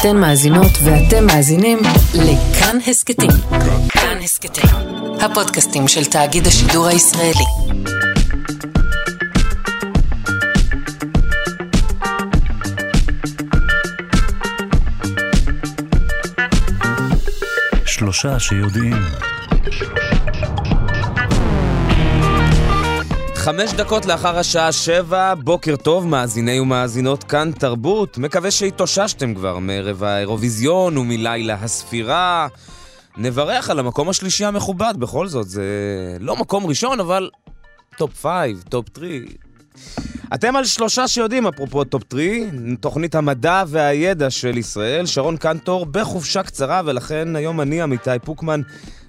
אתן מאזינות ואתם מאזינים לכאן הסקטים. כאן הסקטים, הפודקאסטים של תאגיד השידור הישראלי. שלושה שיודעים. 5 דקות לאחר השעה 7, בוקר טוב מאזיני ומאזינות כאן תרבות. מקווה שהתאוששתם כבר מערב האירוויזיון ומלילה הספירה. נברך על המקום השלישי המכובד, בכל זאת זה לא מקום ראשון, אבל טופ 5, טופ 3. אתם על שלושה שיודעים, אפרופו טופ 3, תוכנית המדע והידע של ישראל. שרון קנטור בחופשה קצרה, ולכן היום אני, אמיתי פוקמן,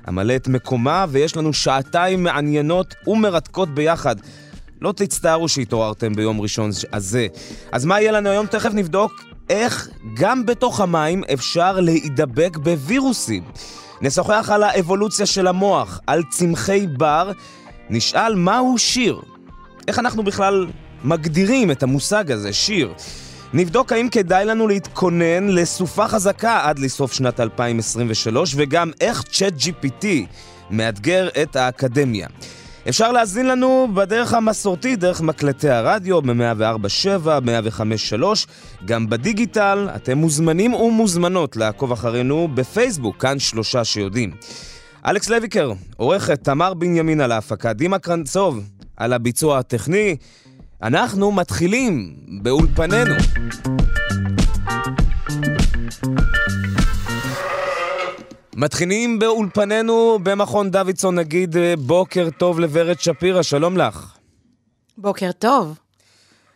אמלא את מקומה, ויש לנו שעתיים מעניינות ומרתקות ביחד. לא תצטערו שהתעוררתם ביום ראשון הזה. אז מה יהיה לנו היום? תכף נבדוק איך גם בתוך המים אפשר להידבק בווירוסים. נשוחח על האבולוציה של המוח, על צמחי בר, נשאל מהו שיר. איך אנחנו בכלל מגדירים את המושג הזה, שיר? נבדוק האם כדאי לנו להתכונן לסופה חזקה עד לסוף שנת 2023, וגם איך ChatGPT מאתגר את האקדמיה. אפשר להזין לנו בדרך המסורתית, דרך מקלטי הרדיו, ב-104.7, 105.3, גם בדיגיטל. אתם מוזמנים ומוזמנות לעקוב אחרינו בפייסבוק, כאן שלושה שיודעים. אלכס לויקר, עורכת, תמר בנימין על ההפקה, דימה קרנצוב על הביצוע הטכני. אנחנו מתחילים באולפנינו. מתחילים באולפנינו במכון דוידסון. נגיד בוקר טוב לברת שפירא, שלום לך. בוקר טוב.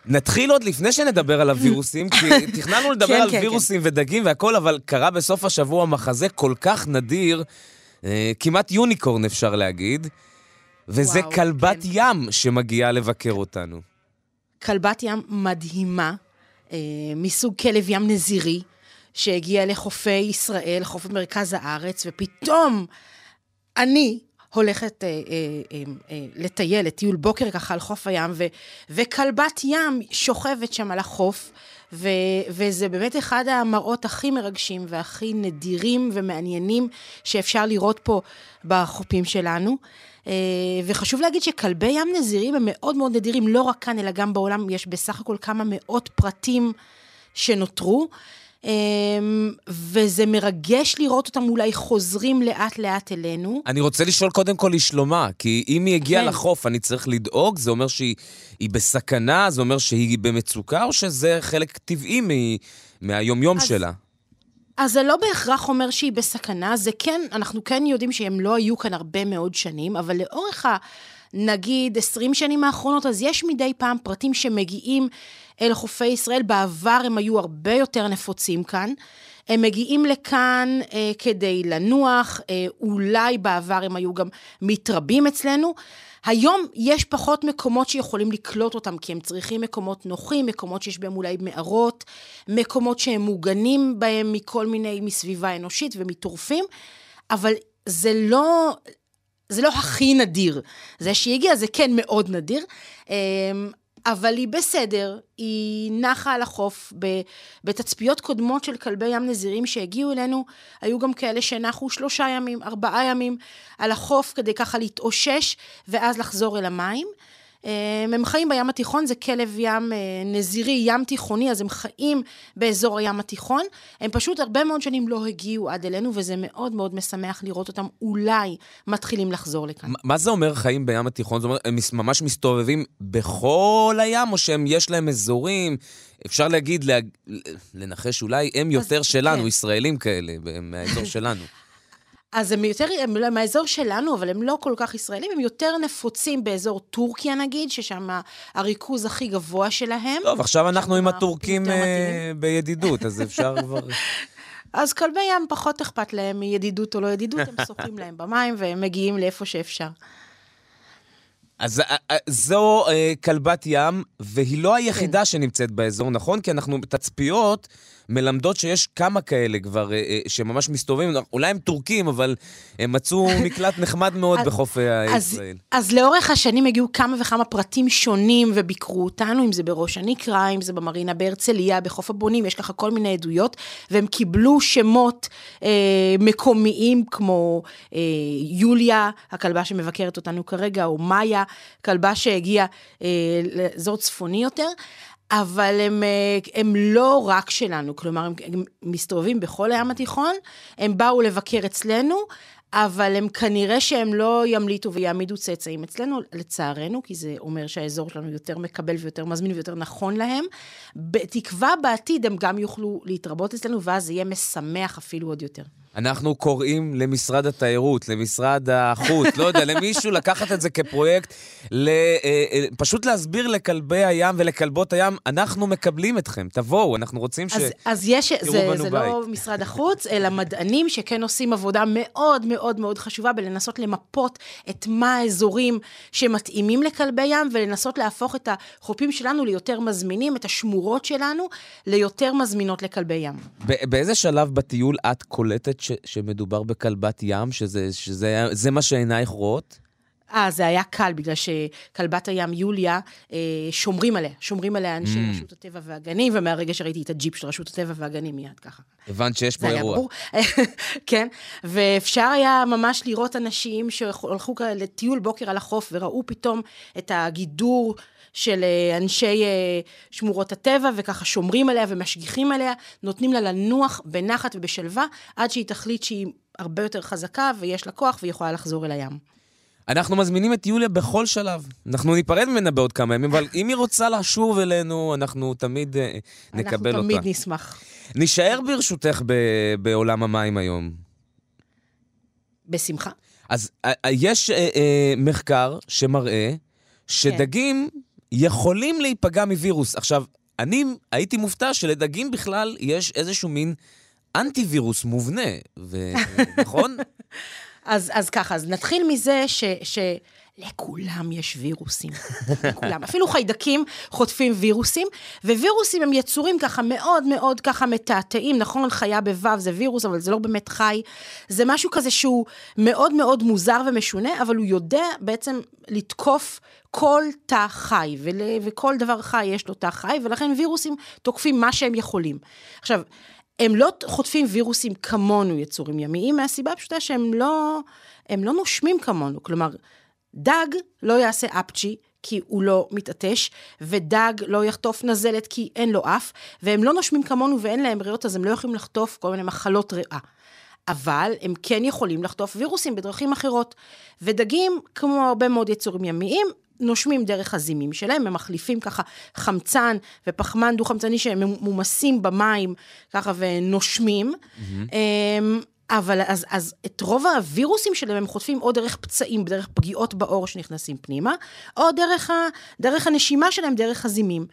נתחיל עוד לפני שנדבר על הווירוסים, כי תכננו לדבר על וירוסים ודגים והכל, אבל קרה בסוף השבוע מחזה כל כך נדיר, כמעט יוניקורן אפשר להגיד, וזה כלבת ים שמגיעה לבקר אותנו. כלבת ים מדהימה, מסוג כלב ים נזירי, שהגיע לחופי ישראל, חוף מרכז הארץ, ופתאום אני הולכת לטייל, לטיול בוקר ככה על חוף הים, וכלבת ים שוכבת שם על החוף, וזה באמת אחד המראות הכי מרגשים, והכי נדירים ומעניינים, שאפשר לראות פה בחופים שלנו. וחשוב להגיד שכלבי ים נזירים הם מאוד מאוד נדירים, לא רק כאן אלא גם בעולם. יש בסך הכל כמה מאות פרטים שנותרו, וזה מרגש לראות אותם אולי חוזרים לאט לאט אלינו. אני רוצה לשאול קודם כל לשלומה, כי אם היא הגיעה לחוף אני צריך לדאוג, זה אומר שהיא בסכנה, זה אומר שהיא במצוקה, או שזה חלק טבעי מהיומיום שלה? אז זה לא בהכרח אומר שהיא בסכנה, זה כן, אנחנו כן יודעים שהם לא היו כאן הרבה מאוד שנים, אבל לאורך נגיד 20 שנים האחרונות, אז יש מדי פעם פרטים שמגיעים אל חופי ישראל. בעבר הם היו הרבה יותר נפוצים כאן, הם מגיעים לכאן כדי לנוח, אולי בעבר הם היו גם מתרבים אצלנו. היום יש פחות מקומות שיכולים לקלוט אותם, כי הם צריכים מקומות נוחים, מקומות שיש בהם אולי מערות, מקומות שהם מוגנים בהם מכל מיני, מסביבה אנושית ומטורפים, אבל זה לא הכי נדיר. זה שהגיע, זה כן מאוד נדיר, אבל היא בסדר, היא נחה על החוף. בתצפיות קודמות של כלבי ים נזירים שהגיעו אלינו, היו גם כאלה שנחו 3 ימים, 4 ימים על החוף כדי ככה להתאושש, ואז לחזור אל המים. הם חיים בים התיכון, זה כלב ים נזירי, ים תיכוני, אז הם חיים באזור הים התיכון. הם פשוט הרבה מאוד שנים לא הגיעו עד אלינו, וזה מאוד מאוד משמח לראות אותם אולי מתחילים לחזור לכאן. מה זה אומר חיים בים התיכון? זאת אומרת, הם ממש מסתובבים בכל הים, או שהם יש להם אזורים? אפשר להגיד, לנחש אולי, הם יותר שלנו, ישראלים כאלה, מהאזור שלנו. אז הם יותר, הם מהאזור שלנו, אבל הם לא כל כך ישראלים, הם יותר נפוצים באזור טורקיה נגיד, ששם הריכוז הכי גבוה שלהם. טוב, עכשיו אנחנו עם הטורקים בידידות, אז אפשר כבר... אז כלבי ים פחות אכפת להם מידידות או לא ידידות, הם שוחים להם במים, והם מגיעים לאיפה שאפשר. אז זו כלבת ים, והיא לא היחידה שנמצאת באזור, נכון? כי אנחנו תצפיות מלמדות שיש כמה כאלה כבר שממש מסתובבים, אולי הם טורקים, אבל הם מצאו מקלט נחמד מאוד בחוף ישראל. אז לאורך השנים הגיעו כמה וכמה פרטים שונים וביקרו אותנו, אם זה בראש הנקרה, אם זה במרינה בהרצליה, בחוף הבונים, יש ככה כל מיני עדויות, והם קיבלו שמות מקומיים כמו יוליה, הכלבה שמבקרת אותנו כרגע, או מאיה, כלבה שהגיעה לאזור צפוני יותר, אבל הם לא רק שלנו, כלומר הם מסתובבים בכל הים התיכון, הם באו לבקר אצלנו, אבל הם כנראה שהם לא ימליטו ויעמידו צאצאים אצלנו, לצערנו, כי זה אומר שהאזור שלנו יותר מקבל ויותר מזמין ויותר נכון להם, בתקווה בעתיד הם גם יוכלו להתרבות אצלנו, ואז זה יהיה משמח אפילו עוד יותר. אנחנו קוראים למשרד התיירות, למשרד החוץ, לא יודע, למישהו לקחת את זה כפרויקט, פשוט להסביר לכלבי הים ולכלבות הים, אנחנו מקבלים אתכם, תבואו, אנחנו רוצים שתראו בנו בית. אז יש, זה לא משרד החוץ, אלא מדענים שכן עושים עבודה מאוד מאוד מאוד חשובה, בלנסות למפות את מה האזורים שמתאימים לכלבי ים, ולנסות להפוך את החופים שלנו ליותר מזמינים, את השמורות שלנו ליותר מזמינות לכלבי ים. באיזה שלב בטיול את קולטת שמדובר בכלבת ים, שזה מה שעינייך רואות? זה היה קל, בגלל שכלבת הים יוליה, שומרים עליה אנשי רשות הטבע והגנים, ומהרגע שראיתי את הג'יפ של רשות הטבע והגנים, מיד ככה. הבנת שיש פה אירוע. כן, ואפשר היה ממש לראות אנשים שהלכו לטיול בוקר על החוף, וראו פתאום את הגידור של אנשי שמורות הטבע, וככה שומרים עליה ומשגיחים עליה, נותנים לה לנוח בנחת ובשלווה, עד שהיא תחליט שהיא הרבה יותר חזקה, ויש לה כוח, והיא יכולה לחזור אל הים. אנחנו מזמינים את יוליה בכל שלב. אנחנו ניפרד ממנה בעוד כמה ימים, אבל אם היא רוצה לשוב אלינו, אנחנו תמיד נקבל אותה. אנחנו תמיד נשמח. נשאר ברשותך בעולם המים היום. בשמחה. אז יש מחקר שמראה שדגים יכולים להיפגע מווירוס. עכשיו, אני הייתי מופתע שלדגים בכלל יש איזשהו מין אנטי-וירוס מובנה, נכון? אז ככה, אז נתחיל מזה שלכולם יש וירוסים, לכולם, אפילו חיידקים חוטפים וירוסים, ווירוסים הם יצורים ככה מאוד מאוד ככה מתעתעים, נכון, חיה בוו זה וירוס, אבל זה לא באמת חי, זה משהו כזה שהוא מאוד מאוד מוזר ומשונה, אבל הוא יודע בעצם לתקוף כל תא חי, וכל דבר חי יש לו תא חי, ולכן וירוסים תוקפים מה שהם יכולים. עכשיו, הם לא חוטפים וירוסים כמונו יצורים ימיים, מהסיבה הפשוטה שהם לא נושמים כמונו, כלומר, דג לא יעשה אפצ'י, כי הוא לא מתעטש, ודג לא יחטוף נזלת, כי אין לו אף, והם לא נושמים כמונו ואין להם ריאות, אז הם לא יכולים לחטוף כל מיני מחלות ריאה. אבל הם כן יכולים לחטוף וירוסים בדרכים אחרות, ודגים, כמו הרבה מאוד יצורים ימיים, נושמים דרך הזימים שלהם, הם מחליפים ככה חמצן ופחמן דו-חמצני שהם מומסים במים ככה ונושמים, אבל אז את רוב הווירוסים שלהם הם חוטפים או דרך פצעים, דרך פגיעות בעור שנכנסים פנימה, או דרך הנשימה שלהם, דרך הזימים.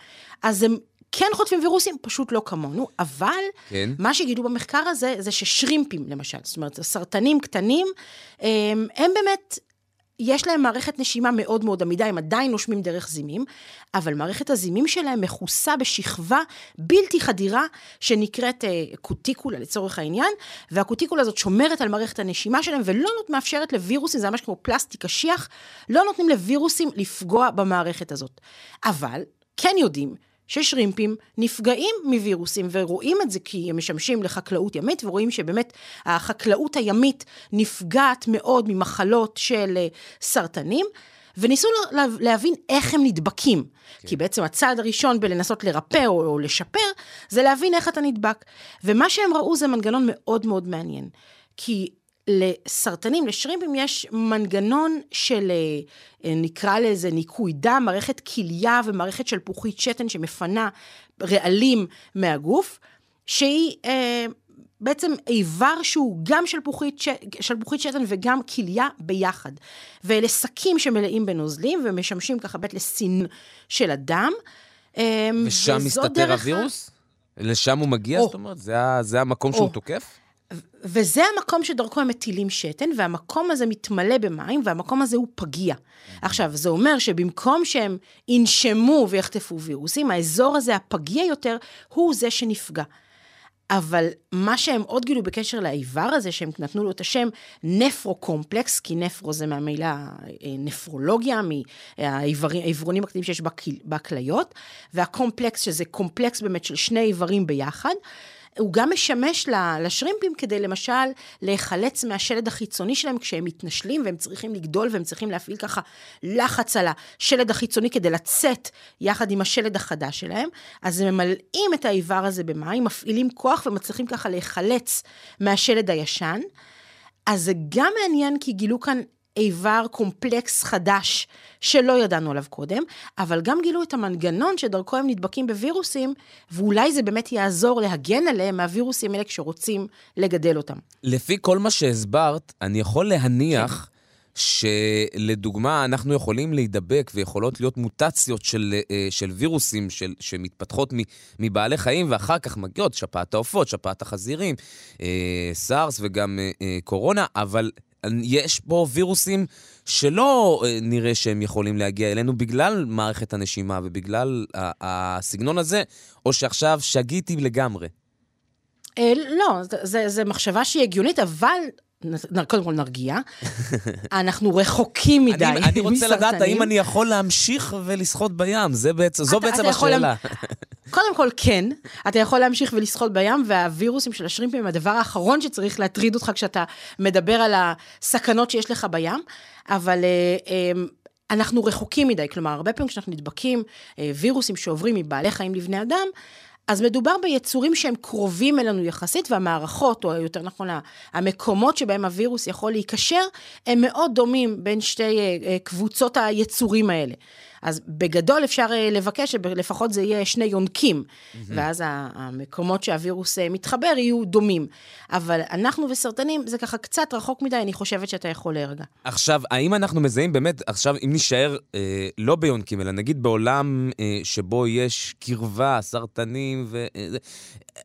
אז הם כן חוטפים וירוסים, פשוט לא כמונו, אבל מה שגילו במחקר הזה, זה ששרימפים למשל, זאת אומרת, סרטנים קטנים, הם באמת יש להם מערכת נשימה מאוד מאוד עמידה, הם עדיין נושמים דרך זימים, אבל מערכת הזימים שלהם מכוסה בשכבה בלתי חדירה, שנקראת קוטיקולה לצורך העניין, והקוטיקולה הזאת שומרת על מערכת הנשימה שלהם, ולא מאפשרת לווירוסים, זה ממש כמו פלסטיק קשיח, לא נותנים לווירוסים לפגוע במערכת הזאת. אבל כן יודעים, ששרימפים נפגעים מווירוסים, ורואים את זה כי הם משמשים לחקלאות ימית, ורואים שבאמת החקלאות הימית נפגעת מאוד ממחלות של סרטנים, וניסו להבין איך הם נדבקים, כי בעצם הצעד הראשון בלנסות לרפא או לשפר, זה להבין איך אתה נדבק, ומה שהם ראו זה מנגנון מאוד מאוד מעניין, כי לסרטנים, לשרימפים יש מנגנון של, נקרא לזה ניקוי דם, מערכת כליה ומערכת של פוחית שתן שמפנה רעלים מהגוף, שהיא בעצם איבר שהוא גם של פוחית שתן וגם כליה ביחד. ואלה שקים שמלאים בנוזלים ומשמשים ככה בית לסין של הדם. ושם מסתתר הווירוס? לשם הוא מגיע? זאת אומרת, זה המקום שהוא תוקף? וזה המקום שדרכו הם מטילים שתן, והמקום הזה מתמלא במים, והמקום הזה הוא פגיע. עכשיו, זה אומר שבמקום שהם ינשמו ויחטפו וירוסים, האזור הזה הפגיע יותר, הוא זה שנפגע. אבל מה שהם עוד גילו בקשר לאיבר הזה, שהם נתנו לו את השם נפרו-קומפלקס, כי נפרו זה מהמילה נפרולוגיה, מהאיברונים הקטנים שיש בכליות, והקומפלקס, שזה קומפלקס באמת של שני איברים ביחד, הוא גם משמש לשרימפים כדי למשל להיחלץ מהשלד החיצוני שלהם כשהם מתנשלים, והם צריכים לגדול והם צריכים להפעיל ככה לחץ על השלד החיצוני כדי לצאת יחד עם השלד החדש שלהם. אז הם ממלאים את האיבר הזה במים, מפעילים כוח ומצליחים ככה להיחלץ מהשלד הישן. אז זה גם מעניין כי גילו כאן איבר קומפלקס חדש שלא ידענו עליו קודם, אבל גם גילו את המנגנון שדרכו הם נדבקים בווירוסים, ואולי זה באמת יעזור להגן עליהם מהווירוסים האלה כשרוצים לגדל אותם. לפי כל מה שהסברת, אני יכול להניח שלדוגמה אנחנו יכולים להידבק ויכולות להיות מוטציות של וירוסים שמתפתחות מבעלי חיים ואחר כך מגיעות שפעת העופות, שפעת החזירים, סארס וגם קורונה, אבל יש פה וירוסים שלא נראה שהם יכולים להגיע אלינו בגלל מערכת הנשימה ובגלל הסגנון הזה, או שעכשיו שגיתי לגמרי? לא, זה מחשבה שהיא הגיונית, אבל קודם כל נרגיע, אנחנו רחוקים מדי. אני רוצה לדעת האם אני יכול להמשיך ולשחות בים, זו בעצם השאלה. קודם כל כן, אתה יכול להמשיך ולשחות בים, והווירוסים של השרימפים הם הדבר האחרון שצריך להטריד אותך כשאתה מדבר על הסכנות שיש לך בים, אבל אנחנו רחוקים מדי, כלומר הרבה פעמים כשאנחנו נדבקים וירוסים שעוברים מבעלי חיים לבני אדם, אז מדובר ביצורים שהם קרובים אלינו יחסית, והמערכות, או יותר נכון, המקומות שבהם הווירוס יכול להיקשר, הם מאוד דומים בין שתי קבוצות היצורים האלה. אז בגדול אפשר לבקש, לפחות זה יהיה שני יונקים, ואז המקומות שהווירוס מתחבר יהיו דומים. אבל אנחנו וסרטנים, זה ככה קצת רחוק מדי, אני חושבת שאתה יכול להרגע. עכשיו, האם אנחנו מזהים באמת, עכשיו, אם נשאר לא ביונקים, אלא נגיד בעולם שבו יש קרבה, סרטנים,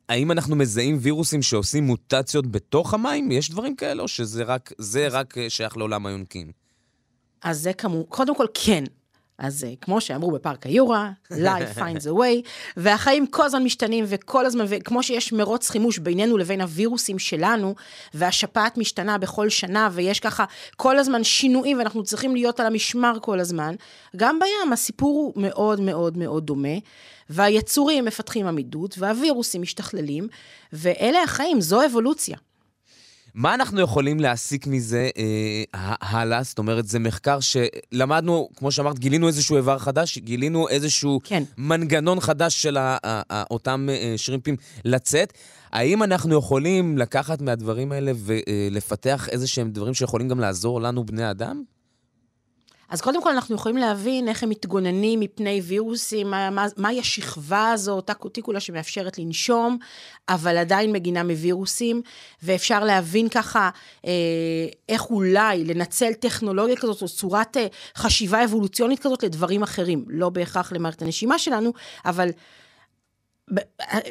האם אנחנו מזהים וירוסים שעושים מוטציות בתוך המים? יש דברים כאלה, או שזה רק שייך לעולם היונקים? אז זה קודם כל כן. אז כמו שאמרו בפארק היורה, life finds a way, והחיים כל הזמן משתנים, וכל הזמן, וכמו שיש מרוץ חימוש בינינו לבין הווירוסים שלנו, והשפעת משתנה בכל שנה, ויש ככה כל הזמן שינויים, ואנחנו צריכים להיות על המשמר כל הזמן, גם בים הסיפור הוא מאוד מאוד מאוד דומה, והיצורים מפתחים עמידות, והווירוסים משתכללים, ואלה החיים, זו אבולוציה. מה אנחנו יכולים להסיק מזה הלאה? זאת אומרת, זה מחקר שלמדנו, כמו שאמרת, גילינו איזשהו איבר חדש, גילינו איזשהו מנגנון חדש של אותם שרימפים לצאת. האם אנחנו יכולים לקחת מהדברים האלה ולפתח איזשהם דברים שיכולים גם לעזור לנו בני אדם? אז קודם כל אנחנו יכולים להבין איך הם מתגוננים מפני וירוסים, מהי השכבה הזו, אותה קוטיקולה שמאפשרת לנשום, אבל עדיין מגינה מווירוסים, ואפשר להבין ככה איך אולי לנצל טכנולוגיה כזאת, או צורת חשיבה אבולוציונית כזאת לדברים אחרים, לא בהכרח למערכת הנשימה שלנו, אבל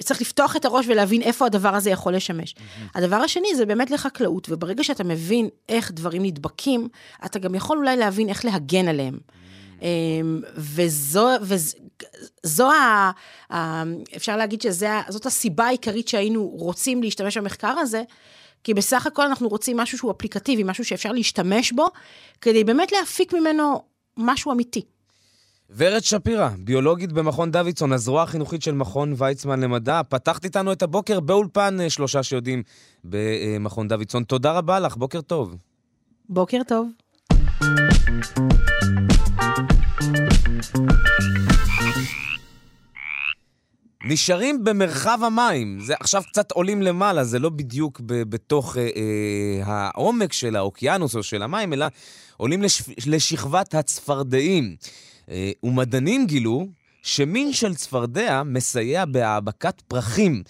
צריך לפתוח את הראש ולהבין איפה הדבר הזה יכול לשמש. הדבר השני זה באמת לחקלאות, וברגע שאתה מבין איך דברים נדבקים, אתה גם יכול אולי להבין איך להגן עליהם. וזו אפשר להגיד שזאת הסיבה העיקרית שהיינו רוצים להשתמש במחקר הזה, כי בסך הכל אנחנו רוצים משהו שהוא אפליקטיבי, משהו שאפשר להשתמש בו, כדי באמת להפיק ממנו משהו אמיתי. ורד שפירא, ביולוגית במכון דוידסון, הזרוע החינוכית של מכון ויצמן למדע, פתחת איתנו את הבוקר באולפן שלושה שיודעים במכון דוידסון. תודה רבה לך, בוקר טוב. בוקר טוב. נשארים במרחב המים, זה עכשיו קצת עולים למעלה, זה לא בדיוק בתוך העומק של האוקיינוס או של המים, אלא עולים לשכבת הצפרדעים. ומדענים גילו שמין של צפרדע מסייע בהאבקת פרחים.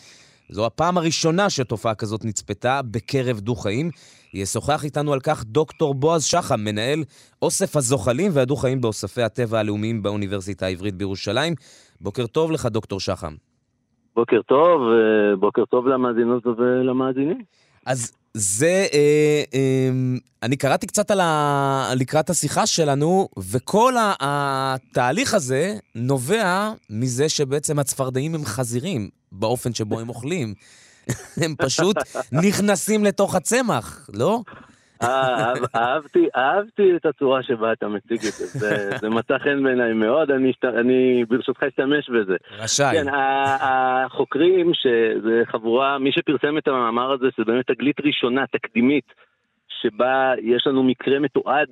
זו הפעם הראשונה שתופעה כזאת נצפתה בקרב דו-חיים. ישוחח איתנו על כך דוקטור בועז שחם, מנהל אוסף הזוחלים והדו-חיים באוספי הטבע הלאומיים באוניברסיטה העברית בירושלים. בוקר טוב לך, דוקטור שחם. בוקר טוב, בוקר טוב למאזינות ולמאזינים. אז זה, אני קראתי קצת על לקראת השיחה שלנו, וכל התהליך הזה נובע מזה שבעצם הצפרדעים הם חזירים, באופן שבו הם אוכלים. הם פשוט נכנסים לתוך הצמח, לא? אהבתי את הצורה שבה אתה מציג את זה, זה מצא חן בעיניי מאוד, אני ברשותך אשתמש בזה. רשאי. כן, החוקרים, שזה חבורה, מי שפרסם את המאמר הזה, זה באמת תגלית ראשונה, תקדימית, שבה יש לנו מקרה מתועד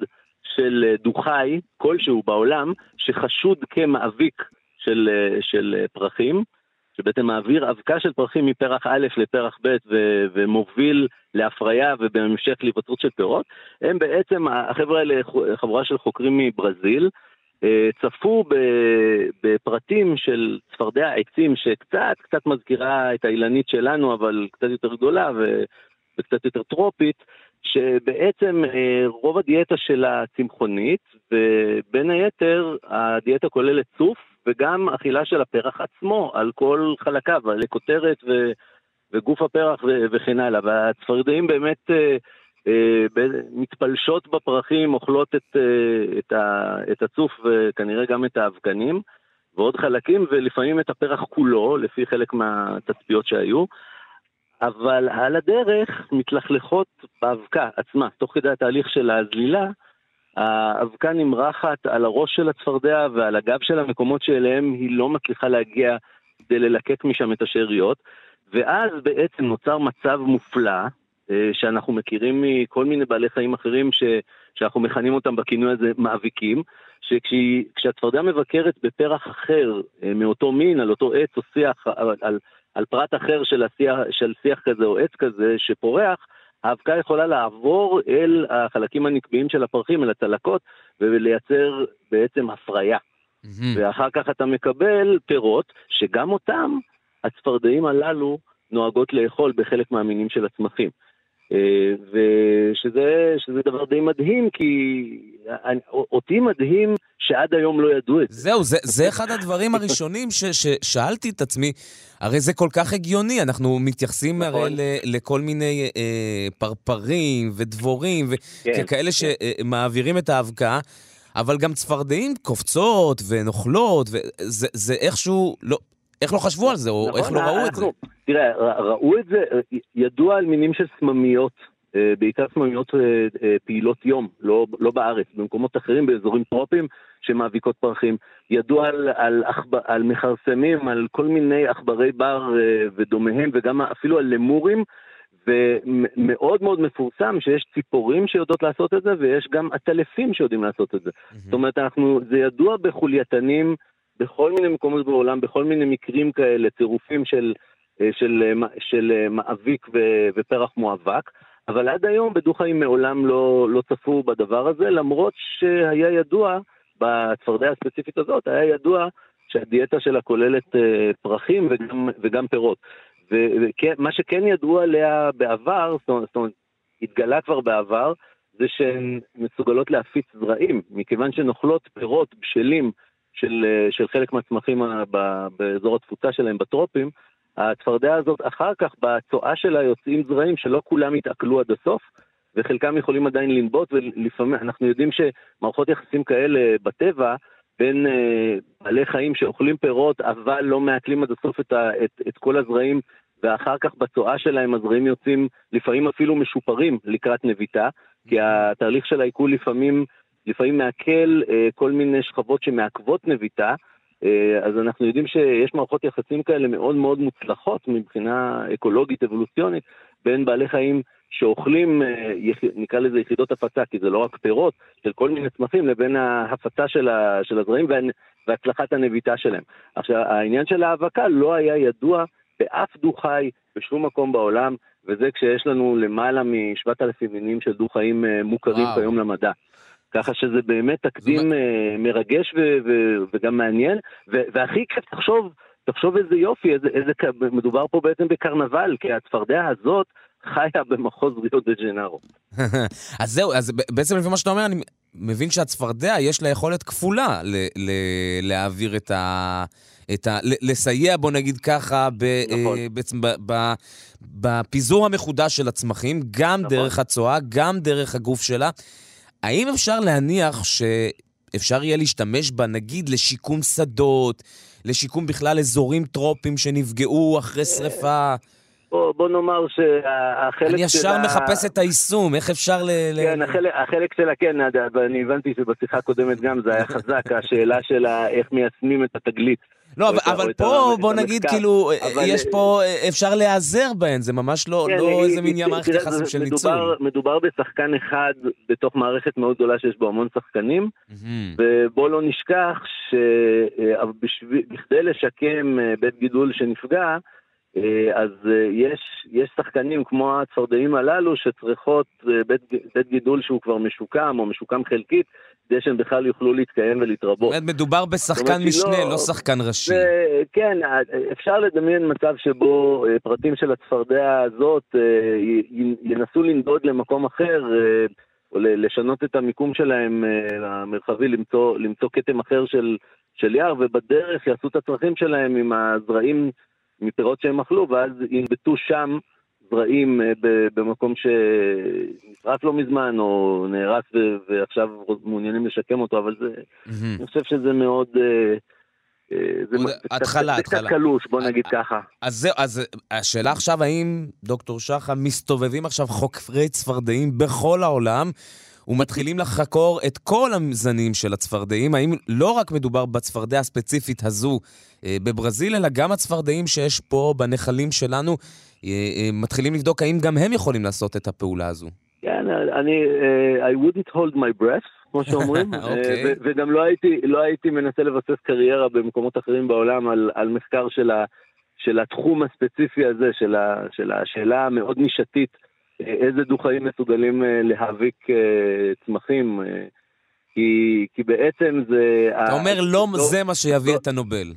של דו-חי, כלשהו בעולם, שחשוד כמאביק של פרחים, שבעצם מעביר אבקה של פרחים מפרח א' לפרח ב' ומוביל להפריה ובהמשך להיווצרות של פירות. הם בעצם, החברה האלה, חבורה של חוקרים מברזיל, צפו בפרטים של צפרדע העצים שקצת מזכירה את האילנית שלנו, אבל קצת יותר גדולה וקצת יותר טרופית, שבעצם רוב הדיאטה שלה צמחונית, ובין היתר הדיאטה כוללת צוף, וגם אכילה של הפרח עצמו, על כל חלקיו, על הכותרת וגוף הפרח וכן הלאה. והצפרדעים באמת מתפלשות בפרחים, אוכלות את הצוף וכנראה גם את האבקנים, ועוד חלקים, ולפעמים את הפרח כולו, לפי חלק מהתצפיות שהיו. אבל על הדרך מתלכלכות באבקה עצמה, תוך כדי התהליך של הזלילה, האבקה נמרחת על הראש של הצפרדע ועל הגב של המקומות שאליהם היא לא מצליחה להגיע כדי ללקק משם את השאריות, ואז בעצם נוצר מצב מופלא שאנחנו מכירים מכל מיני בעלי חיים אחרים שאנחנו מכנים אותם בכינוי הזה מאביקים, שכשהצפרדע מבקרת בפרח אחר מאותו מין, על אותו עץ או שיח, על פרט אחר של שיח כזה או עץ כזה שפורח, האבקה יכולה לעבור אל החלקים הנקביים של הפרחים, אל הצלקות, ולייצר בעצם הפריה. ואחר כך אתה מקבל פירות, שגם אותם הצפרדעים הללו נוהגות לאכול בחלק מהמינים של הצמחים. ושזה דבר די מדהים, כי אותי מדהים שעד היום לא ידעו את זה. זהו, זה אחד הדברים הראשונים ששאלתי את עצמי, הרי זה כל כך הגיוני, אנחנו מתייחסים הרי לכל מיני פרפרים ודבורים, וכאלה שמעבירים את האבקה, אבל גם צפרדעים קופצות ונוכלות, זה איכשהו לא... איך לא חשבו על זה, או איך לא ראו את זה? תראה, ראו את זה, ידוע על מינים של סממיות, בעיקר סממיות פעילות יום, לא בארץ, במקומות אחרים, באזורים טרופיים, שמאביקות פרחים. ידוע על מחרסמים, על כל מיני עכברי בר ודומיהם, וגם אפילו על למורים, ומאוד מאוד מפורסם שיש ציפורים שיודעות לעשות את זה, ויש גם עטלפים שיודעים לעשות את זה. זאת אומרת, זה ידוע בחולייתנים, בכל מיני מקומות בעולם, בכל מיני מקרים כאלה, צירופים של מאביק ופרח מואבק, אבל עד היום בדו-חיים מעולם לא צפו בדבר הזה, למרות שהיה ידוע, בצפרדע הספציפית הזאת, היה ידוע שהדיאטה שלה כוללת פרחים וגם פירות. ומה שכן ידוע עליה בעבר, זאת אומרת, התגלה כבר בעבר, זה שהן מסוגלות להפיץ זרעים, מכיוון שנוכלות פירות בשלים, של חלק מהצמחים באזור התפוצה שלהם בטרופים, הצפרדע הזאת אחר כך בצואה שלה יוצאים זרעים שלא כולם התעכלו עד הסוף, וחלקם יכולים עדיין לנבוט, ולפעמים אנחנו יודעים שמערכות יחסים כאלה בטבע, בין בעלי חיים שאוכלים פירות, אבל לא מעכלים עד הסוף את כל הזרעים, ואחר כך בצואה שלהם הזרעים יוצאים לפעמים אפילו משופרים לקראת נביטה, כי התהליך של העיכול לפעמים מעכל כל מיני שכבות שמעכבות נביטה, אז אנחנו יודעים שיש מערכות יחסים כאלה מאוד מאוד מוצלחות מבחינה אקולוגית, אבולוציונית, בין בעלי חיים שאוכלים, נקרא לזה יחידות הפצה, כי זה לא רק פירות, של כל מיני צמחים, לבין ההפצה של הזרעים והצלחת הנביטה שלהם. עכשיו, העניין של ההאבקה לא היה ידוע באף דו-חי בשום מקום בעולם, וזה כשיש לנו למעלה מ7,000 מינים של דו-חיים מוכרים כיום למדע. ככה שזה באמת תקדים מרגש וגם מעניין, והכי כיף תחשוב איזה יופי, מדובר פה בעצם בקרנבל, כי הצפרדע הזאת חיה במחוז ריו דה ג'נארו. אז זהו, אז בעצם לפי מה שאתה אומר, אני מבין שהצפרדע יש לה יכולת כפולה להעביר את ה... לסייע, בוא נגיד ככה, בעצם בפיזור המחודש של הצמחים, גם דרך הצואה, גם דרך הגוף שלה. האם אפשר להניח שאפשר יהיה להשתמש בה, נגיד, לשיקום שדות, לשיקום בכלל אזורים טרופיים שנפגעו אחרי שריפה? בוא נאמר שהחלק אני ישר מחפש את היישום, איך אפשר כן, החלק שלה כן, אבל אני הבנתי שבשיחה הקודמת גם זה היה חזק, השאלה שלה איך מיישמים את התגלית. לא, אבל פה, בוא נגיד, כאילו, יש פה, אפשר להיעזר בהן, זה ממש לא איזה מין מערכת יחסים של ניצול. מדובר בשחקן אחד בתוך מערכת מאוד גדולה שיש בו המון שחקנים, ובוא לא נשכח שבכדי לשקם בית גידול שנפגע, אז יש שחקנים כמו הצפרדעים הללו שצריכות בית גידול שהוא כבר משוקם או משוקם חלקית, כדי שהם בכלל יוכלו להתקיים ולהתרבות. מדובר בשחקן משנה, לא שחקן ראשי. כן, אפשר לדמיין מצב שבו פרטים של הצפרדע הזאת ינסו לנדוד למקום אחר, או לשנות את המיקום שלהם המרחבי, למצוא קטם אחר של יער, ובדרך יעשו את הצרכים שלהם עם הזרעים מפירות שהם אכלו, ואז ינבטו שם זרעים במקום שנשרף לא מזמן, או נהרס ועכשיו מעוניינים לשקם אותו, אבל זה, אני חושב שזה מאוד, זה קצת קלוש, בוא נגיד ככה. אז השאלה עכשיו, האם דוקטור שחם מסתובבים עכשיו חוקרי צפרדעים בכל העולם, ומתחילים לחקור את כל המזנים של הצפרדעים, האם לא רק מדובר בצפרדע הספציפית הזו בברזיל, אלא גם הצפרדעים שיש פה בנחלים שלנו, מתחילים לבדוק האם גם הם יכולים לעשות את הפעולה הזו. כן, אני, I wouldn't hold my breath, כמו שאומרים, וגם לא הייתי מנסה לבסס קריירה במקומות אחרים בעולם על מחקר של התחום הספציפי הזה, של השאלה המאוד נישתית, איזה דו-חיים מסוגלים להאביק צמחים, כי בעצם זה... אתה אומר, לא זה מה שיביא את הנובל.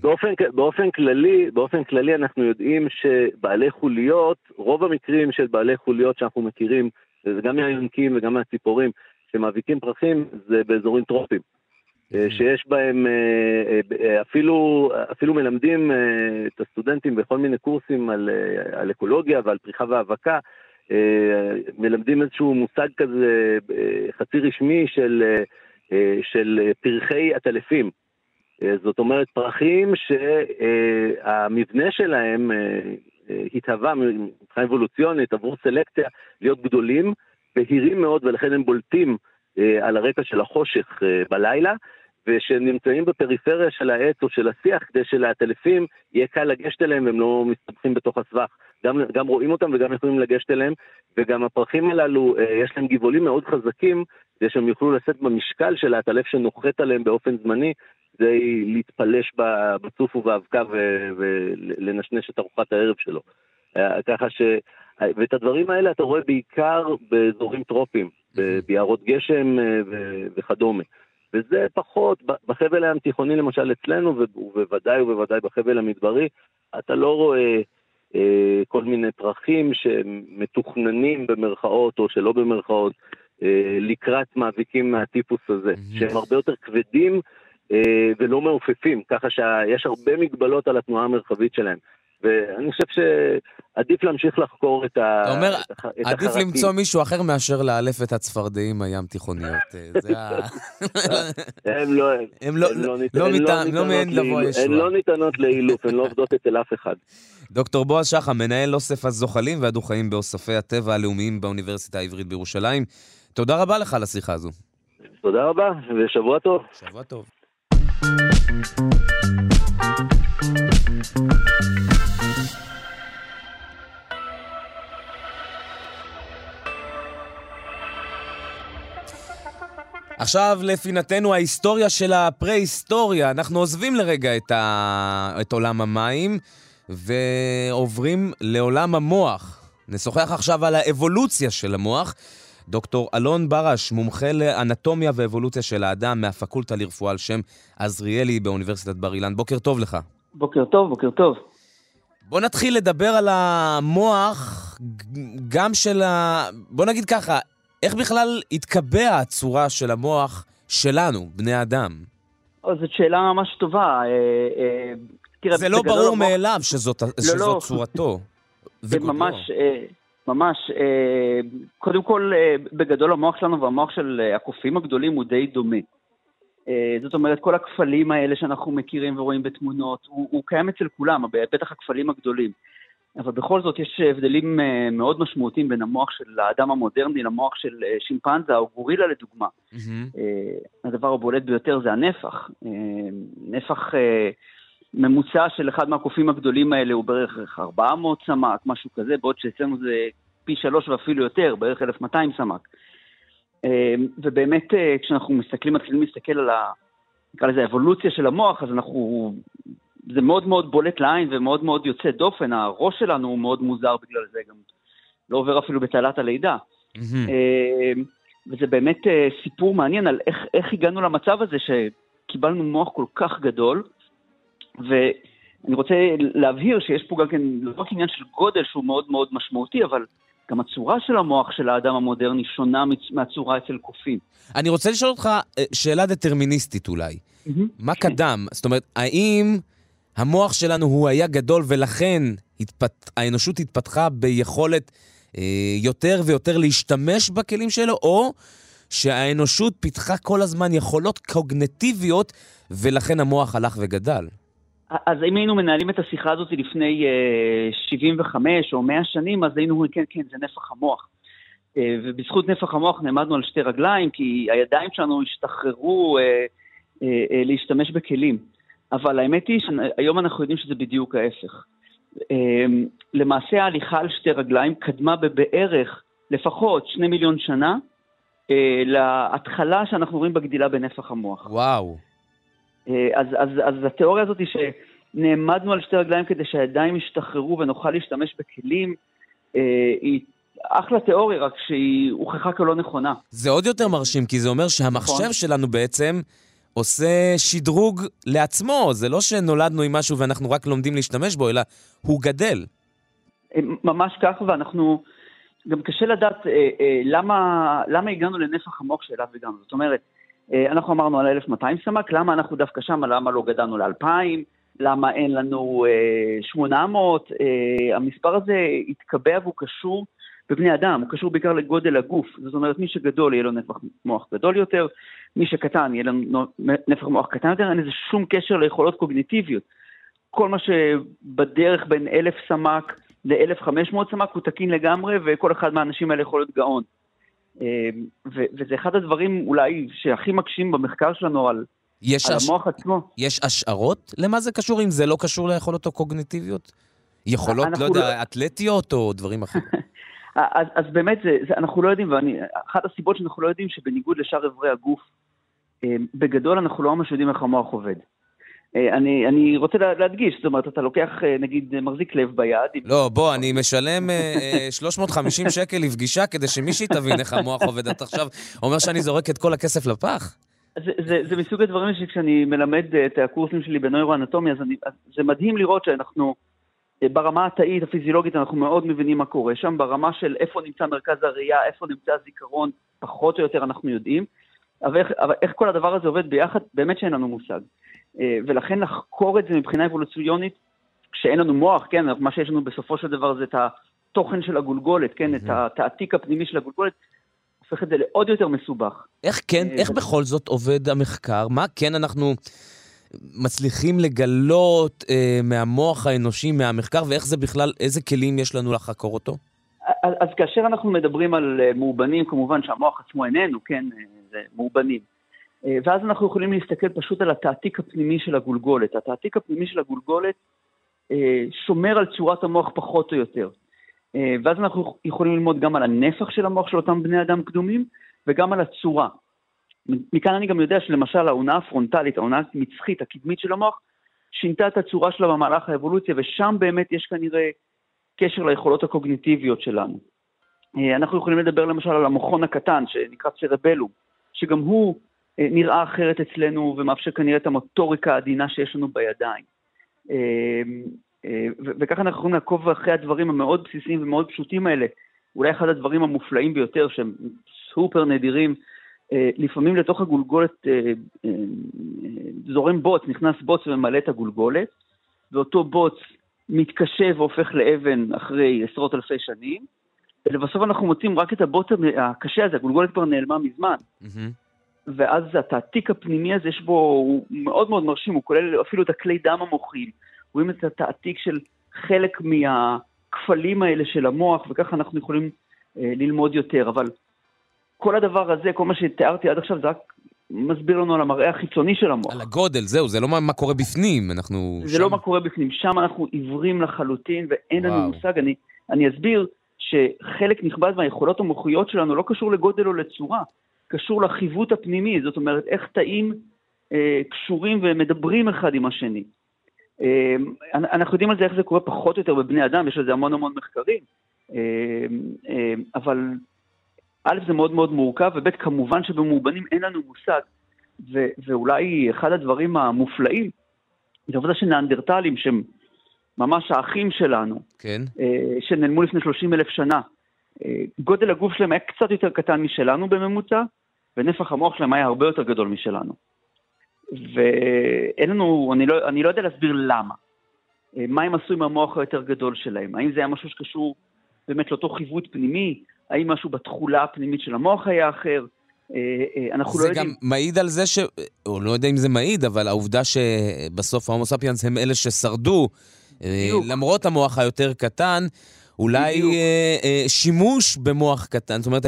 באופן כללי אנחנו יודעים שבעלי חוליות, רוב המקרים של בעלי חוליות שאנחנו מכירים, זה גם מהיונקים וגם מהציפורים, שמאביקים פרחים, זה באזורים טרופיים. שיש בהם, אפילו מלמדים את הסטודנטים בכל מיני קורסים על אקולוגיה ועל פריחה והאבקה, מלמדים איזשהו מושג כזה חצי רשמי של פרחי עטלפים. זאת אומרת פרחים שהמבנה שלהם התהווה מבחינה אבולוציונית עבור סלקציה להיות גדולים בהירים מאוד, ולכן הם בולטים על הרקע של החושך בלילה, ושנמצאים בפריפריה של העץ או של השיח, כדי שלעטלפים יהיה קל לגשת אליהם והם לא מסתבכים בתוך הסבך. גם רואים אותם וגם יכולים לגשת אליהם, וגם הפרחים הללו, יש להם גיבולים מאוד חזקים, כדי שהם יוכלו לשאת במשקל של העטלף שנוחת עליהם באופן זמני, זה להתפלש בצוף ובאבקה ולנשנש את ארוחת הערב שלו. ככה ש... ואת הדברים האלה אתה רואה בעיקר באזורים טרופיים, ביערות גשם וכדומה. וזה פחות, בחבל הים תיכוני למשל אצלנו, ובוודאי בחבל המדברי, אתה לא רואה כל מיני פרחים שמתוכננים במרכאות או שלא במרכאות לקראת מאביקים מהטיפוס הזה, שהם הרבה יותר כבדים ולא מעופפים, ככה שיש הרבה מגבלות על התנועה המרחבית שלהם. ואני חושב שעדיף להמשיך לחקור את החרקים. אתה אומר, עדיף למצוא מישהו אחר מאשר לאלף את הצפרדעים הים תיכוניות. הם לא ניתנות לאילוף, הן לא עובדות אצל אף אחד. דוקטור בועז שחם, מנהל אוסף הזוחלים והדו-חיים באוספי הטבע הלאומיים באוניברסיטה העברית בירושלים. תודה רבה לך על השיחה הזו. תודה רבה, ושבוע טוב. שבוע טוב. עכשיו לפינתנו ההיסטוריה של הפרה-היסטוריה, אנחנו עוזבים לרגע את עולם המים ועוברים לעולם המוח. נשוחח עכשיו על האבולוציה של המוח. דוקטור אלון ברש, מומחה לאנטומיה ואבולוציה של האדם מהפקולטה לרפואה על שם עזריאלי באוניברסיטת בר אילן. בוקר טוב לך. בוקר טוב. בוא נתחיל לדבר על המוח גם של ה... בוא נגיד ככה, איך בכלל התקבע הצורה של המוח שלנו, בני האדם? זאת שאלה ממש טובה. זה לא ברור מאליו שזאת צורתו. זה ממש... ממש, קודם כל, בגדול המוח שלנו והמוח של הקופים הגדולים הוא די דומה. זאת אומרת, כל הכפלים האלה שאנחנו מכירים ורואים בתמונות, הוא קיים אצל כולם, בטח הכפלים הגדולים. אבל בכל זאת יש הבדלים מאוד משמעותיים בין המוח של האדם המודרני למוח של שימפנזה או גורילה לדוגמה. הדבר הבולט ביותר זה הנפח. נפח ממוצע של אחד מהקופים הגדולים האלה הוא בערך 400 סמק, משהו כזה, בעוד שאצלנו זה פי 3 ואפילו יותר, בערך 1200 סמק. ובאמת, כשאנחנו מתחילים להסתכל על האבולוציה של המוח, אז זה מאוד מאוד בולט לעין ומאוד מאוד יוצא דופן. הראש שלנו הוא מאוד מוזר בגלל זה, גם לא עובר אפילו בתעלת הלידה. וזה באמת סיפור מעניין על איך הגענו למצב הזה שקיבלנו מוח כל כך גדול, ואני רוצה להבהיר שיש פה גם כן לא רק עניין של גודל שהוא מאוד מאוד משמעותי, אבל גם הצורה של המוח של האדם המודרני שונה מהצורה אצל קופים. אני רוצה לשאול אותך שאלה דטרמיניסטית אולי. מה קדם? זאת אומרת, האם המוח שלנו הוא היה גדול ולכן האנושות התפתחה ביכולת יותר ויותר להשתמש בכלים שלו, או שהאנושות פיתחה כל הזמן יכולות קוגניטיביות ולכן המוח הלך וגדל? אז אם היינו מנהלים את השיחה הזאת לפני 75 או 100 שנים, אז היינו אומרים, כן, זה נפח המוח. ובזכות נפח המוח נעמדנו על שתי רגליים, כי הידיים שלנו השתחררו להשתמש בכלים. אבל האמת היא שהיום אנחנו יודעים שזה בדיוק ההפך. למעשה ההליכה על שתי רגליים קדמה בבערך לפחות 2 מיליון שנה, להתחלה שאנחנו רואים בגדילה בנפח המוח. וואו. אז התיאוריה הזאת היא שנעמדנו על שתי רגליים כדי שהידיים ישתחררו ונוכל להשתמש בכלים, היא אחלה תיאוריה, רק שהיא הוכחה כלא נכונה. זה עוד יותר מרשים, כי זה אומר שהמחשב שלנו בעצם עושה שדרוג לעצמו, זה לא שנולדנו עם משהו ואנחנו רק לומדים להשתמש בו, אלא הוא גדל. ממש כך, ואנחנו... גם קשה לדעת למה הגענו לנפח המוח שאליו הגענו. זאת אומרת, אנחנו אמרנו על 1200 סמ"ק, למה אנחנו דווקא שם, למה לא גדלנו ל-2000, למה אין לנו 800, המספר הזה התקבע והוא קשור בבני אדם, הוא קשור בעיקר לגודל הגוף, זאת אומרת מי שגדול יהיה לו נפח מוח גדול יותר, מי שקטן יהיה לו נפח מוח קטן יותר, אין איזה שום קשר ליכולות קוגניטיביות. כל מה שבדרך בין 1000 סמ"ק ל-1500 סמ"ק הוא תקין לגמרי, וכל אחד מהאנשים האלה יכול להיות גאון. וזה אחד הדברים אולי שהכי מקשים במחקר שלנו על המוח עצמו. יש השערות? למה זה קשור? אם זה לא קשור ליכולות הקוגניטיביות? יכולות, לא יודע, אתלטיות או דברים אחרים? אז באמת, אנחנו לא יודעים, ואחת הסיבות שאנחנו לא יודעים שבניגוד לשאר אברי הגוף, בגדול אנחנו לא ממש יודעים איך המוח עובד. אני רוצה להדגיש, זאת אומרת, אתה לוקח, נגיד, מחזיק לב ביד. לא, בוא, אני משלם 350 שקל לפגישה כדי שמישהי תבין איך המוח עובד. אתה עכשיו אומר שאני זורק את כל הכסף לפח? זה מסוג הדברים שכשאני מלמד את הקורסים שלי בנוירואנטומיה, אז זה מדהים לראות שאנחנו, ברמה התאית, הפיזיולוגית, אנחנו מאוד מבינים מה קורה שם, ברמה של איפה נמצא מרכז הראייה, איפה נמצא הזיכרון, פחות או יותר אנחנו יודעים, אבל איך כל הדבר הזה עובד ביחד, באמת שאין לנו מושג. ולכן לחקור את זה מבחינה אבולוציונית, כשאין לנו מוח, כן, מה שיש לנו בסופו של דבר זה את התוכן של הגולגולת, כן, את התעתיק הפנימי של הגולגולת, הופך את זה לעוד יותר מסובך. איך כן, איך בכל זאת עובד המחקר? מה כן אנחנו מצליחים לגלות מהמוח האנושי, מהמחקר, ואיך זה בכלל, איזה כלים יש לנו לחקור אותו? אז כאשר אנחנו מדברים על מאובנים, כמובן שהמוח עצמו איננו, כן, זה מאובנים. ואז אנחנו יכולים להסתכל פשוט על התעתיק הפנימי של הגולגולת. התעתיק הפנימי של הגולגולת שומר על צורת המוח פחות או יותר. ואז אנחנו יכולים ללמוד גם על הנפח של המוח של אותם בני אדם קדומים, וגם על הצורה. מכאן אני גם יודע שלמשל העונה הפרונטלית, העונה המצחית, הקדמית של המוח, שינתה את הצורה שלה במהלך האבולוציה, ושם באמת יש כנראה קשר ליכולות הקוגניטיביות שלנו. אנחנו יכולים לדבר למשל על המוחון הקטן, שנקרא צרבלום, שגם הוא נראה אחרת אצלנו, ומאפשר כנראה את המוטוריקה העדינה שיש לנו בידיים. וככה אנחנו יכולים לעקוב אחרי הדברים המאוד בסיסיים ומאוד פשוטים האלה. אולי אחד הדברים המופלאים ביותר, שהם סופר נדירים, לפעמים לתוך הגולגולת זורם בוץ, נכנס בוץ וממלא את הגולגולת, ואותו בוץ מתקשה והופך לאבן אחרי עשרות אלפי שנים, ולבסוף אנחנו מוצאים רק את הבוץ הקשה הזה, הגולגולת כבר נעלמה מזמן. ואז התעתיק הפנימי הזה, יש בו, הוא מאוד מאוד מרשים, הוא כולל אפילו את הכלי דם המוחים, רואים את התעתיק של חלק מהכפלים האלה של המוח, וככה אנחנו יכולים ללמוד יותר, אבל כל הדבר הזה, כל מה שתיארתי עד עכשיו, זה רק מסביר לנו על המראה החיצוני של המוח. על הגודל, זהו, זה לא מה קורה בפנים, אנחנו... זה לא מה קורה בפנים, שם אנחנו עיוורים לחלוטין, ואין לנו מושג, אני אסביר שחלק נכבד מהיכולות המוחיות שלנו לא קשור לגודל או לצורה, קשור לחיווט הפנימי, זאת אומרת, איך תאים קשורים ומדברים אחד עם השני. אנחנו יודעים על זה, איך זה קורה פחות או יותר בבני אדם, יש לזה המון המון מחקרים, אבל... א', זה מאוד מאוד מורכב, וב' כמובן שבמובנים אין לנו מושג, ואולי אחד הדברים המופלאים, זה עובדה שנאנדרטלים, שהם ממש האחים שלנו, כן. שנעלמו לפני 30,000 שנה, גודל הגוף שלהם היה קצת יותר קטן משלנו בממוצע, ונפח המוח שלהם היה הרבה יותר גדול משלנו. ואין לנו, אני לא יודע להסביר למה, מה הם עשו עם המוח היותר גדול שלהם, האם זה היה משהו שקשור באמת לאותו חיווט פנימי, האם משהו בתחולה הפנימית של המוח היה אחר, אנחנו לא יודעים... זה גם מעיד על זה ש... או לא יודע אם זה מעיד, אבל העובדה שבסוף ההומו ספיאנס הם אלה ששרדו, למרות המוח היותר קטן, אולי שימוש במוח קטן, זאת אומרת,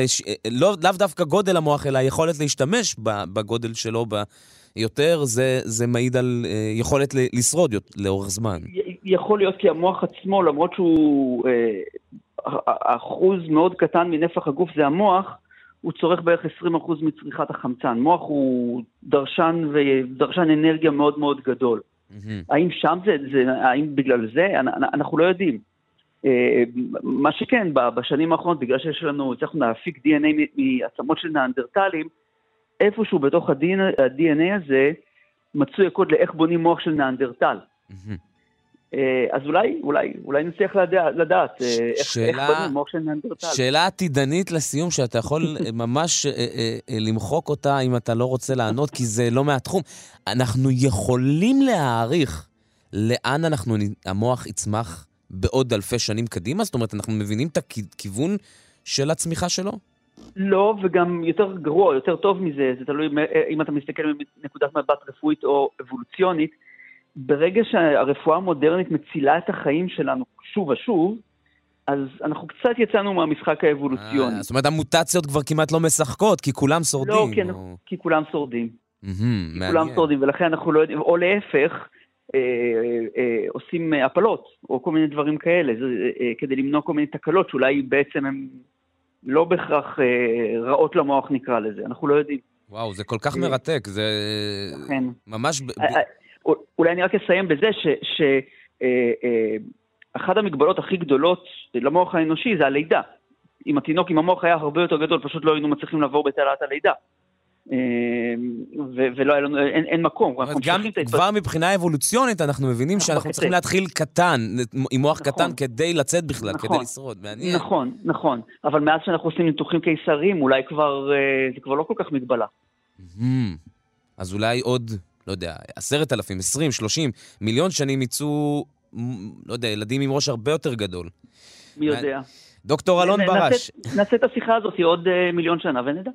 לאו דווקא גודל המוח, אלא היכולת להשתמש בגודל שלו ביותר, זה מעיד על יכולת לשרוד לאורך זמן. יכול להיות כי המוח עצמו, למרות שהוא... אחוז מאוד קטן מנפח הגוף זה המוח, הוא צורך בערך 20% מצריכת החמצן. מוח הוא דרשן ודרשן אנרגיה מאוד מאוד גדול. האם שם האם בגלל זה? אנחנו לא יודעים. מה שכן, בשנים האחרונות, בגלל שיש לנו, הצלחנו להפיק DNA מעצמות של נאנדרטלים, איפשהו בתוך ה-DNA הזה, מצוי הקוד לאיך בונים מוח של נאנדרטל. אז אולי נצליח לדעת איך בנו מוח של נאנדרטל. שאלה עתידנית לסיום שאתה יכול ממש למחוק אותה אם אתה לא רוצה לענות, כי זה לא מהתחום. אנחנו יכולים להעריך לאן המוח יצמח בעוד אלפי שנים קדימה? זאת אומרת, אנחנו מבינים את הכיוון של הצמיחה שלו? לא, וגם יותר גרוע, יותר טוב מזה, זה תלוי אם אתה מסתכל מנקודת מבט רפואית או אבולוציונית, ברגע שהרפואה המודרנית מצילה את החיים שלנו שוב ושוב, אז אנחנו קצת יצאנו מהמשחק האבולוציוני. זאת אומרת, המוטציות כבר כמעט לא משחקות, כי כולם שורדים. לא, כי כולם שורדים. ולכן אנחנו לא יודעים, או להפך, עושים הפלות, או כל מיני דברים כאלה, כדי למנוע כל מיני תקלות, שאולי בעצם הן לא בהכרח רעות למוח נקרא לזה, אנחנו לא יודעים. וואו, זה כל כך מרתק, זה ממש... אולי אני רק אסיים בזה שאחת המגבלות הכי גדולות למוח האנושי זה הלידה. עם התינוק, עם המוח היה הרבה יותר גדול, פשוט לא היינו מצליחים לעבור בתעלת הלידה. ואין מקום. גם כבר מבחינה אבולוציונית אנחנו מבינים שאנחנו צריכים להתחיל קטן, עם מוח קטן, כדי לצאת בכלל, כדי לשרוד. נכון. אבל מאז שאנחנו עושים ניתוחים קיסריים, אולי זה כבר לא כל כך מגבלה. אז אולי עוד... לא יודע, 10,000, 20, 30, מיליון שנים יצאו, לא יודע, ילדים עם ראש הרבה יותר גדול. מי יודע. דוקטור אלון ברש. נעשה את השיחה הזאת עוד מיליון שנה ונדע.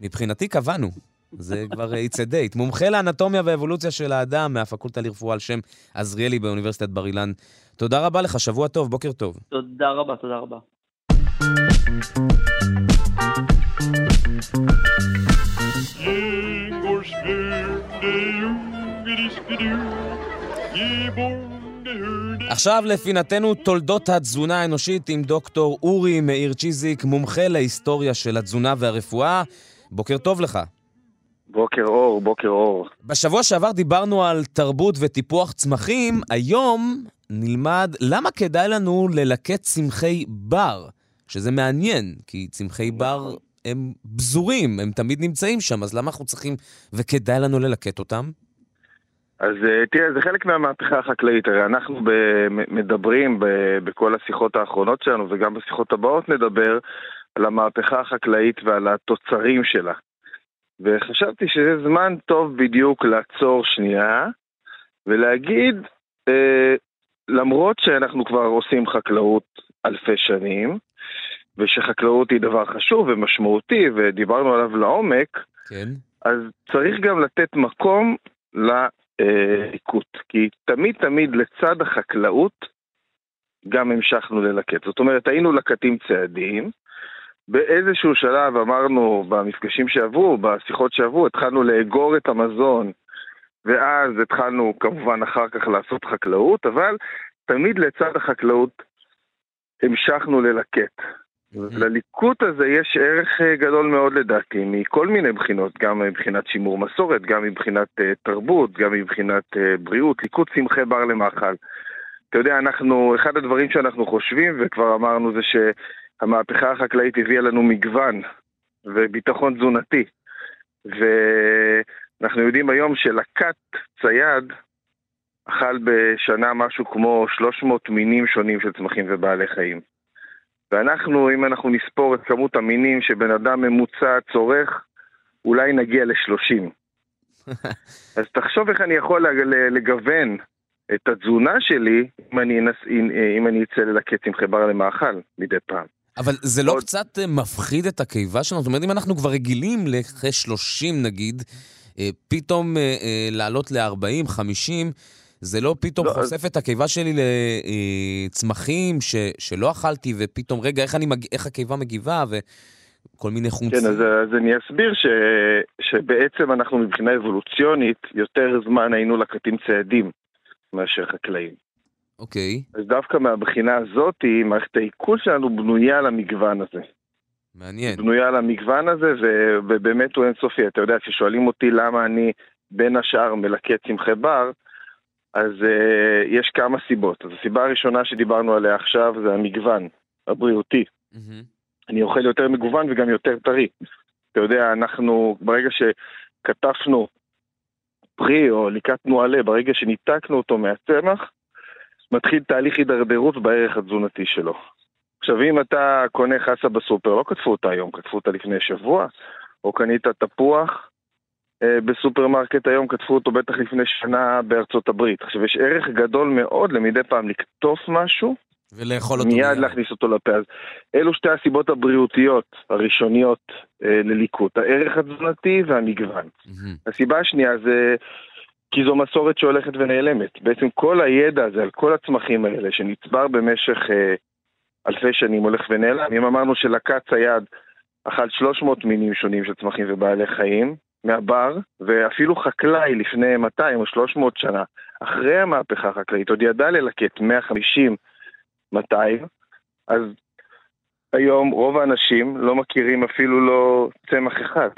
מבחינתי קבענו. זה כבר יצדית. מומחה לאנטומיה והאבולוציה של האדם מהפקולטה לרפואה על שם עזריאלי באוניברסיטת בר אילן. תודה רבה לך, שבוע טוב, בוקר טוב. תודה רבה, תודה רבה. עכשיו לפינתנו תולדות התזונה האנושית עם דוקטור אורי מאיר צ'יזיק, מומחה להיסטוריה של התזונה והרפואה. בוקר טוב לך. בוקר אור, בוקר אור. בשבוע שעבר דיברנו על תרבות וטיפוח צמחים, היום נלמד למה כדאי לנו ללקט צמחי בר, שזה מעניין, כי צמחי בר הם בזורים, הם תמיד נמצאים שם, אז למה אנחנו צריכים וכדאי לנו ללקט אותם? אז תראה, זה חלק מהמהפכה החקלאית, הרי אנחנו מדברים בכל השיחות האחרונות שלנו, וגם בשיחות הבאות נדבר על המהפכה החקלאית ועל התוצרים שלה. וחשבתי שזה זמן טוב בדיוק לעצור שנייה, ולהגיד, למרות שאנחנו כבר עושים חקלאות אלפי שנים, ושחקלאות היא דבר חשוב ומשמעותי, ודיברנו עליו לעומק, כן. אז צריך גם לתת מקום לליקוט, כי תמיד לצד החקלאות גם המשכנו ללקט. זאת אומרת, היינו לקטים צעדים, באיזשהו שלב אמרנו במפגשים שעברו, בשיחות שעברו, התחלנו לאגור את המזון, ואז התחלנו כמובן אחר כך לעשות חקלאות, אבל תמיד לצד החקלאות המשכנו ללקט. לליקוט הזה יש ערך גדול מאוד לדעתי, מכל מיני בחינות, גם מבחינת שימור מסורת, גם מבחינת תרבות, גם מבחינת בריאות, ליקוט צמחי בר למאכל. אתה יודע, אחד הדברים שאנחנו חושבים, וכבר אמרנו, זה שהמהפכה החקלאית הביאה לנו מגוון וביטחון תזונתי. ואנחנו יודעים היום שלקט צייד אכל בשנה משהו כמו 300 מינים שונים של צמחים ובעלי חיים. ואנחנו, אם אנחנו נספור את כמות המינים שבן אדם ממוצע צורך, אולי נגיע ל-30. אז תחשוב איך אני יכול לגוון את התזונה שלי, אם אני אצא ללקט עם חבר למאכל מדי פעם. אבל זה לא קצת מפחיד את הקיבה שלנו? זאת אומרת, אם אנחנו כבר רגילים לאחרי 30 נגיד, פתאום לעלות ל-40, 50... זה לא פתאום חושף את הקיבה שלי לצמחים שלא אכלתי, ופתאום, רגע, איך הקיבה מגיבה, וכל מיני חומצים. כן, אז אני אסביר שבעצם אנחנו מבחינה אבולוציונית, יותר זמן היינו לקטים צעדים מאשר חקלאים. אוקיי. אז דווקא מהבחינה הזאת, מערכת העיכול שלנו בנויה על המגוון הזה. מעניין. בנויה על המגוון הזה, ובאמת הוא אינסופי. אתה יודע, כששואלים אותי למה אני בין השאר מלקט צמחי בר, אז יש כמה סיבות. אז הסיבה הראשונה שדיברנו עליה עכשיו זה המגוון הבריאותי. אני אוכל יותר מגוון וגם יותר טרי. אתה יודע, אנחנו ברגע שקטפנו פרי או ליקטנו עלה, ברגע שניתקנו אותו מהצמח, מתחיל תהליך הידרדרות בערך התזונתי שלו. עכשיו, אם אתה קונה חסה בסופר, לא קטפו אותה היום, קטפו אותה לפני שבוע, או קנית תפוח, בסופרמרקט היום כתפו אותו בטח לפני שנה בארצות הברית. עכשיו יש ערך גדול מאוד למדי פעם לקטוף משהו ולאכול אותו, מיד להכניס אותו לפה. אז אלו שתי הסיבות הבריאותיות הראשוניות לליקוט, הערך התזונתי והמגוון. הסיבה השנייה זה כי זו מסורת שהולכת ונעלמת. בעצם כל הידע הזה על כל הצמחים האלה שנצבר במשך אלפי שנים הולך ונעלם. אם אמרנו שלקט צייד אכל 300 מינים שונים של צמחים ובעלי חיים מהבר, ואפילו חקלאי לפני 200 או 300 שנה, אחרי המהפכה החקלאית, עוד ידע ללקט 150-200, אז היום רוב האנשים לא מכירים אפילו לא צמח אחד.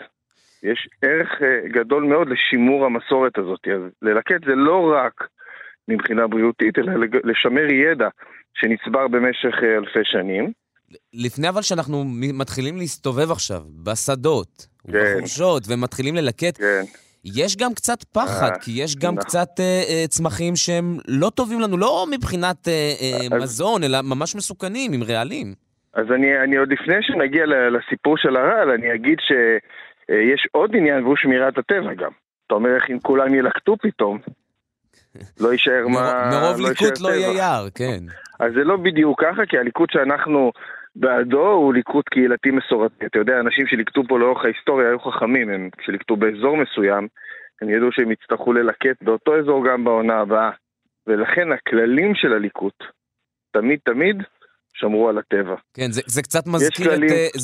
יש ערך גדול מאוד לשימור המסורת הזאת, אז ללקט זה לא רק מבחינה בריאותית, אלא לשמר ידע שנצבר במשך אלפי שנים. לפני אבל שאנחנו מתחילים להסתובב עכשיו בשדות ובחורשות ומתחילים ללקט, יש גם קצת פחד, כי יש גם קצת צמחים שהם לא טובים לנו, לא מבחינת מזון, אלא ממש מסוכנים, עם רעלים. אז אני עוד לפני שנגיע לסיפור של הרעל, אני אגיד שיש עוד עניין, והוא שמירת הטבע גם. אתה אומר, אם כולם ילקטו פתאום, לא יישאר מה... מרוב ליקוט לא יהיה יער, כן. אז זה לא בדיוק ככה, כי הליקוט שאנחנו בעדו הוא ליקוט קהילתי מסורתי. אתה יודע, אנשים שליקטו פה לאורך ההיסטוריה היו חכמים, הם שליקטו באזור מסוים, הם ידעו שהם יצטרכו ללקט באותו אזור גם בעונה הבאה. ולכן הכללים של הליקוט תמיד שמרו על הטבע. כן, זה קצת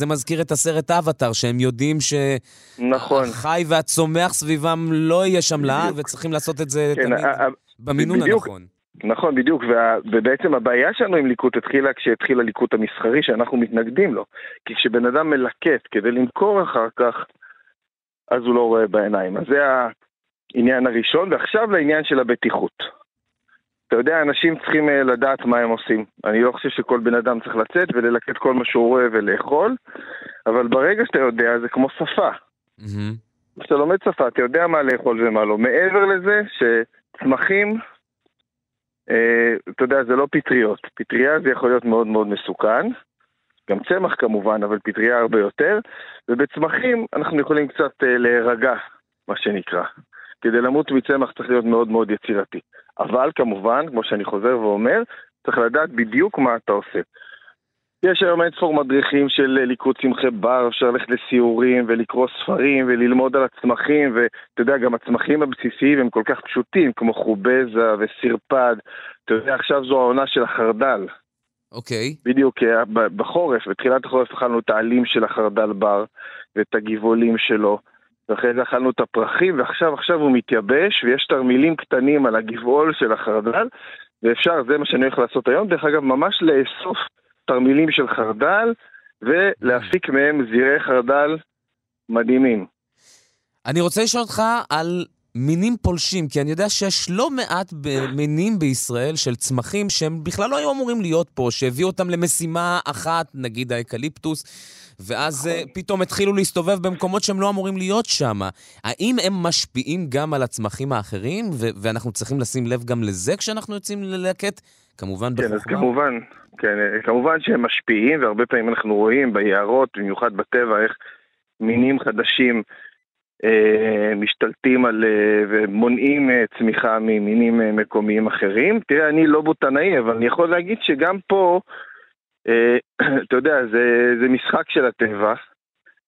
מזכיר את הסרט אבטר, שהם יודעים שהחי והצומח סביבם לא יהיה שם לעד, וצריכים לעשות את זה תמיד במינון הנכון. נכון, בדיוק, ובעצם הבעיה שלנו עם ליקוט התחילה כשהתחיל הליקוט המסחרי שאנחנו מתנגדים לו, כי כשבן אדם מלקט כדי למכור אחר כך, אז הוא לא רואה בעיניים. אז זה העניין הראשון, ועכשיו לעניין של הבטיחות. אתה יודע, אנשים צריכים לדעת מה הם עושים. אני לא חושב שכל בן אדם צריך לצאת וללקט כל מה שהוא רואה ולאכול, אבל ברגע שאתה יודע, זה כמו שפה. כשאתה לומד שפה, אתה יודע מה לאכול ומה לא. מעבר לזה, צמחים, אתה יודע, זה לא פטריות. פטריה זה יכול להיות מאוד מאוד מסוכן, גם צמח כמובן, אבל פטריה הרבה יותר, ובצמחים אנחנו יכולים קצת להירגע, מה שנקרא. כדי למות מצמח צריך להיות מאוד מאוד יצירתי. אבל כמובן, כמו שאני חוזר ואומר, צריך לדעת בדיוק מה אתה עושה. יש היום אין ספור מדריכים של לקרוא צמחי בר, אפשר ללכת לסיורים ולקרוא ספרים וללמוד על הצמחים, ואתה יודע, גם הצמחים הבסיסיים הם כל כך פשוטים, כמו חובזה וסרפד, אתה יודע, עכשיו זו העונה של החרדל. אוקיי. בדיוק, בחורף, בתחילת החורף אכלנו את העלים של החרדל בר, ואת הגיבולים שלו, ואחרי זה אכלנו את הפרחים, ועכשיו הוא מתייבש, ויש תרמילים קטנים על הגבעול של החרדל, ואפשר, זה מה שאני הולך לעשות היום, דרך אגב, ממש לאסוף תרמילים של חרדל, ולהפיק מהם זירי חרדל מדהימים. אני רוצה לשאול אותך על מינים פולשים, כי אני יודע שיש לא מעט מינים בישראל של צמחים שהם בכלל לא היו אמורים להיות פה, שהביאו אותם למשימה אחת, נגיד האקליפטוס, ואז פתאום התחילו להסתובב במקומות שהם לא אמורים להיות שם. האם הם משפיעים גם על הצמחים האחרים, ואנחנו צריכים לשים לב גם לזה כשאנחנו יוצאים ללקט? כמובן בחוכמה. כן, אז כמובן שהם משפיעים, והרבה פעמים אנחנו רואים ביערות, במיוחד בטבע, איך מינים חדשים משתלטים על, ומונעים צמיחה ממינים מקומיים אחרים. תראה, אני לא בוטנאי, אבל אני יכול להגיד שגם פה, אתה יודע, זה משחק של הטבע,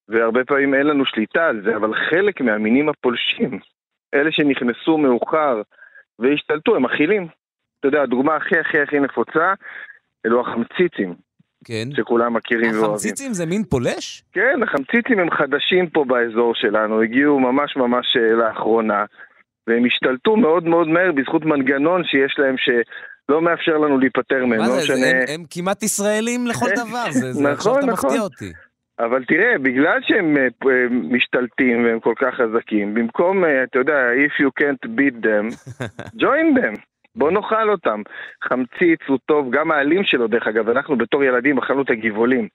והרבה פעמים אין לנו שליטה על זה, אבל חלק מהמינים הפולשים, אלה שנכנסו מאוחר והשתלטו, הם אכילים. אתה יודע, הדוגמה הכי נפוצה, אלו החמציצים. כן. שכולם מכירים ואוהבים. החמציצים זה מין פולש? כן, החמציצים הם חדשים פה באזור שלנו, הגיעו ממש לאחרונה, והם השתלטו מאוד מאוד מהר בזכות מנגנון שיש להם שלא מאפשר לנו להיפטר מהם. מה זה, הם כמעט ישראלים לכל דבר, זה עכשיו אתה מפתיע אותי. אבל תראה, בגלל שהם משתלטים והם כל כך חזקים, במקום, אתה יודע, if you can't beat them, join them. בוא נאכל אותם. חמציץ הוא טוב, גם העלים שלו דרך אגב, אנחנו בתור ילדים אכלנו את הגיבולים.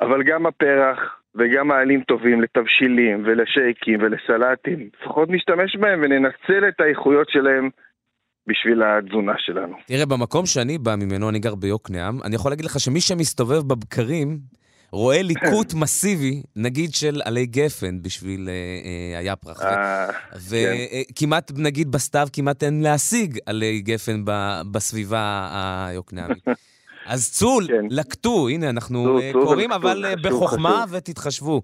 אבל גם הפרח וגם העלים טובים לתבשילים ולשייקים ולסלטים. לפחות נשתמש בהם וננצל את האיכויות שלהם בשביל התזונה שלנו. תראה, במקום שאני בא ממנו, אני גר ביוקנעם, אני יכול להגיד לך שמי שמסתובב בבקרים רואה ליקוט מסיבי, נגיד של עלי גפן, בשביל היפרח. וכמעט, נגיד בסתיו, כמעט אין להשיג עלי גפן בסביבה היוקנעמית. אז צול, לקטו, הנה אנחנו קוראים, אבל בחוכמה ותתחשבו.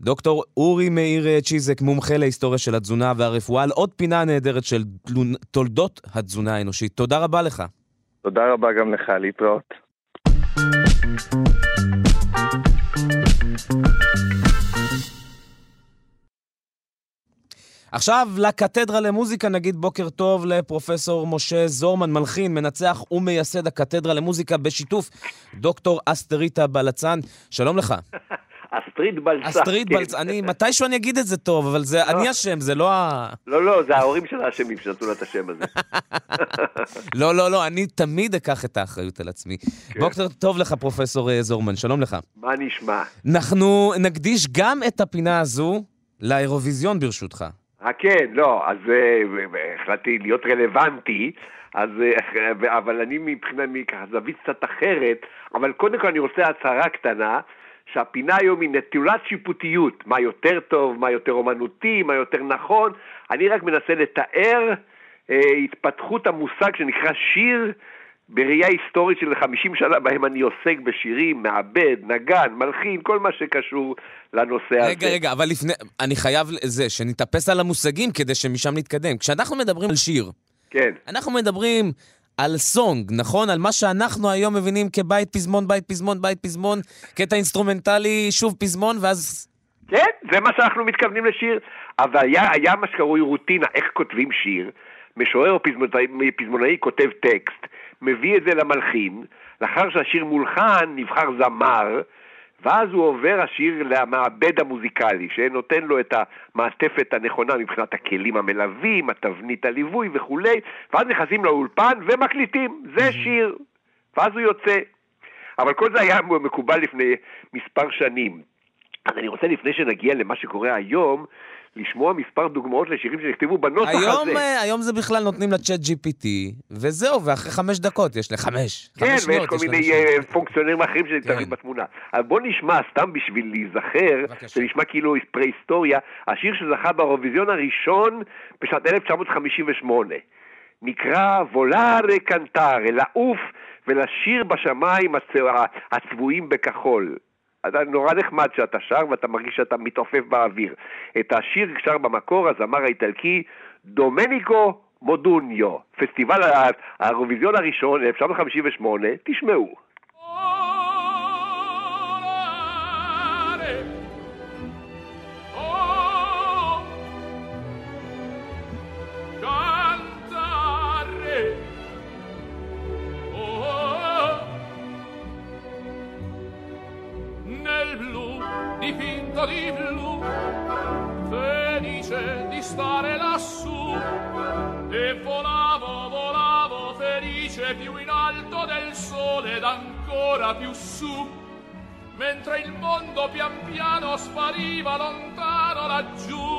דוקטור אורי מאיר צ'יזק, מומחה להיסטוריה של התזונה והרפואה, על עוד פינה נהדרת של תולדות התזונה האנושית. תודה רבה לך. תודה רבה גם לך, להתראות. עכשיו לקתדרה למוזיקה נגיד בוקר טוב לפרופסור משה זורמן, מלחין, מנצח ומייסד הקתדרה למוזיקה בשיתוף דוקטור אסטרית בלצן. שלום לך. אסטריד בלצן. אסטריד בלצן, אני מתישהו אני אגיד את זה טוב, אבל זה אני השם, זה לא ה... לא, זה ההורים של האשמים שנתנו לה את השם הזה. לא, אני תמיד אקח את האחריות על עצמי. בוקר טוב לך פרופסור זורמן, שלום לך. מה נשמע? אנחנו נקדיש גם את הפינה הזו לאירוויזיון ברשותך. כן, לא, אז החלטתי להיות רלוונטי, אבל אני מבחינה זווית קצת אחרת, אבל קודם כל אני רוצה הצהרה קטנה, שהפינה היום היא נטולת שיפוטיות, מה יותר טוב, מה יותר אומנותי, מה יותר נכון, אני רק מנסה לתאר התפתחות המושג שנקרא שיר, בראייה היסטורית של 50 שנה בהם אני עוסק בשירים, מעבד, נגן, מלחין, כל מה שקשור לנושא הזה. רגע, אבל לפני, אני חייב לזה, שנתאפס על המושגים כדי שמשם נתקדם. כשאנחנו מדברים על שיר, כן. אנחנו מדברים על סונג, נכון? על מה שאנחנו היום מבינים כבית פזמון, בית פזמון, בית פזמון, קטע אינסטרומנטלי, שוב פזמון, ואז... כן, זה מה שאנחנו מתכוונים לשיר. אבל היה מה שקרוי רוטינה, איך כותבים שיר. משורר או פזמונאי כותב טקסט, מביא את זה למלחין, לאחר שהשיר מולחן נבחר זמר, ואז הוא עובר השיר למעבד המוזיקלי, שנותן לו את המעטפת הנכונה מבחינת הכלים המלווים, התבנית הליווי וכו', ואז נכנסים לאולפן ומקליטים, זה שיר, ואז הוא יוצא. אבל כל זה היה מקובל לפני מספר שנים. אז אני רוצה לפני שנגיע למה שקורה היום, לשמוע מספר דוגמאות לשירים שנכתבו בנוסח הזה. היום זה בכלל נותנים לצ'אט GPT, וזהו, ואחרי 5 דקות יש ל5. כן, ויש כל מיני פונקציונרים אחרים שנצטרים בתמונה. אבל בוא נשמע, סתם בשביל להיזכר, זה נשמע כאילו פרה-היסטוריה, השיר שזכה באירוויזיון הראשון בשנת 1958. נקרא וולארה קנטארה, לעוף ולשיר בשמיים הצבועים בכחול. אתה נורא נחמד שאתה שר ואתה מרגיש שאתה מתעופף באוויר. את השיר שר במקור הזמר האיטלקי דומניקו מודוניו. פסטיבל האירוויזיון הראשון 1958, תשמעו. Dipinto di blu, felice di stare lassù, e volavo, volavo, felice più in alto del sole ed ancora più su, mentre il mondo pian piano spariva lontano laggiù.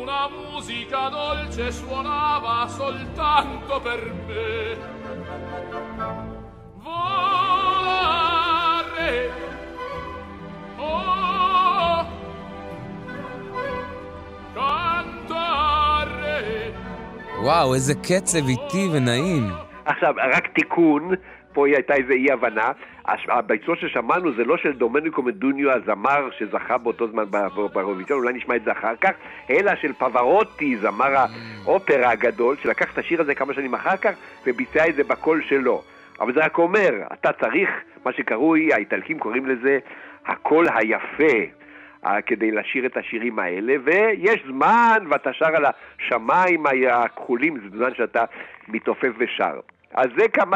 Una musica dolce suonava soltanto per me. Oh, cantare. וואו, איזה קצב איטי ונעים. עכשיו, רק תיקון, פה הייתה איזו אי הבנה, הביצוע ששמענו זה לא של דומניקו מדוניו הזמר שזכה באותו זמן באירוויזיון, אולי נשמע את זה אחר כך, אלא של פברוטי, זמר האופרה הגדול, שלקח את השיר הזה כמה שנים אחר כך וביצע את זה בקול שלו. אבל זה רק אומר, אתה צריך, מה שקרוי, האיטלקים קוראים לזה הקול היפה, כדי לשיר את השירים האלה, ויש זמן, ואתה שר על השמיים הכחולים, זה זמן שאתה מתעופף ושר. אז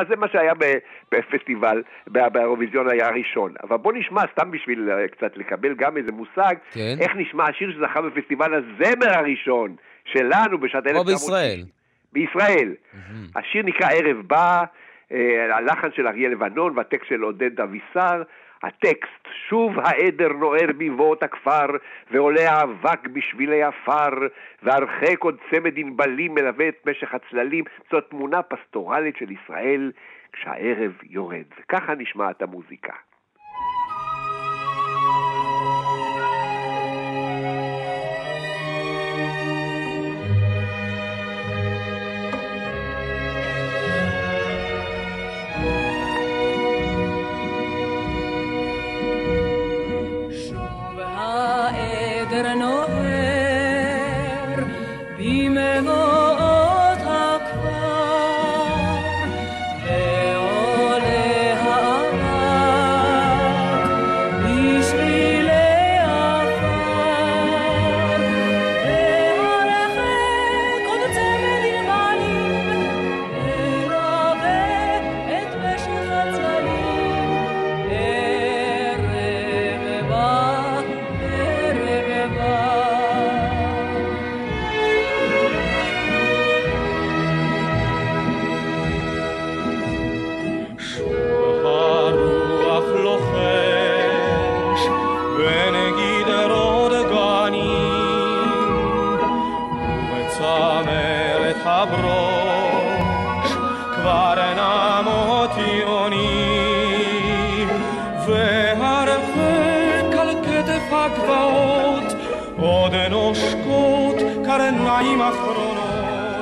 זה מה שהיה בפסטיבל, באירוויזיון היה הראשון. אבל בוא נשמע, סתם בשביל קצת לקבל גם איזה מושג, כן. איך נשמע השיר שזכה בפסטיבל הזמר הראשון שלנו בשנת 1990. או בישראל. בישראל. השיר נקרא ערב בא, הלחן של אריה לבנון והטקסט של עודד אביסר. הטקסט: שוב העדר נוער מבואות הכפר ועולה האבק בשבילי עפר והרחק עוד צמד ענבלים מלווה את משך הצללים. זאת תמונה פסטורלית של ישראל כשהערב יורד. ככה נשמעת המוזיקה.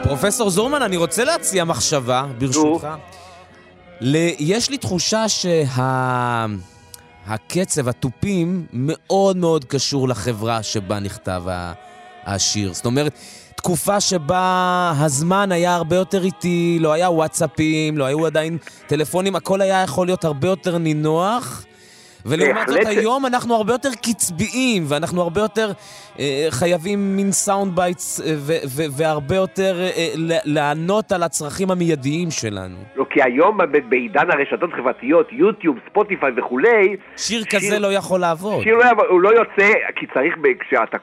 פרופסור זורמן, אני רוצה להציע מחשבה, ברשותך. יש לי תחושה שהקצב, הטופים, מאוד מאוד קשור לחברה שבה נכתב השיר. זאת אומרת, תקופה שבה הזמן היה הרבה יותר איטי, לא היה וואטסאפים, לא היו עדיין טלפונים, הכל היה יכול להיות הרבה יותר נינוח. ולעומת זאת היום אנחנו הרבה יותר קצביים, ואנחנו הרבה יותר חייבים מין סאונד בייטס, והרבה יותר לענות על הצרכים המיידיים שלנו. לא, כי היום בעידן הרשתות חברתיות, יוטיוב, ספוטיפיי וכולי, שיר כזה לא יכול לעבוד. שיר לא יוצא, כי צריך, כשאתה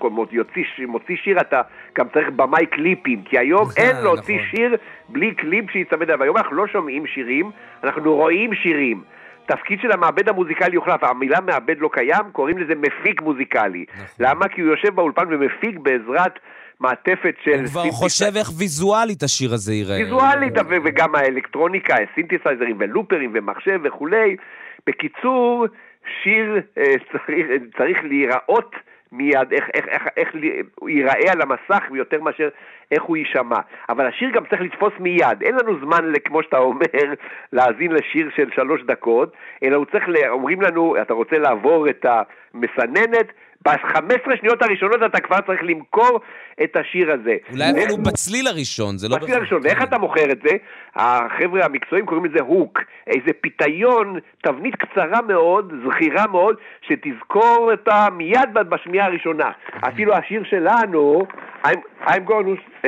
מוציא שיר, אתה גם צריך במאי קליפים, כי היום אין להוציא שיר בלי קליפ שיצמד. והיום אנחנו לא שומעים שירים, אנחנו רואים שירים. תפקיד של המעבד המוזיקלי יוחלף, המילה מעבד לא קיים, קוראים לזה מפיק מוזיקלי. למה? כי הוא יושב באולפן ומפיק בעזרת מעטפת של... הוא כבר חושב איך ויזואלית השיר הזה ייראה. ויזואלית, וגם האלקטרוניקה, הסינתסייזרים ולופרים ומחשב וכולי. בקיצור, שיר צריך להיראות מיד, איך ייראה על המסך יותר מאשר איך הוא יישמע. אבל השיר גם צריך לתפוס מיד. אין לנו זמן, כמו שאתה אומר, להאזין לשיר של 3 דקות, אלא הוא צריך, אומרים לנו, אתה רוצה לעבור את המסננת, ב-15 שניות הראשונות אתה כבר צריך למכור את השיר הזה. אולי אפילו בצליל הראשון, זה לא... בצליל הראשון, ואיך אתה מוכר את זה? החבר'ה המקצועיים קוראים לזה הוק, איזה פיתיון, תבנית קצרה מאוד, זכירה מאוד, שתזכור אותה מיד בשמיעה הראשונה. אפילו השיר שלנו, I'm Gone,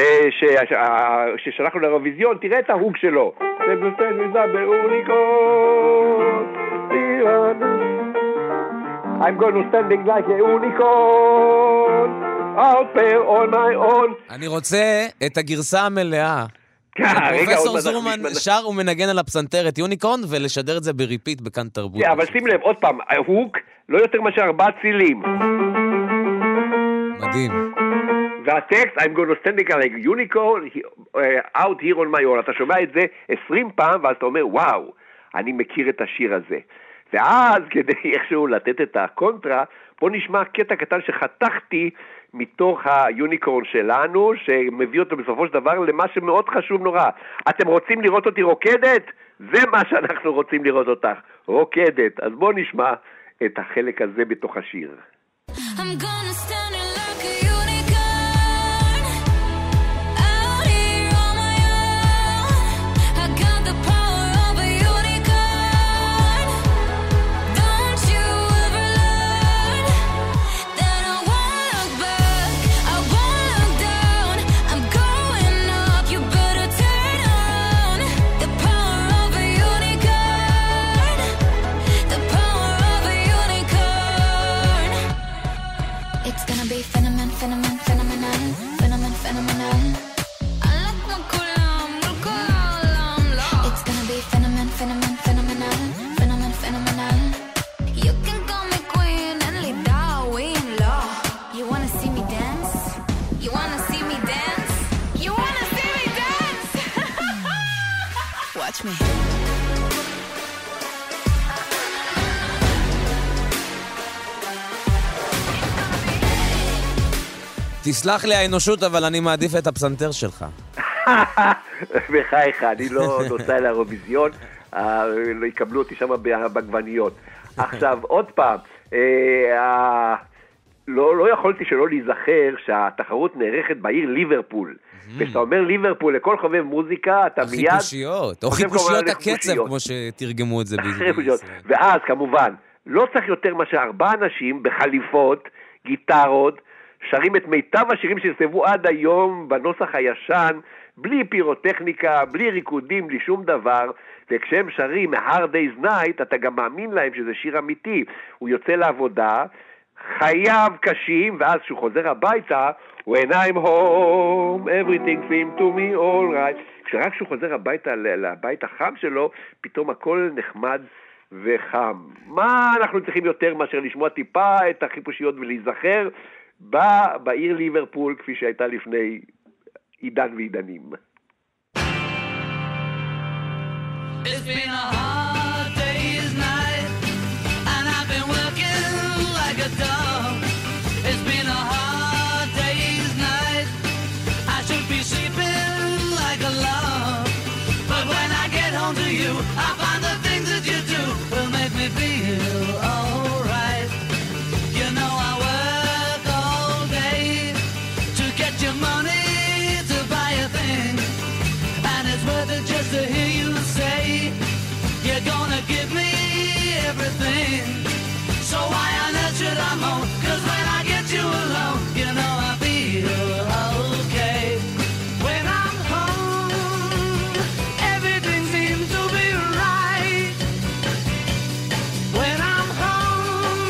ששלחנו לרוויזיון, תראה את ההוק שלו. זה בלוטן מזבר אוריקות, תירנות. I'm going to standing like a unicorn out there on my own. אני רוצה את הגרסה המלאה. פרופסור זורמן שר ומנגן על הפסנתרת יוניקורן ולשדר את זה בריפיט בכאן תרבות. אבל שים לב, עוד פעם, ההוק לא יותר מאשר 4 צילים. מדהים. והטקסט, I'm going to standing like a unicorn out here on my own. אתה שומע את זה 20 פעם ואז אתה אומר, וואו, אני מכיר את השיר הזה. ואז כדי איכשהו לתת את הקונטרה, בוא נשמע קטע קטן שחתכתי מתוך היוניקורן שלנו, שמביא אותו בסופו של דבר למה שמאוד חשוב נורא. אתם רוצים לראות אותי רוקדת? זה מה שאנחנו רוצים לראות אותך, רוקדת. אז בוא נשמע את החלק הזה בתוך השיר. I'm gonna stand in like a unicorn out here on my own. I got the power of a unicorn. תסלח לי האנושות, אבל אני מעדיף את הפסנתר שלך. בחייך, אני לא נוסע לאירוויזיון, יקבלו אותי שם בגווניות. עכשיו, עוד פעם, לא יכולתי שלא להיזכר שהתחרות נערכת בעיר ליברפול. כשאתה אומר ליברפול, לכל חובב מוזיקה, אתה מיד... חיפושיות, או חיפושיות הקצב, כמו שתרגמו את זה. ואז, כמובן, לא צריך יותר מאשר 4 אנשים בחליפות, גיטרות, שרים את מיטב השירים שסבו עד היום בנוסח הישן, בלי פירוטכניקה, בלי ריקודים, בלי שום דבר, וכשהם שרים Hard Day's Night, אתה גם מאמין להם שזה שיר אמיתי. הוא יוצא לעבודה, חייו קשים, ואז כשהוא חוזר הביתה, When I'm home, everything seems to me all right. כשרק כשהוא חוזר הביתה, לבית החם שלו, פתאום הכל נחמד וחם. מה אנחנו צריכים יותר מאשר לשמוע טיפה את החיפושיות ולהיזכר? בעיר ליברפול כפי שהייתה לפני עידן ועידנים. It's been a hard day's night and I've been working like a dog. It's been a hard day's night I should be sleeping like a log. But when I get home to you I find the things that you do will make me feel all right. You know I money to buy a thing and it's worth it just to hear you say you're gonna give me everything so why on earth should I moan cause when I get you alone you know I feel okay when I'm home everything seems to be right when I'm home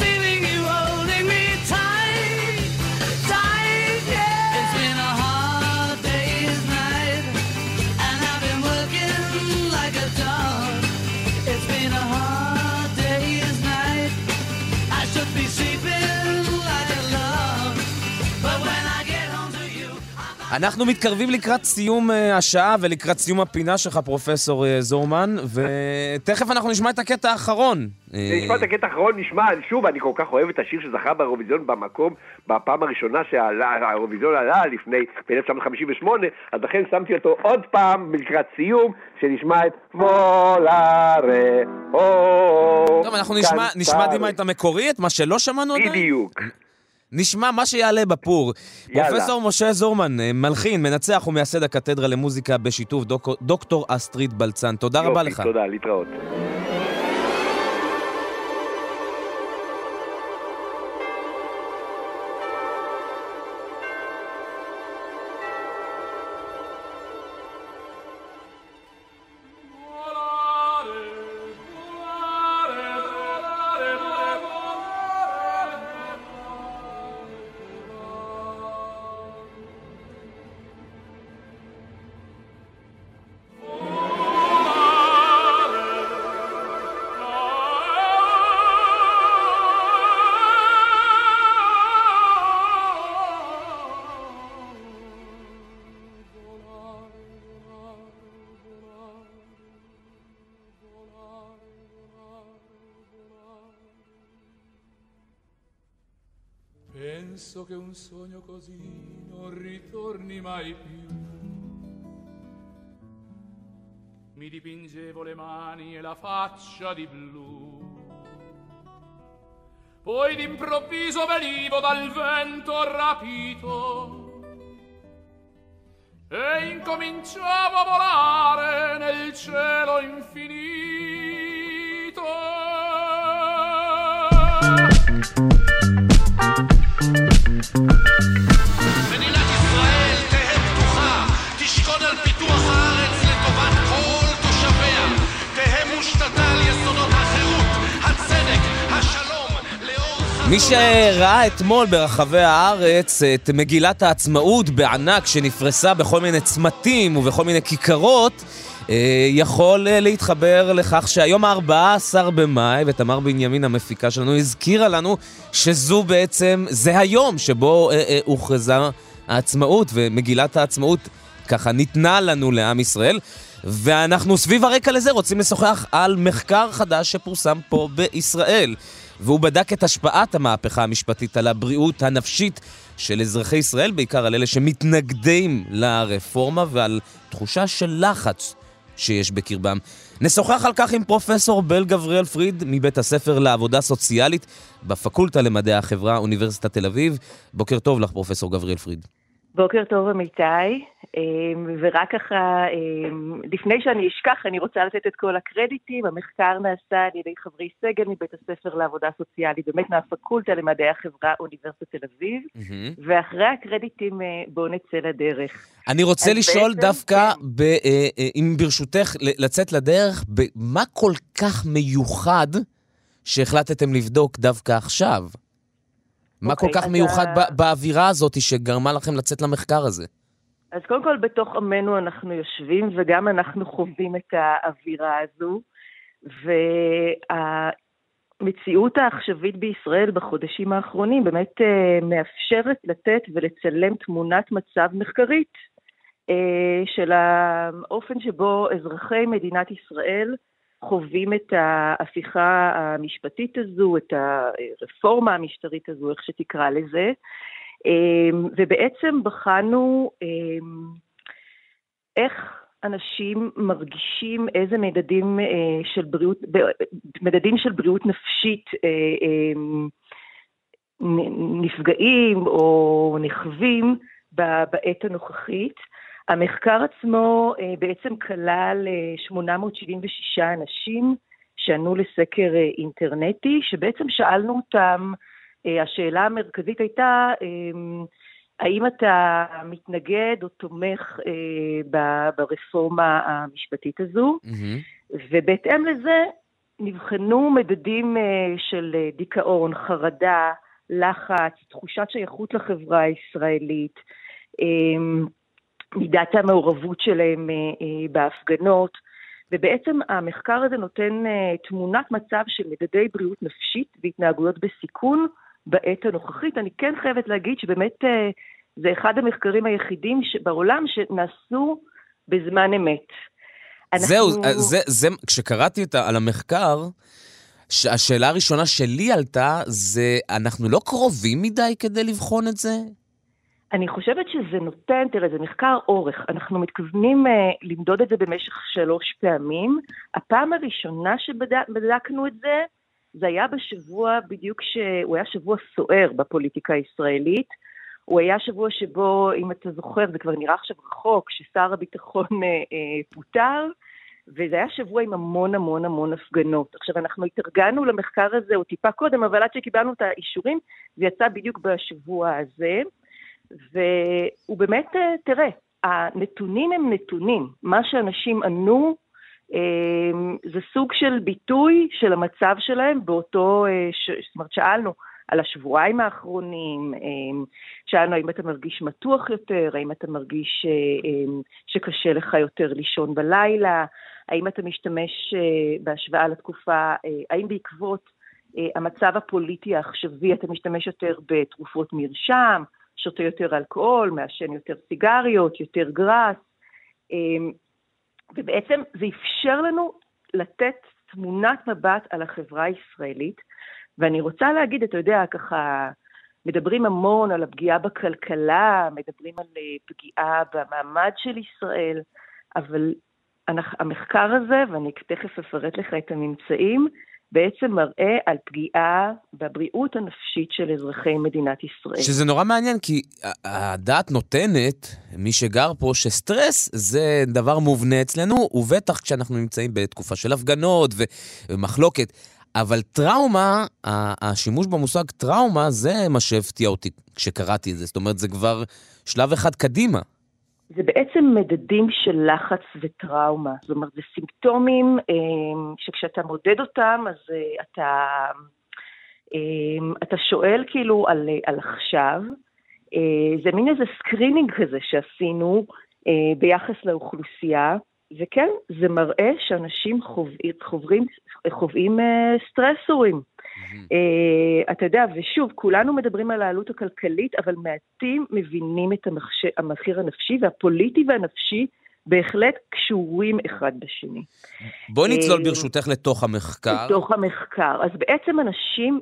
feeling you holding me tight It's been אנחנו מתקרבים לקראת סיום השעה ולקראת סיום הפינה שלך, פרופסור זורמן, ותכף אנחנו נשמע את הקטע האחרון. נשמע את הקטע האחרון, נשמע, שוב, אני כל כך אוהב את השיר שזכה באירוויזיון במקום, בפעם הראשונה שהאירוויזיון עלה לפני 1958, אז לכן שמתי אותו עוד פעם לקראת סיום, שנשמע את מולארה, טוב, אנחנו נשמע דימה את המקורי, את מה שלא שמענו עדיין. בדיוק. נשמע מה שיעלה בפור. פרופסור משה זורמן, מלחין, מנצח ומייסד הקתדרה למוזיקה בשיתוף דוקטור אסטריד בלצן. תודה רבה לך. תודה, להתראות. Penso che un sogno così non ritorni mai più. Mi dipingevo le mani e la faccia di blu. Poi d'improvviso venivo dal vento rapito e incominciavo a volare nel cielo infinito. מדינת ישראל תהא פתוחה, תשקוד על פיתוח הארץ לטובת כל תושביה, תהא מושתתה על יסודות החירות, הצדק, השלום, לאור חזון. מי שראה אתמול ברחבי הארץ את מגילת העצמאות בענק שנפרסה בכל מיני צמתים ובכל מיני כיכרות, יכול להתחבר לכך שהיום ה-14 במאי, ותמר בנימין המפיקה שלנו הזכירה לנו שזו בעצם, זה היום שבו הוכרזה העצמאות, ומגילת העצמאות ככה ניתנה לנו לעם ישראל, ואנחנו סביב הרקע לזה רוצים לשוחח על מחקר חדש שפורסם פה בישראל, והוא בדק את השפעת המהפכה המשפטית על הבריאות הנפשית של אזרחי ישראל, בעיקר על אלה שמתנגדים לרפורמה ועל תחושה של לחץ שיש בקרבם. נשוחח על כך עם פרופסור בל גבריאל פריד מבית הספר לעבודה סוציאלית בפקולטה למדעי החברה, אוניברסיטת תל אביב. בוקר טוב לך, פרופסור גבריאל פריד. בוקר טוב, אמיתי. ורק ככה, לפני שאני אשכח, אני רוצה לתת את כל הקרדיטים. המחקר נעשה על ידי חברי סגל מבית הספר לעבודה סוציאלית, באמת מהפקולטה למדעי החברה, אוניברסיטת תל אביב, ואחרי הקרדיטים בואו נצא לדרך. אני רוצה לשאול דווקא, אם ברשותך לצאת לדרך, מה כל כך מיוחד שהחלטתם לבדוק דווקא עכשיו? מה כל כך מיוחד באווירה הזאת שגרמה לכם לצאת למחקר הזה? אז קודם כל בתוך עמנו אנחנו יושבים, וגם אנחנו חווים את האווירה הזו, והמציאות העכשווית בישראל בחודשים האחרונים באמת מאפשרת לתת ולצלם תמונת מצב מחקרית של האופן שבו אזרחי מדינת ישראל חווים את ההפיכה המשפטית הזו, את הרפורמה המשטרית הזו, איך שתקרא לזה, ובעצם בחנו איך אנשים מרגישים איזה מדדים של בריאות, מדדים של בריאות נפשית נפגעים או נחווים בעת הנוכחית. המחקר עצמו בעצם כלל 876 אנשים שענו לסקר אינטרנטי, שבעצם שאלנו אותם, השאלה המרכזית הייתה, האם אתה מתנגד או תומך ברפורמה המשפטית הזו, ובהתאם לזה נבחנו מדדים של דיכאון, חרדה, לחץ, תחושת שייכות לחברה הישראלית, מידת המעורבות שלהם בהפגנות, ובעצם המחקר הזה נותן תמונת מצב של מדדי בריאות נפשית והתנהגויות בסיכון בעת הנוכחית. אני כן חייבת להגיד שבאמת זה אחד המחקרים היחידים בעולם שנעשו בזמן אמת. זהו, זה, כשקראתי על המחקר, השאלה הראשונה שלי עלתה, זה אנחנו לא קרובים מדי כדי לבחון את זה? אני חושבת שזה נותן, תראה, זה מחקר אורך. אנחנו מתכוונים למדוד את זה במשך 3 פעמים. הפעם הראשונה שבדקנו את זה, זה היה בשבוע, בדיוק שהוא היה שבוע סוער בפוליטיקה הישראלית. הוא היה שבוע שבו, אם אתה זוכר, זה כבר נראה עכשיו רחוק, ששר הביטחון פוטר, וזה היה שבוע עם המון הפגנות. עכשיו, אנחנו התארגנו למחקר הזה, הוא טיפה קודם, אבל עד שקיבלנו את האישורים, זה יצא בדיוק בשבוע הזה, והוא באמת, תראה, הנתונים הם נתונים. מה שאנשים ענו, זה סוג של ביטוי של המצב שלהם באותו, זאת אומרת, שאלנו על השבועיים האחרונים, שאלנו האם אתה מרגיש מתוח יותר, האם אתה מרגיש שקשה לך יותר לישון בלילה, האם אתה משתמש בהשוואה לתקופה, האם בעקבות המצב הפוליטי העכשווי אתה משתמש יותר בתרופות מרשם, שותה יותר אלכוהול, מעשן יותר סיגריות, יותר גראס, ובעצם זה אפשר לנו לתת תמונת מבט על החברה הישראלית, ואני רוצה להגיד, אתה יודע, ככה, מדברים המון על הפגיעה בכלכלה, מדברים על פגיעה במעמד של ישראל, אבל המחקר הזה, ואני תכף אפרט לך את הממצאים, בעצם מראה על פגיעה בבריאות הנפשית של אזרחי מדינת ישראל. שזה נורא מעניין, כי הדעת נותנת, מי שגר פה, שסטרס זה דבר מובנה אצלנו, ובטח כשאנחנו נמצאים בתקופה של הפגנות ומחלוקת, אבל טראומה, השימוש במושג טראומה, זה מה שהפתיע אותי כשקראתי את זה. זאת אומרת, זה כבר שלב אחד קדימה. זה בעצם מדדים של לחץ וטראומה. זאת אומרת, זה סימפטומים שכשאתה מודד אותם, אז אתה שואל כאילו על עכשיו. זה מין איזה סקרינינג כזה שעשינו ביחס לאוכלוסייה, וכן, זה מראה שאנשים חווים סטרסורים. אתה יודע, ושוב, כולנו מדברים על העלות הכלכלית, אבל מעטים מבינים את המחיר הנפשי, והפוליטי והנפשי בהחלט קשורים אחד בשני. בואי נצלול ברשותך לתוך המחקר. לתוך המחקר. אז בעצם אנשים,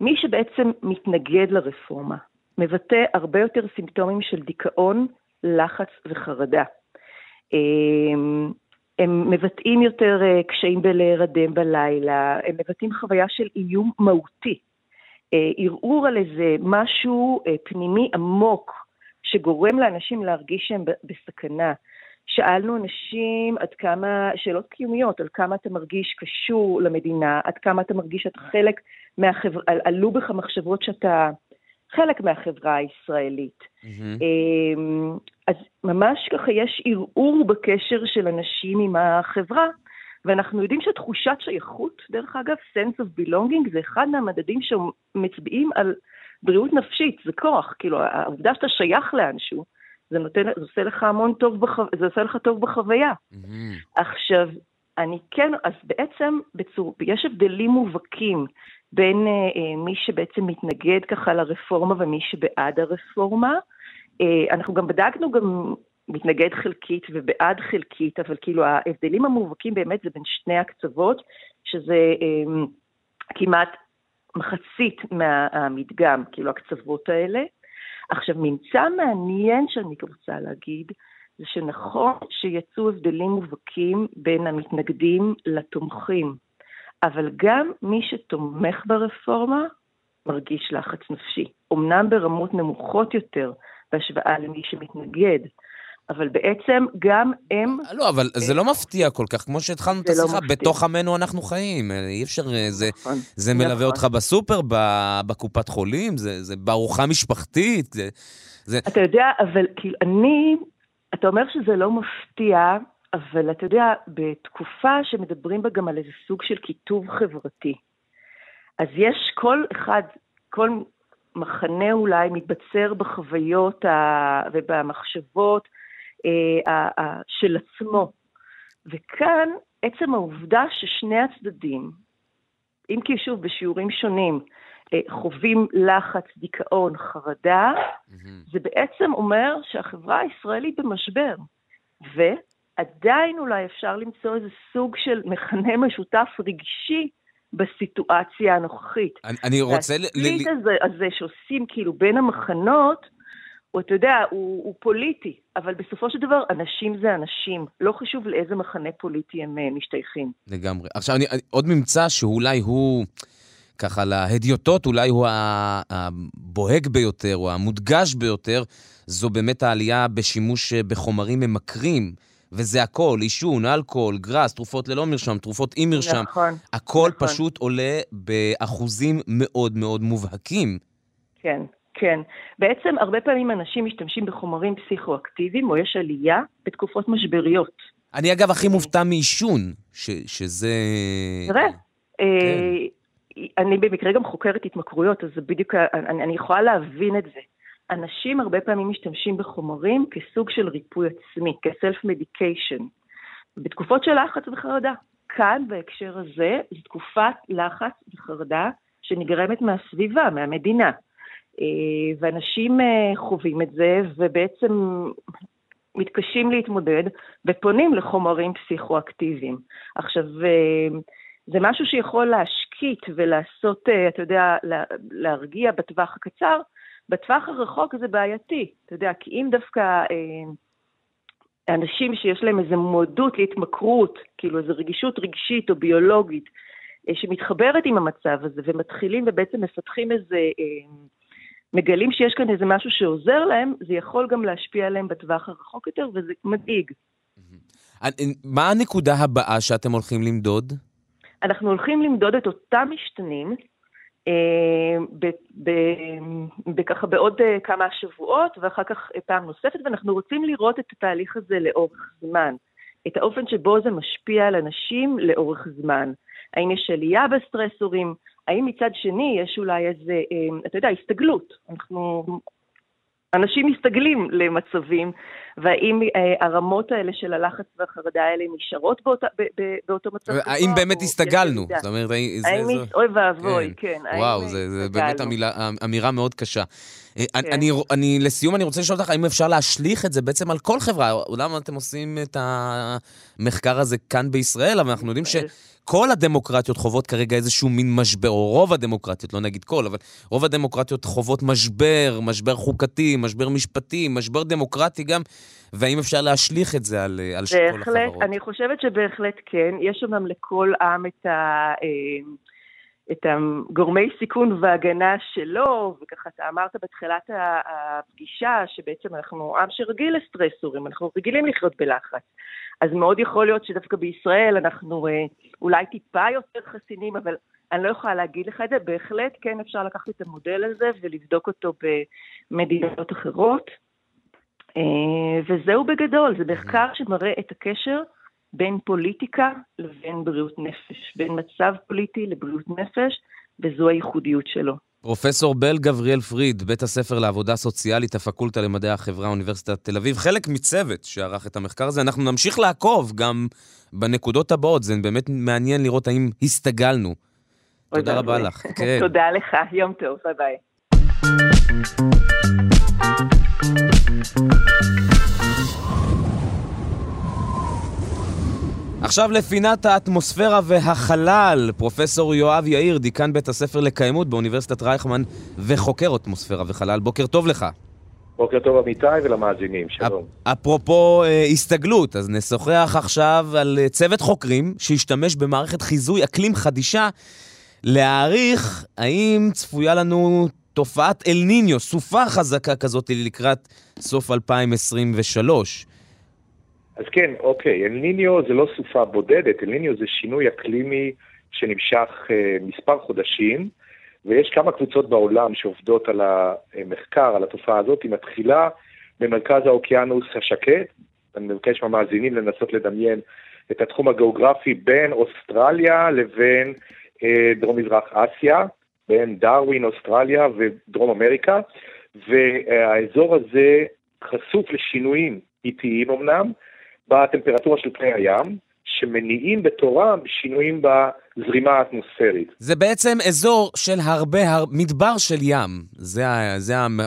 מי שבעצם מתנגד לרפורמה, מבטא הרבה יותר סימפטומים של דיכאון, לחץ וחרדה. הם מבטאים יותר קשיים בלהירדם בלילה, הם מבטאים חוויה של איום מהותי, ערעור על איזה משהו פנימי עמוק, שגורם לאנשים להרגיש שהם בסכנה. שאלנו אנשים עד כמה, שאלות קיומיות, על כמה אתה מרגיש קשור למדינה, עד כמה אתה מרגיש שאתה חלק מהחברה, עלו בך מחשבות שאתה חלק מהחברה הישראלית. אז ממש ככה יש ערעור בקשר של אנשים עם החברה, ואנחנו יודעים שתחושת שייכות, דרך אגב, sense of belonging, זה אחד מהמדדים שמצביעים על בריאות נפשית, זה כוח, כאילו, העובדה שאתה שייך לאנשהו, זה עושה לך המון טוב, זה עושה לך טוב בחוויה. עכשיו, אני כן, אז בעצם, יש הבדלים מובהקים, בין מי שבעצם מתנגד ככה לרפורמה ומי שבעד הרפורמה. אנחנו גם בדקנו גם מתנגד חלקית ובעד חלקית, אבל כאילו ההבדלים המובהקים באמת זה בין שני הקצוות, שזה כמעט מחצית מהמדגם, כאילו הקצוות האלה. עכשיו, ממצא מעניין שאני רוצה להגיד, זה שנכון שיצאו הבדלים מובהקים בין המתנגדים לתומכים. אבל גם מי שתומך ברפורמה מרגיש לחץ נפשי. אמנם ברמות נמוכות יותר בהשוואה למי שמתנגד, אבל בעצם גם הם... לא, אבל זה לא מפתיע כל כך, כמו שהתחלנו את השיחה, בתוך עמנו אנחנו חיים. אי אפשר, זה מלווה אותך בסופר, בקופת חולים, זה בארוחה משפחתית. אתה יודע, אבל אתה אומר שזה לא מפתיע, אבל אתה יודע, בתקופה שמדברים בה גם על איזה סוג של כיתוב חברתי, אז יש כל אחד, כל מחנה אולי מתבצר בחוויות ובמחשבות של עצמו. וכאן עצם העובדה ששני הצדדים, אם כי שוב בשיעורים שונים, חווים לחץ, דיכאון, חרדה, זה בעצם אומר שהחברה הישראלית במשבר, ועדיין אולי אפשר למצוא איזה סוג של מכנה משותף רגשי בסיטואציה הנוכחית. אני רוצה... והספיט הזה שעושים כאילו בין המחנות, אתה יודע, הוא פוליטי, אבל בסופו של דבר אנשים זה אנשים. לא חשוב לאיזה מחנה פוליטי הם משתייכים. לגמרי. עכשיו, עוד ממצא שאולי הוא, ככה להדיוטות, אולי הוא הבוהג ביותר, או המודגש ביותר, זו באמת העלייה בשימוש בחומרים ממכרים, וזה הכל, עישון, אלכוהול, גרס, תרופות ללא מרשם, תרופות עם מרשם. נכון. הכל נכון. פשוט עולה באחוזים מאוד מאוד מובהקים. כן. כן, בעצם הרבה פעמים אנשים משתמשים בחומרים פסיכואקטיביים, או יש עלייה בתקופות משבריות. אני אגב הכי מופתע מעישון, שזה... תראה, אני במקרה גם חוקרת התמכרויות, אז בדיוק אני יכולה להבין את זה. אנשים הרבה פעמים משתמשים בחומרים כסוג של ריפוי עצמי, כ-self-medication, בתקופות של לחץ וחרדה. כאן בהקשר הזה, זו תקופת לחץ וחרדה שנגרמת מהסביבה, מהמדינה. ואנשים חווים את זה, ובעצם מתקשים להתמודד, ופונים לחומרים פסיכואקטיביים. עכשיו, זה משהו שיכול להשקיט ולעשות, אתה יודע, להרגיע בטווח הקצר, בטווח הרחוק זה בעייתי, אתה יודע, כי אם דווקא אנשים שיש להם איזו מועדות להתמכרות, כאילו איזו רגישות רגשית או ביולוגית, שמתחברת עם המצב הזה, ומתחילים ובעצם מפתחים איזה... מגלים שיש כאן איזה משהו שעוזר להם, זה יכול גם להשפיע עליהם בטווח הרחוק יותר, וזה מדאיג. מה הנקודה הבאה שאתם הולכים למדוד? אנחנו הולכים למדוד את אותם משתנים, ככה בעוד כמה שבועות, ואחר כך פעם נוספת, ואנחנו רוצים לראות את התהליך הזה לאורך זמן, את האופן שבו זה משפיע על אנשים לאורך זמן. האם יש עלייה בסטרסורים, האם מצד שני יש אולי איזה, אתה יודע, הסתגלות. אנשים מסתגלים למצבים, והאם הרמות האלה של הלחץ והחרדה האלה נשארות באותו מצב? האם באמת הסתגלנו? זאת אומרת, אוי ואבוי, כן. וואו, זה באמת אמירה מאוד קשה. לסיום אני רוצה לשאול אותך, האם אפשר להשליך את זה בעצם על כל חברה? אולי אתם עושים את המחקר הזה כאן בישראל, אבל אנחנו יודעים ש... כל הדמוקרטיות חוות כרגע איזשהו מין משבר, או רוב הדמוקרטיות, לא נגיד כל, אבל רוב הדמוקרטיות חוות משבר, משבר חוקתי, משבר משפטי, משבר דמוקרטי גם, והאם אפשר להשליך את זה על כל החברות? אני חושבת שבהחלט כן, יש אמנם לכל עם את הגורמי סיכון והגנה שלו, וככה אתה אמרת בתחילת הפגישה, שבעצם אנחנו עם שרגיל לסטרסורים, אנחנו רגילים לחיות בלחץ. אז מאוד יכול להיות שדווקא בישראל אנחנו אולי טיפה יותר חסינים, אבל אני לא יכולה להגיד לך את זה, בהחלט כן אפשר לקחת את המודל הזה ולבדוק אותו במדינות אחרות, וזהו בגדול, זה מחקר שמראה את הקשר בין פוליטיקה לבין בריאות נפש, בין מצב פוליטי לבריאות נפש, וזו הייחודיות שלו. פרופסור בל גבריאל פריד, בית הספר לעבודה סוציאלית, הפקולטה למדעי החברה, אוניברסיטת תל אביב, חלק מצוות שערך את המחקר הזה, אנחנו נמשיך לעקוב גם בנקודות הבאות, זה באמת מעניין לראות האם הסתגלנו. תודה רבה לך. תודה לך, יום טוב, ביי ביי. עכשיו לפינת האטמוספירה והחלל, פרופסור יואב יאיר, דיקן בית הספר לקיימות באוניברסיטת רייכמן וחוקר אטמוספירה וחלל. בוקר טוב לך. בוקר טוב אמיתי ולמאזינים, שלום. אפרופו הסתגלות, אז נשוחח עכשיו על צוות חוקרים שהשתמש במערכת חיזוי אקלים חדישה להעריך האם צפויה לנו תופעת אל ניניו, סופה חזקה כזאת לקראת סוף 2023. אז כן, אוקיי, אל ניניו זה לא סופה בודדת, אל ניניו זה שינוי אקלימי שנמשך מספר חודשים, ויש כמה קבוצות בעולם שעובדות על המחקר, על התופעה הזאת, היא מתחילה במרכז האוקיינוס השקט, אני מבקש מהמאזינים לנסות לדמיין את התחום הגיאוגרפי בין אוסטרליה לבין דרום-מזרח אסיה, בין דרווין, אוסטרליה ודרום אמריקה, והאזור הזה חשוף לשינויים איטיים אמנם, בטמפרטורה של פני הים, שמניעים בתורה בשינויים בזרימה האטמוספרית. זה בעצם אזור של הרבה, מדבר של ים.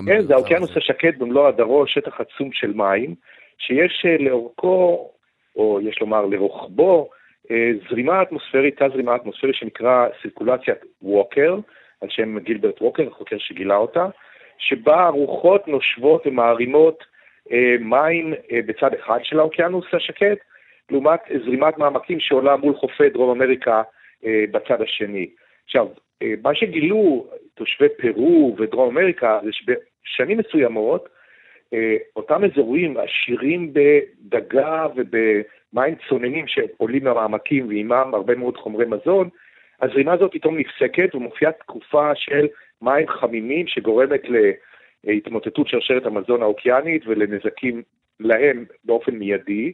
כן, זה האוקיינוס השקט במלוא הדרו, שטח עצום של מים, שיש לאורכו, או יש לומר לרוחבו, זרימה אטמוספרית, תא זרימה אטמוספרית שנקרא סירקולציית ווקר, על שם גילברט ווקר, החוקר שגילה אותה, שבה רוחות נושבות ומערימות מים בצד אחד של האוקיינוס השקט, לעומת זרימת מעמקים שעולה מול חופי דרום אמריקה בצד השני. עכשיו, מה שגילו תושבי פרו ודרום אמריקה, זה שבשנים מסוימות, אותם אזורים עשירים בדגה ובמים צוננים שעולים מהמעמקים ועימם הרבה מאוד חומרי מזון, הזרימה הזאת פתאום נפסקת ומופיעה תקופה של מים חמימים שגורמת להתמוטטות שרשרת המזון האוקיינית ולנזקים להם באופן מיידי,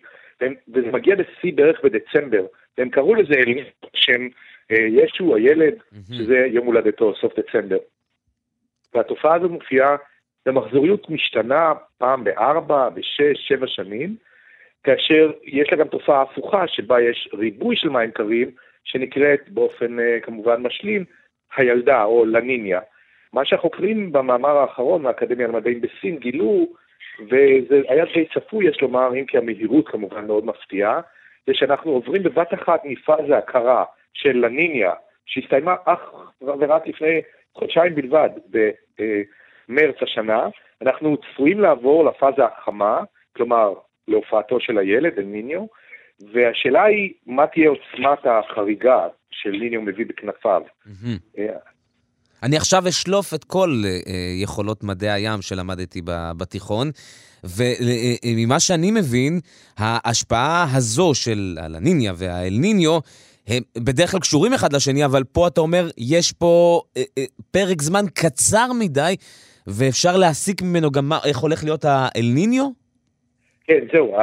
וזה מגיע לשיא בערך בדצמבר, והם קראו לזה אל ניניו, שם ישו, הילד, שזה יום הולדתו, סוף דצמבר. והתופעה הזו מופיעה במחזוריות משתנה פעם ב4, ב6, 7 שנים, כאשר יש לה גם תופעה הפוכה שבה יש ריבוי של מים קרים, שנקראת באופן כמובן משלים, הילדה או לה ניניה. מה שהחוקרים במאמר האחרון, האקדמיה למדעים בסין, גילו, וזה היה די צפוי, יש לומר, אם כי המהירות כמובן מאוד מפתיעה, זה שאנחנו עוברים בבת אחת מפאזה הקרה של לה ניניה, שהסתיימה אך ורק לפני חודשיים בלבד במרץ השנה, אנחנו צפויים לעבור לפאזה החמה, כלומר להופעתו של הילד, אל ניניו, והשאלה היא מה תהיה עוצמת החריגה של ניניו מביא בכנפיו. אני עכשיו אשלוף את כל יכולות מדעי הים שלמדתי בתיכון, וממה שאני מבין, ההשפעה הזו של לה ניניה והאל ניניו, הם בדרך כלל קשורים אחד לשני, אבל פה אתה אומר, יש פה פרק זמן קצר מדי, ואפשר להסיק ממנו גם איך הולך להיות האל ניניו? כן, זהו,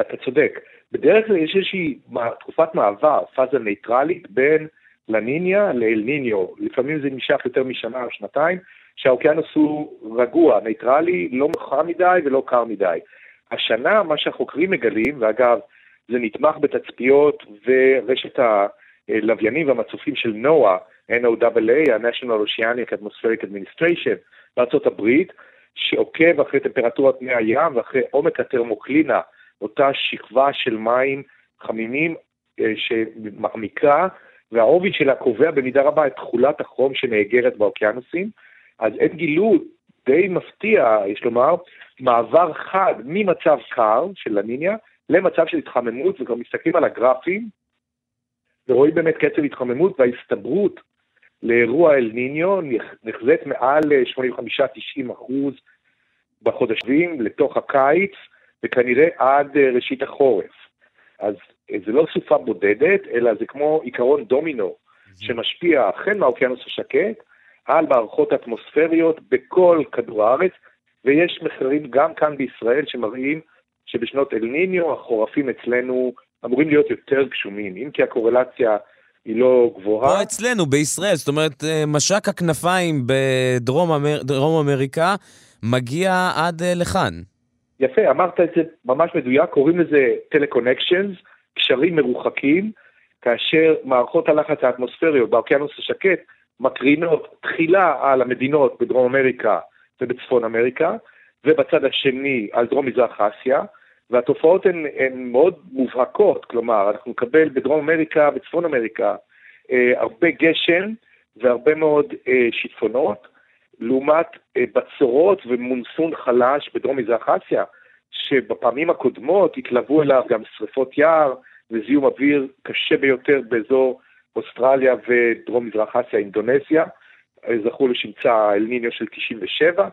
אתה צודק. בדרך כלל יש איזושהי תקופת מעבר, פאזה ניטרלית בין לה ניניה לאל ניניו, לפעמים זה נמשך יותר משנה או שנתיים, שהאוקיינוס הוא רגוע, ניטרלי, לא חם מדי ולא קר מדי. השנה, מה שהחוקרים מגלים, ואגב, זה נתמך בתצפיות ורשת הלוויינים והמצופים של NOAA, NOAA, ה-National Oceanic Atmospheric Administration, בארצות הברית, שעוקב אחרי טמפרטורת מי הים ואחרי עומק הטרמוקלינה, אותה שכבה של מים חמימים שמעמיקה, והעובי שלה קובע במידה רבה את תכולת החום שנאגרת באוקיינוסים, אז הם גילו די מפתיע, יש לומר, מעבר חד ממצב קר של לה ניניה, למצב של התחממות, וכבר מסתכלים על הגרפים, ורואים באמת קצב התחממות, וההסתברות לאירוע אל ניניו נחזית מעל 85-90% בחודשים לתוך הקיץ, וכנראה עד ראשית החורף. אז זה לא סופה בודדת, אלא זה כמו עיקרון דומינו, שמשפיע החל מהאוקיינוס השקט, על מערכות אטמוספריות בכל כדור הארץ, ויש מחקרים גם כאן בישראל שמראים שבשנות אל ניניו החורפים אצלנו אמורים להיות יותר גשומים, אם כי הקורלציה היא לא גבוהה. פה אצלנו בישראל, זאת אומרת, משק הכנפיים בדרום אמריקה מגיע עד לכאן. יפה, אמרת את זה ממש מדויק, קוראים לזה טלקונקשנס, קשרים מרוחקים, כאשר מערכות הלחץ האטמוספריות באוקיינוס השקט מקרינות תחילה על המדינות בדרום אמריקה ובצפון אמריקה, ובצד השני על דרום מזרח אסיה, והתופעות הן מאוד מובהקות, כלומר, אנחנו נקבל בדרום אמריקה וצפון אמריקה הרבה גשם והרבה מאוד שיטפונות, לעומת בצורות ומונסון חלש בדרום מזרח אסיה, שבפעמים הקודמות התלוו אליו גם שריפות יער וזיהום אוויר קשה ביותר באזור אוסטרליה ודרום מזרח אסיה, אינדונזיה, זכו לשמצה אל ניניו של 97.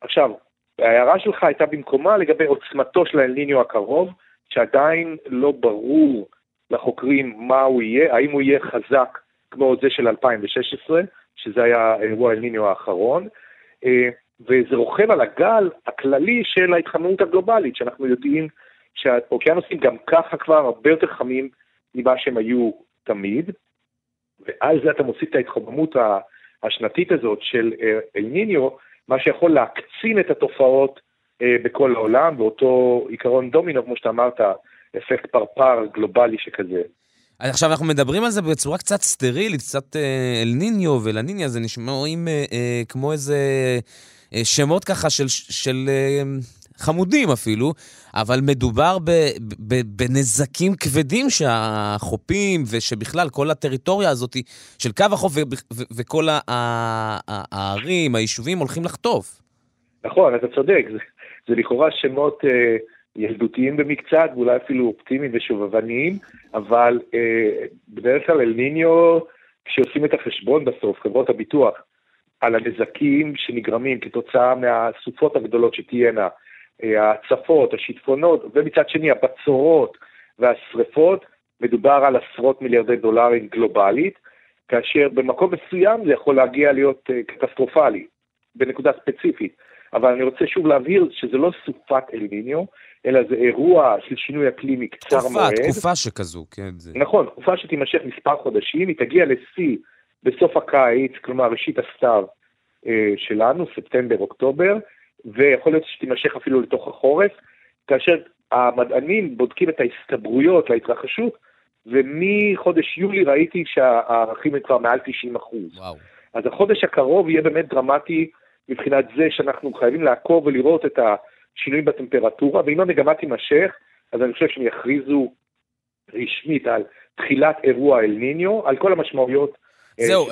עכשיו, ההערה שלך הייתה במקומה לגבי עוצמתו של האל ניניו הקרוב, שעדיין לא ברור לחוקרים מה הוא יהיה, האם הוא יהיה חזק כמו זה של 2016, שזה היה אירוע אל ניניו האחרון, וזה רוכב על הגל הכללי של ההתחממות הגלובלית, שאנחנו יודעים שהאוקיינוסים גם ככה כבר הרבה יותר חמים ממה שהם היו תמיד, ועל זה אתה מוסיף את ההתחממות השנתית הזאת של אל ניניו, מה שיכול להקצין את התופעות בכל העולם, באותו עיקרון דומינו, כמו שאתה אמרת, אפקט פרפר גלובלי שכזה. אז עכשיו אנחנו מדברים על זה בצורה קצת סטרילית, קצת אל ניניו ולניניה, זה נשמעים כמו איזה שמות ככה של חמודים אפילו, אבל מדובר בנזקים כבדים שהחופים, ושבכלל כל הטריטוריה הזאת של קו החוף וכל הערים, היישובים הולכים לחטוף. נכון, אתה צודק, זה לכאורה שמות ילדותיים במקצת, ואולי אפילו אופטימיים ושובבניים, אבל בדרך כלל אל ניניו, כשעושים את החשבון בסוף, חברות הביטוח, על הנזקים שנגרמים כתוצאה מהסופות הגדולות שתהיינה, הצפות, השיטפונות, ומצד שני הבצורות והשריפות, מדובר על עשרות מיליארדי דולרים גלובלית, כאשר במקום מסוים זה יכול להגיע להיות קטסטרופלי, בנקודה ספציפית. אבל אני רוצה שוב להבהיר שזה לא סופת אל ניניו, אלא זה אירוע של שינוי אקלימי קצר מועד. תקופה שכזו, כן. זה... נכון, תקופה שתימשך מספר חודשים, היא תגיע לשיא בסוף הקיץ, כלומר ראשית הסתיו שלנו, ספטמבר, אוקטובר, ויכול להיות שתימשך אפילו לתוך החורף, כאשר המדענים בודקים את ההסתברויות להתרחשות, ומחודש יולי ראיתי שהערכים הם כבר מעל 90%. וואו. אז החודש הקרוב יהיה באמת דרמטי, מבחינת זה שאנחנו חייבים לעקוב ולראות את השינויים בטמפרטורה, ואם המגמה תימשך, אז אני חושב שהם יכריזו רשמית על תחילת אירוע אל ניניו, על כל המשמעויות. זהו,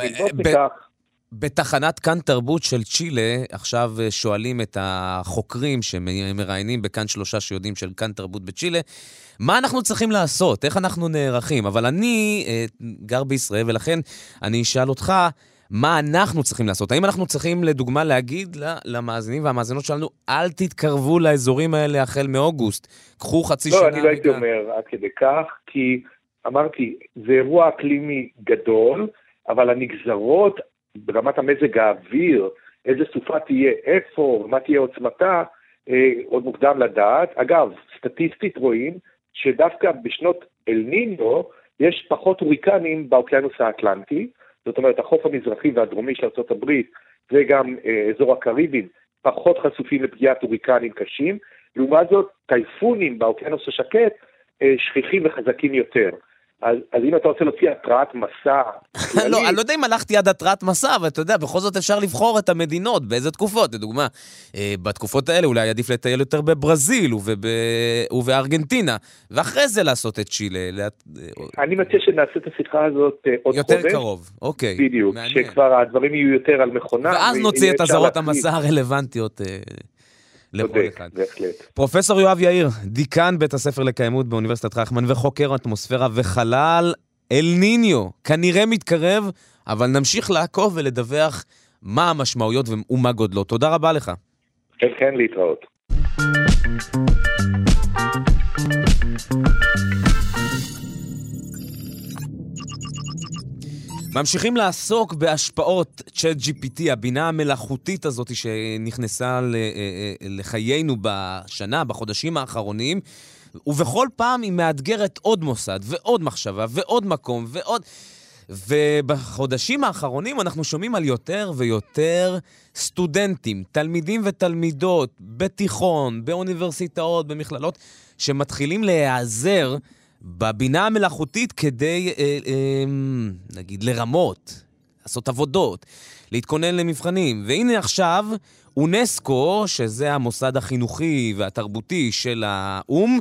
בתחנת כאן תרבות של צ'ילה, עכשיו שואלים את החוקרים שמראיינים בכאן 3 שיודעים של כאן תרבות בצ'ילה, מה אנחנו צריכים לעשות, איך אנחנו נערכים, אבל אני גר בישראל, ולכן אני אשאל אותך, מה אנחנו צריכים לעשות? האם אנחנו צריכים, לדוגמה, להגיד למאזינים והמאזינות שלנו, אל תתקרבו לאזורים האלה החל מאוגוסט, קחו חצי שנה. לא, אני לא הייתי אומר עד כדי כך, כי אמרתי, זה אירוע אקלימי גדול, אבל הנגזרות ברמת המזג האוויר, איזה סופה תהיה, איפה, מה תהיה עוצמתה, עוד מוקדם לדעת. אגב, סטטיסטית רואים שדווקא בשנות אל ניניו יש פחות הוריקנים באוקיינוס האטלנטי, זאת אומרת, החוף המזרחי והדרומי של ארצות הברית, זה גם אזור הקריבים, פחות חשופים לפגיעת הוריקנים קשים, לעומת זאת, טייפונים באוקיינוס השקט, שכיחים וחזקים יותר. אז אם אתה רוצה להוציא התרעת מסע... לא, אני לא יודע אם הלכתי עד התרעת מסע, אבל אתה יודע, בכל זאת אפשר לבחור את המדינות, באיזה תקופות, לדוגמה, בתקופות האלה אולי עדיף לטייל יותר בברזיל ובארגנטינה, ואחרי זה לעשות את צ'ילה. אני מציע שנעשה את השיחה הזאת עוד חודש. יותר קרוב, אוקיי. בדיוק, שכבר הדברים יהיו יותר על מכונה. ואז נוציא את אזהרות המסע הרלוונטיות לכל אחד. פרופסור יואב יאיר, דיקן בית הספר לקיימות באוניברסיטת רחמן וחוקר אטמוספירה וחלל, אל ניניו, כנראה מתקרב, אבל נמשיך לעקוב ולדווח מה המשמעויות ומה גודלו. תודה רבה לך. כן, להתראות. ממשיכים לעסוק בהשפעות ChatGPT, הבינה המלאכותית הזאת שנכנסה לחיינו בשנה, בחודשים האחרונים, ובכל פעם היא מאתגרת עוד מוסד ועוד מחשבה ועוד מקום ועוד... ובחודשים האחרונים אנחנו שומעים על יותר ויותר סטודנטים, תלמידים ותלמידות, בתיכון, באוניברסיטאות, במכללות, שמתחילים להיעזר בבינה המלאכותית כדי, נגיד, לרמות, לעשות עבודות, להתכונן למבחנים. והנה עכשיו, אונסקו, שזה המוסד החינוכי והתרבותי של האום,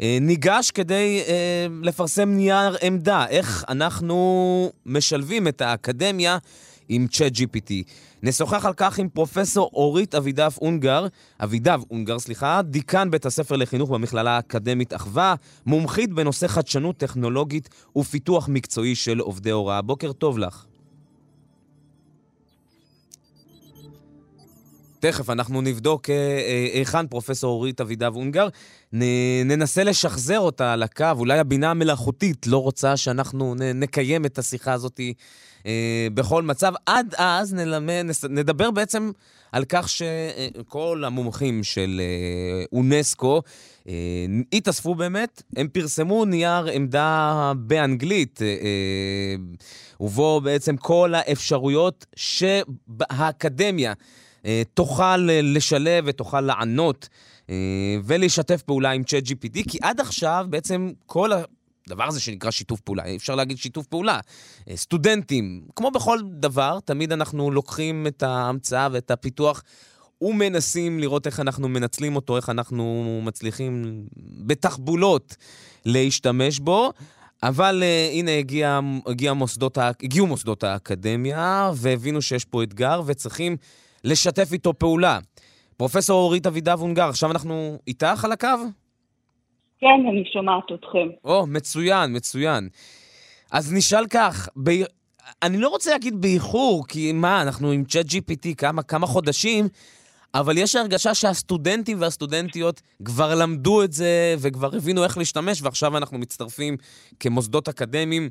ניגש כדי לפרסם נייר עמדה, איך אנחנו משלבים את האקדמיה עם ChatGPT. נשוחח על כך עם פרופסור אורית אבידב אונגר, דיקן בית הספר לחינוך במכללה האקדמית אחווה, מומחית בנושא חדשנות טכנולוגית ופיתוח מקצועי של עובדי הוראה. בוקר טוב לך. תכף אנחנו נבדוק איכן פרופסור אורית אבידב אונגר, ננסה לשחזר אותה על הקו, אולי הבינה המלאכותית לא רוצה שאנחנו נקיים את השיחה הזאת בכל מצב. עד אז נדבר בעצם על כך שכל המומחים של אונסקו התאספו באמת, הם פרסמו נייר עמדה באנגלית, ובו בעצם כל האפשרויות שבאקדמיה תוכל לשלב ותוכל לענות ולהשתף פעולה עם צ'אט GPT, כי עד עכשיו בעצם כל הדבר הזה שנקרא שיתוף פעולה, אפשר להגיד שיתוף פעולה, סטודנטים, כמו בכל דבר, תמיד אנחנו לוקחים את ההמצאה ואת הפיתוח, ומנסים לראות איך אנחנו מנצלים אותו, איך אנחנו מצליחים בתחבולות להשתמש בו, אבל הנה הגיעו מוסדות האקדמיה, והבינו שיש פה אתגר, וצריכים לשתף איתו פעולה. פרופסור אורית אבידב אונגר, עכשיו אנחנו איתך על הקו? כן, אני שומעת אתכם. מצוין, מצוין. אז נשאל כך, אני לא רוצה להגיד באיחור, כי מה, אנחנו עם צ'אט GPT כמה חודשים, אבל יש הרגשה שהסטודנטים והסטודנטיות כבר למדו את זה, וכבר הבינו איך להשתמש, ועכשיו אנחנו מצטרפים כמוסדות אקדמיים,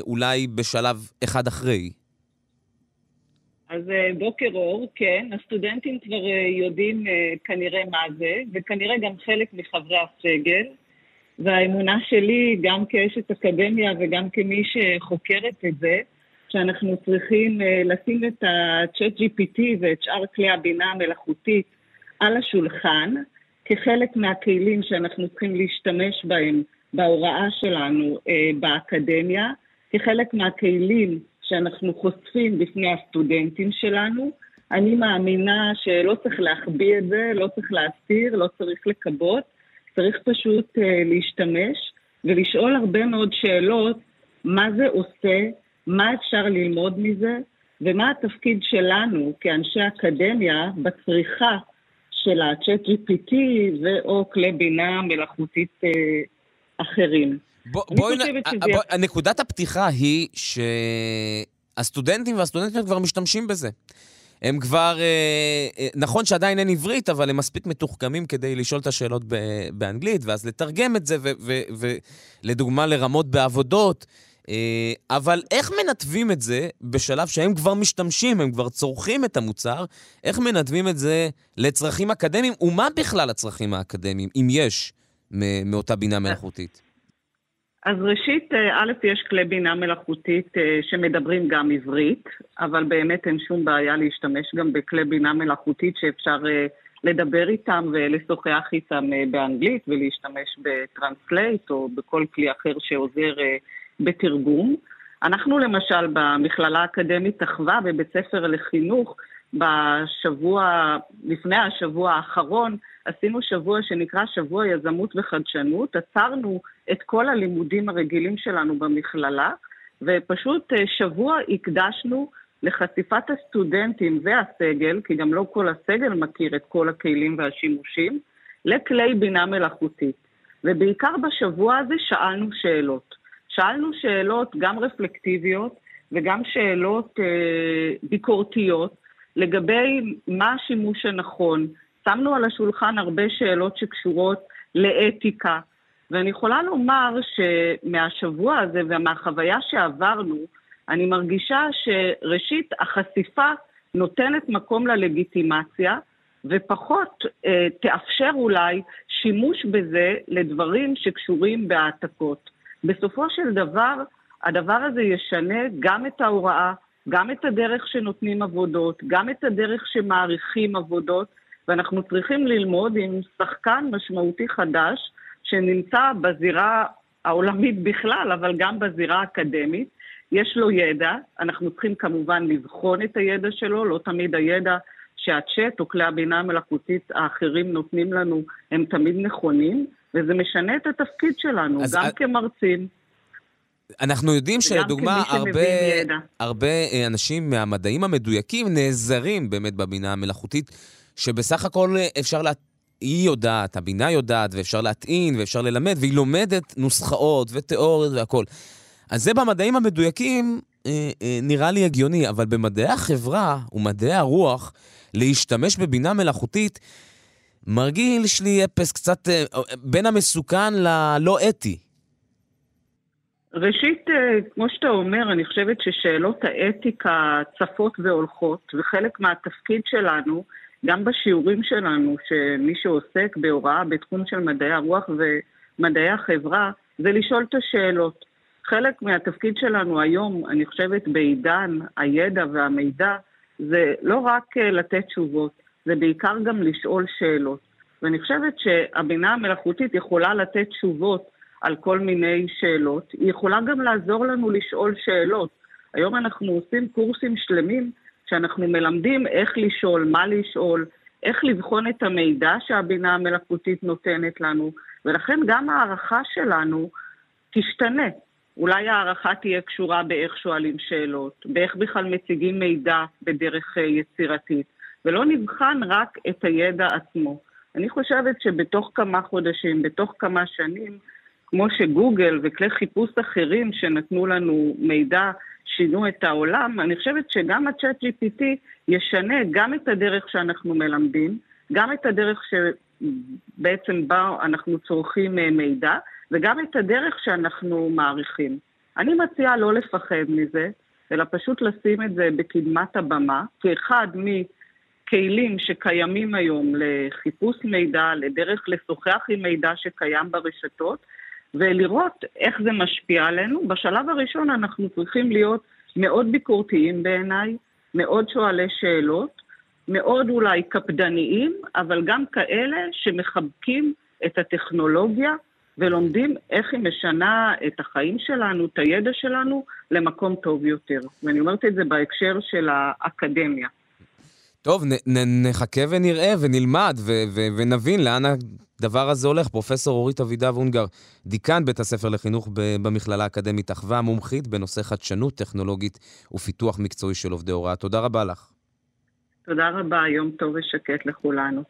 אולי בשלב אחד אחרי. אז בוקר אור, כן, הסטודנטים כבר יודעים כנראה מה זה, וכנראה גם חלק מחברי הסגל, והאמונה שלי גם כאשת אקדמיה וגם כמי שחוקרת את זה, שאנחנו צריכים לשים את ה-Chat GPT ואת שאר כלי הבינה המלאכותית על השולחן, כחלק מהכלים שאנחנו צריכים להשתמש בהם בהוראה שלנו באקדמיה, כחלק מהכלים שאנחנו חושפים בפני הסטודנטים שלנו. אני מאמינה שלא צריך להחביא את זה, לא צריך להסתיר, לא צריך לקבות, צריך פשוט להשתמש ולשאול הרבה מאוד שאלות, מה זה עושה, מה אפשר ללמוד מזה, ומה התפקיד שלנו כאנשי אקדמיה בצריכה של הצ'אט GPT ואו כלי בינה מלאכותית אחרים. נקודת הפתיחה היא שהסטודנטים והסטודנטיות כבר משתמשים בזה. הם כבר, נכון שעדיין אין עברית, אבל הם מספיק מתוחכמים כדי לשאול את השאלות באנגלית, ואז לתרגם את זה, ולדוגמה לרמות בעבודות, אבל איך מנתבים את זה בשלב שהם כבר משתמשים, הם כבר צורכים את המוצר, איך מנתבים את זה לצרכים אקדמיים, ומה בכלל הצרכים האקדמיים, אם יש מאותה בינה מלאכותית? אז ראשית, א', יש כלי בינה מלאכותית שמדברים גם עברית, אבל באמת אין שום בעיה להשתמש גם בכלי בינה מלאכותית שאפשר לדבר איתם ולשוחח איתם באנגלית ולהשתמש בטרנסלייט או בכל כלי אחר שעוזר בתרגום. אנחנו למשל במכללה האקדמית תחווה בבית ספר לחינוך, לפני השבוע האחרון עשינו שבוע שנקרא שבוע יזמות וחדשנות, עצרנו את כל הלימודים הרגילים שלנו במכללה, ופשוט שבוע הקדשנו לחשיפת הסטודנטים והסגל, כי גם לא כל הסגל מכיר את כל הכלים והשימושים, לכלי בינה מלאכותית. ובעיקר בשבוע הזה שאלנו שאלות. שאלנו שאלות גם רפלקטיביות וגם שאלות ביקורתיות, לגבי מה השימוש הנכון. שמנו על השולחן הרבה שאלות שקשורות לאתיקה, ואני יכולה לומר שמהשבוע הזה ומהחוויה שעברנו, אני מרגישה שראשית החשיפה נותנת מקום ללגיטימציה, ופחות תאפשר אולי שימוש בזה לדברים שקשורים בהעתקות. בסופו של דבר, הדבר הזה ישנה גם את ההוראה, גם את הדרך שנותנים עבודות, גם את הדרך שמעריכים עבודות, ואנחנו צריכים ללמוד עם שחקן משמעותי חדש, שנמצא בזירה העולמית בכלל, אבל גם בזירה האקדמית. יש לו ידע, אנחנו צריכים כמובן לבחון את הידע שלו, לא תמיד הידע שהצ'אט או כלי הבינה המלאכותית האחרים נותנים לנו, הם תמיד נכונים, וזה משנה את התפקיד שלנו, גם כמרצים. אנחנו יודעים שלדוגמה הרבה אנשים מהמדעים המדויקים נעזרים באמת בבינה המלאכותית, שבסך הכל אפשר היא יודעת, הבינה יודעת, ואפשר להטעין, ואפשר ללמד, והיא לומדת נוסחאות ותיאוריות והכל. אז זה במדעים המדויקים נראה לי הגיוני, אבל במדעי החברה ומדעי הרוח, להשתמש בבינה מלאכותית, מרגיש לי אפס קצת בין המסוכן ללא אתי. ראשית, כמו שאתה אומר, אני חושבת ששאלות האתיקה צפות והולכות, וחלק מהתפקיד שלנו, גם בשיעורים שלנו, שמי שעוסק בהוראה בתחום של מדעי הרוח ומדעי החברה, זה לשאול את השאלות. חלק מהתפקיד שלנו היום, אני חושבת בעידן הידע והמידע, זה לא רק לתת תשובות, זה בעיקר גם לשאול שאלות. ואני חושבת שהבינה המלאכותית יכולה לתת תשובות על כל מיני שאלות. היא יכולה גם לעזור לנו לשאול שאלות. היום אנחנו עושים קורסים שלמים שאנחנו מלמדים איך לשאול, מה לשאול, איך לבחון את המידע שהבינה המלאכותית נותנת לנו, ולכן גם הערכה שלנו תשתנה. אולי הערכה תהיה קשורה באיך שואלים שאלות, באיך בכלל מציגים מידע בדרך יצירתית, ולא נבחן רק את הידע עצמו. אני חושבת שבתוך כמה חודשים, בתוך כמה שנים, כמו שגוגל וכלי חיפוש אחרים שנתנו לנו מידע שינו את העולם, אני חושבת שגם הצ'אט GPT ישנה גם את הדרך שאנחנו מלמדים, גם את הדרך שבעצם בה אנחנו צורכים מידע, וגם את הדרך שאנחנו מעריכים. אני מציעה לא לפחד מזה, אלא פשוט לשים את זה בקדמת הבמה, כאחד מכלים שקיימים היום לחיפוש מידע, לדרך לשוחח עם מידע שקיים ברשתות, ולראות איך זה משפיע עלינו. בשלב הראשון אנחנו צריכים להיות מאוד ביקורתיים בעיניי, מאוד שואלי שאלות, מאוד אולי קפדניים, אבל גם כאלה שמחבקים את הטכנולוגיה, ולומדים איך היא משנה את החיים שלנו, את הידע שלנו, למקום טוב יותר. ואני אומרת את זה בהקשר של האקדמיה. טוב, נחכה ונראה ונלמד ונבין לאן הדבר הזה הולך. פרופסור אורית אבידב אונגר, דיקן בית הספר לחינוך במכללה האקדמית אחווה, מומחית בנושא חדשנות טכנולוגית ופיתוח מקצועי של עובדי הוראה. תודה רבה לך. תודה רבה, יום טוב ושקט לכולנו.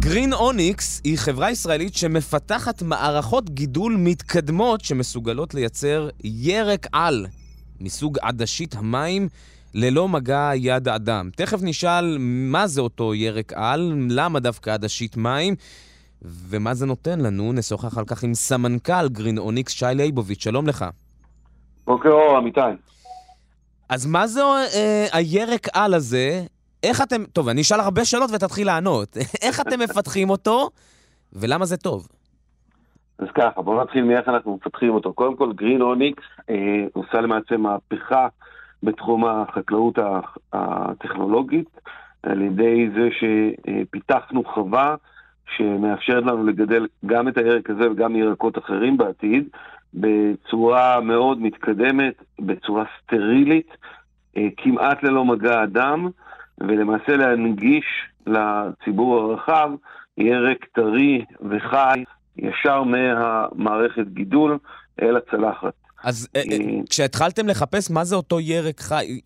גרין אוניקס היא חברה ישראלית שמפתחת מערכות גידול מתקדמות שמסוגלות לייצר ירק על מסוג עדשית המים ללא מגע יד האדם. תכף נשאל מה זה אותו ירק על, למה דווקא עדשית מים ומה זה נותן לנו. נשוחח על כך עם סמנכ"ל גרין אוניקס שי אייבוביץ. שלום לך. בוקר אור אמיתי. אז מה זה הירק על הזה? איך אתם, טוב, אני אשאל הרבה שאלות ותתחיל לענות. איך אתם מפתחים אותו, ולמה זה טוב? אז ככה, בואו נתחיל מאיך אנחנו מפתחים אותו. קודם כל, גרין אוניקס עושה למעשה מהפכה בתחום החקלאות הטכנולוגית, על ידי זה שפיתחנו חווה שמאפשרת לנו לגדל גם את הירק הזה וגם ירקות אחרים בעתיד, בצורה מאוד מתקדמת, בצורה סטרילית, כמעט ללא מגע אדם, ולמעשה להנגיש לציבור הרחב ירק טרי וחי ישר מהמערכת גידול אל הצלחת. אז כשהתחלתם לחפש מה זה אותו ירק חי,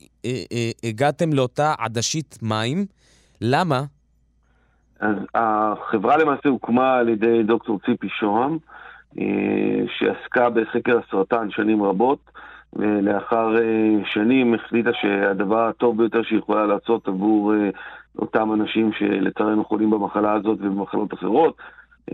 הגעתם לאותה עדשית מים, למה? אז החברה למעשה הוקמה על ידי דוקטור ציפי שוהם, שעסקה בחקר הסרטן שנים רבות, ולאחר שנים החליטה שהדבר הטוב ביותר שיכולה לעשות עבור אותם אנשים שלצערנו חולים במחלה הזאת ובמחלות אחרות,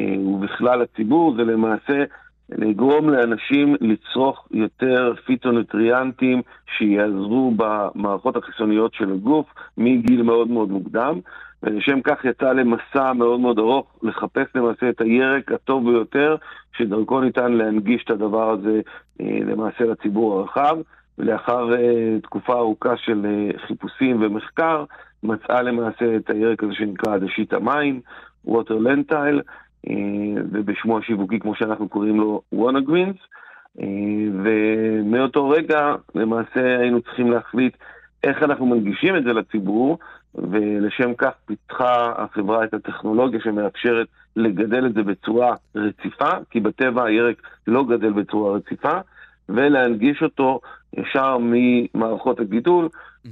ובכלל הציבור, זה למעשה לגרום לאנשים לצרוך יותר פיטונוטריאנטים שיעזרו במערכות החיסוניות של הגוף מגיל מאוד מאוד מוקדם, ולשם כך יצא למסע מאוד מאוד ארוך לחפש למעשה את הירק הטוב ביותר שדרכו ניתן להנגיש את הדבר הזה למעשה לציבור הרחב, ולאחר תקופה ארוכה של חיפושים ומחקר מצאה למעשה את הירק הזה שנקרא עדשית המים, water lentil, ובשמו השיווקי כמו שאנחנו קוראים לו Wanna Greens, ומאותו רגע למעשה היינו צריכים להחליט איך אנחנו מנגישים את זה לציבור, ולשם כך פיתחה החברה את הטכנולוגיה שמאפשרת לגדל את זה בצורה רציפה, כי בטבע הירק לא גדל בצורה רציפה, ולהנגיש אותו ישר ממערכות הגידול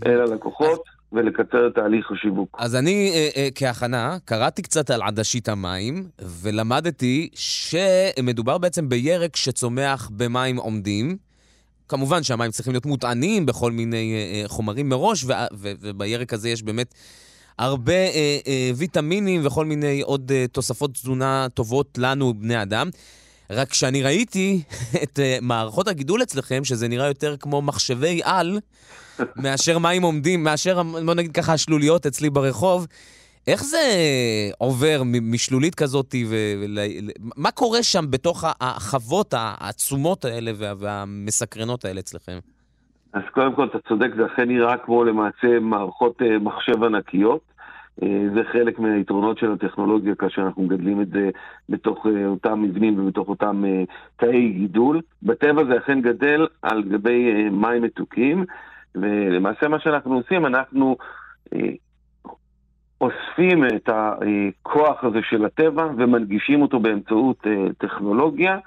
אל הלקוחות, ולקצר את תהליך השיווק. אז אני כהכנה קראתי קצת על עדשית המים, ולמדתי שמדובר בעצם בירק שצומח במים עומדים, כמובן שהמים צריכים להיות מוטענים בכל מיני חומרים מראש, ובירק הזה יש באמת הרבה ויטמינים וכל מיני עוד תוספות תזונה טובות לנו בני אדם. רק שאני ראיתי את מערכות הגידול אצלכם, שזה נראה יותר כמו מחשבי על, מאשר מים עומדים, מאשר, בוא נגיד ככה, השלוליות אצלי ברחוב. איך זה עובר משלולית כזאת? מה קורה שם בתוך החוות העצומות האלה והמסקרנות האלה אצלכם? אז קודם כל אתה צודק, זה אכן נראה כמו למעשה מערכות מחשב ענקיות, זה חלק מהיתרונות של הטכנולוגיה כאשר אנחנו מגדלים את זה בתוך אותם מבנים ובתוך אותם תאי גידול. בטבע זה אכן גדל על גבי מים מתוקים, ולמעשה מה שאנחנו עושים, אנחנו אוספים את הכוח הזה של הטבע ומנגישים אותו באמצעות טכנולוגיה,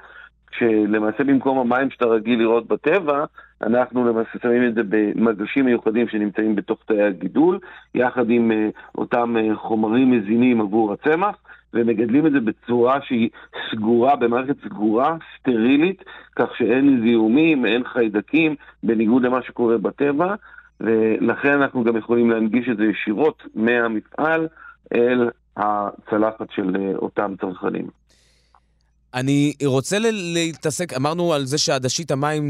שלמעשה במקום המים שאתה רגיל לראות בטבע, אנחנו למעשה שמים את זה במגשים מיוחדים שנמצאים בתוך תאי הגידול, יחד עם אותם חומרים מזינים עבור הצמח, ומגדלים את זה בצורה שהיא סגורה, במערכת סגורה, סטרילית, כך שאין זיהומים, אין חיידקים, בניגוד למה שקורה בטבע, ולכן אנחנו גם יכולים להנגיש את זה ישירות מהמפעל אל הצלחת של אותם צרכנים. אני רוצה להתעסק, אמרנו על זה שעדשית המים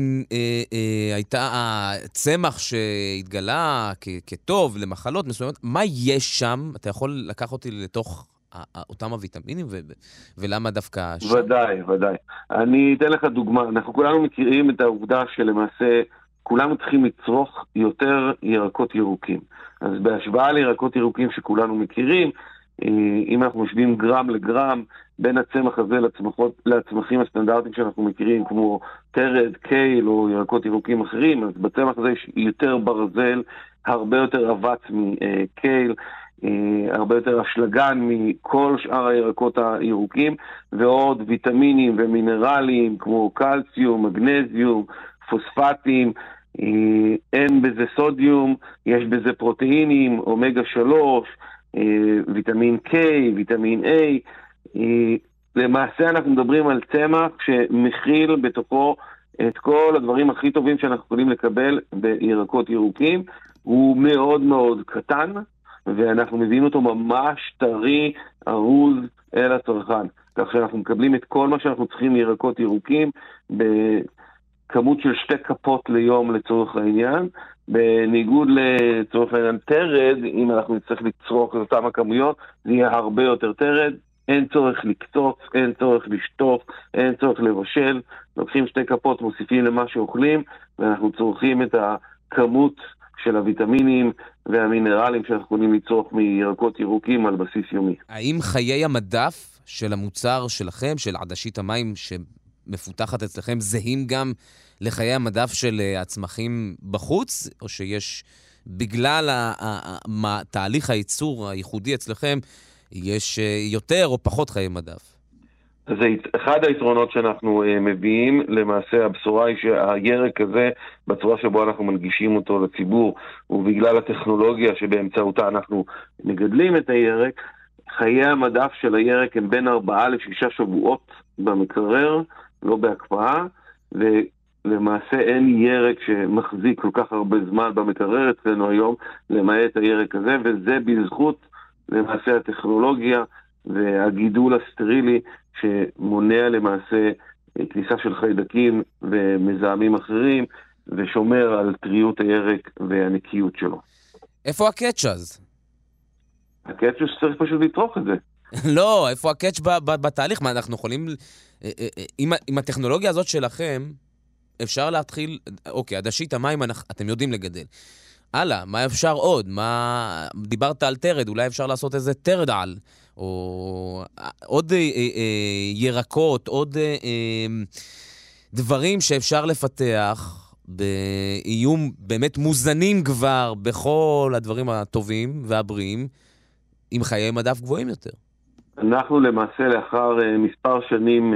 הייתה הצמח שהתגלה כטוב למחלות מסוימות. מה יש שם? אתה יכול לקח אותי לתוך אותם הוויטמינים ולמה דווקא שם? ודאי. אני אתן לך דוגמה. אנחנו כולנו מכירים את העובדה שלמעשה כולנו צריכים לצרוך יותר ירקות ירוקים. אז בהשוואה לירקות ירוקים שכולנו מכירים, אם אנחנו משווים גרם לגרם בין הצמח הזה לצמחים הסטנדרטיים שאנחנו מכירים, כמו תרד, קייל או ירקות ירוקים אחרים, אז בצמח הזה יש יותר ברזל, הרבה יותר אבץ מקייל, הרבה יותר אשלגן מכל שאר הירקות הירוקים, ועוד ויטמינים ומינרלים כמו קלציום, מגנזיום, פוספטים, אין בזה סודיום, יש בזה פרוטאינים, אומגה 3, ויטמין K, ויטמין A. למעשה אנחנו מדברים על צמח שמכיל בתוכו את כל הדברים הכי טובים שאנחנו יכולים לקבל בירקות ירוקים. הוא מאוד מאוד קטן, ואנחנו מביאים אותו ממש טרי, ארוז אל הצרכן. כך שאנחנו מקבלים את כל מה שאנחנו צריכים מירקות ירוקים בכמות של 2 כפות ליום לצורך העניין, בניגוד לצורך העניין תרד, אם אנחנו נצטרך לצרוך את אותם הכמויות, זה יהיה הרבה יותר תרד, אין צורך לקטוף, אין צורך לשטוף, אין צורך לבשל, לוקחים 2 כפות, מוסיפים למה שאוכלים, ואנחנו צורכים את הכמות של הוויטמינים והמינרלים שאנחנו יכולים לצרוך מירקות ירוקים על בסיס יומי. האם חיי המדף של המוצר שלכם, של עדשית המים שמפותחת אצלכם, זהים גם לחיי המדף של הצמחים בחוץ, או שיש בגלל תהליך הייצור הייחודי אצלכם, יש יותר או פחות חיי מדף? זה אחד היתרונות שאנחנו מביאים. למעשה הבשורה היא שהירק הזה, בצורה שבו אנחנו מנגישים אותו לציבור, ובגלל הטכנולוגיה שבאמצעותה אנחנו מגדלים את הירק, חיי המדף של הירק הם בין 4 ל6 שבועות במקרר, לא בהקפאה, ולמעשה אין ירק שמחזיק כל כך הרבה זמן במקרר אצלנו היום, למעט הירק הזה, וזה בזכות למעשה הטכנולוגיה והגידול הסטרילי שמונע למעשה כניסה של חיידקים ומזהמים אחרים, ושומר על טריות הירק והנקיות שלו. איפה הקאץ' אז? הקאץ' הוא שצריך פשוט לטרוך את זה. לא, איפה הקאץ' בתהליך? מה אנחנו יכולים... עם הטכנולוגיה הזאת שלכם, אפשר להתחיל... אוקיי, עדשית המים אתם יודעים לגדל. הלאה, מה אפשר עוד? דיברת על תרד, אולי אפשר לעשות איזה תרד על... או עוד ירקות, עוד דברים שאפשר לפתח באיום באמת מוזנים כבר בכל הדברים הטובים והבריאים, עם חיי מדף גבוהים יותר. אנחנו למעשה לאחר מספר שנים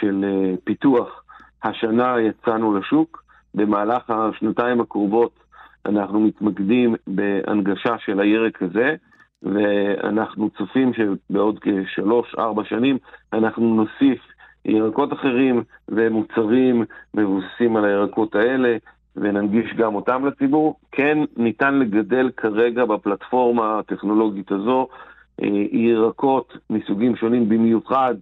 של פיתוח, השנה יצאנו לשוק, במהלך השנתיים הקרובות אנחנו מתמקדים בהנגשה של הירק הזה, ואנחנו צופים שבעוד כ3-4 שנים אנחנו נוסיף ירקות אחרים ומוצרים מבוססים על הירקות האלה, וננגיש גם אותם לציבור. כן ניתן לגדל כרגע בפלטפורמה הטכנולוגית הזו ירקות מסוגים שונים, במיוחד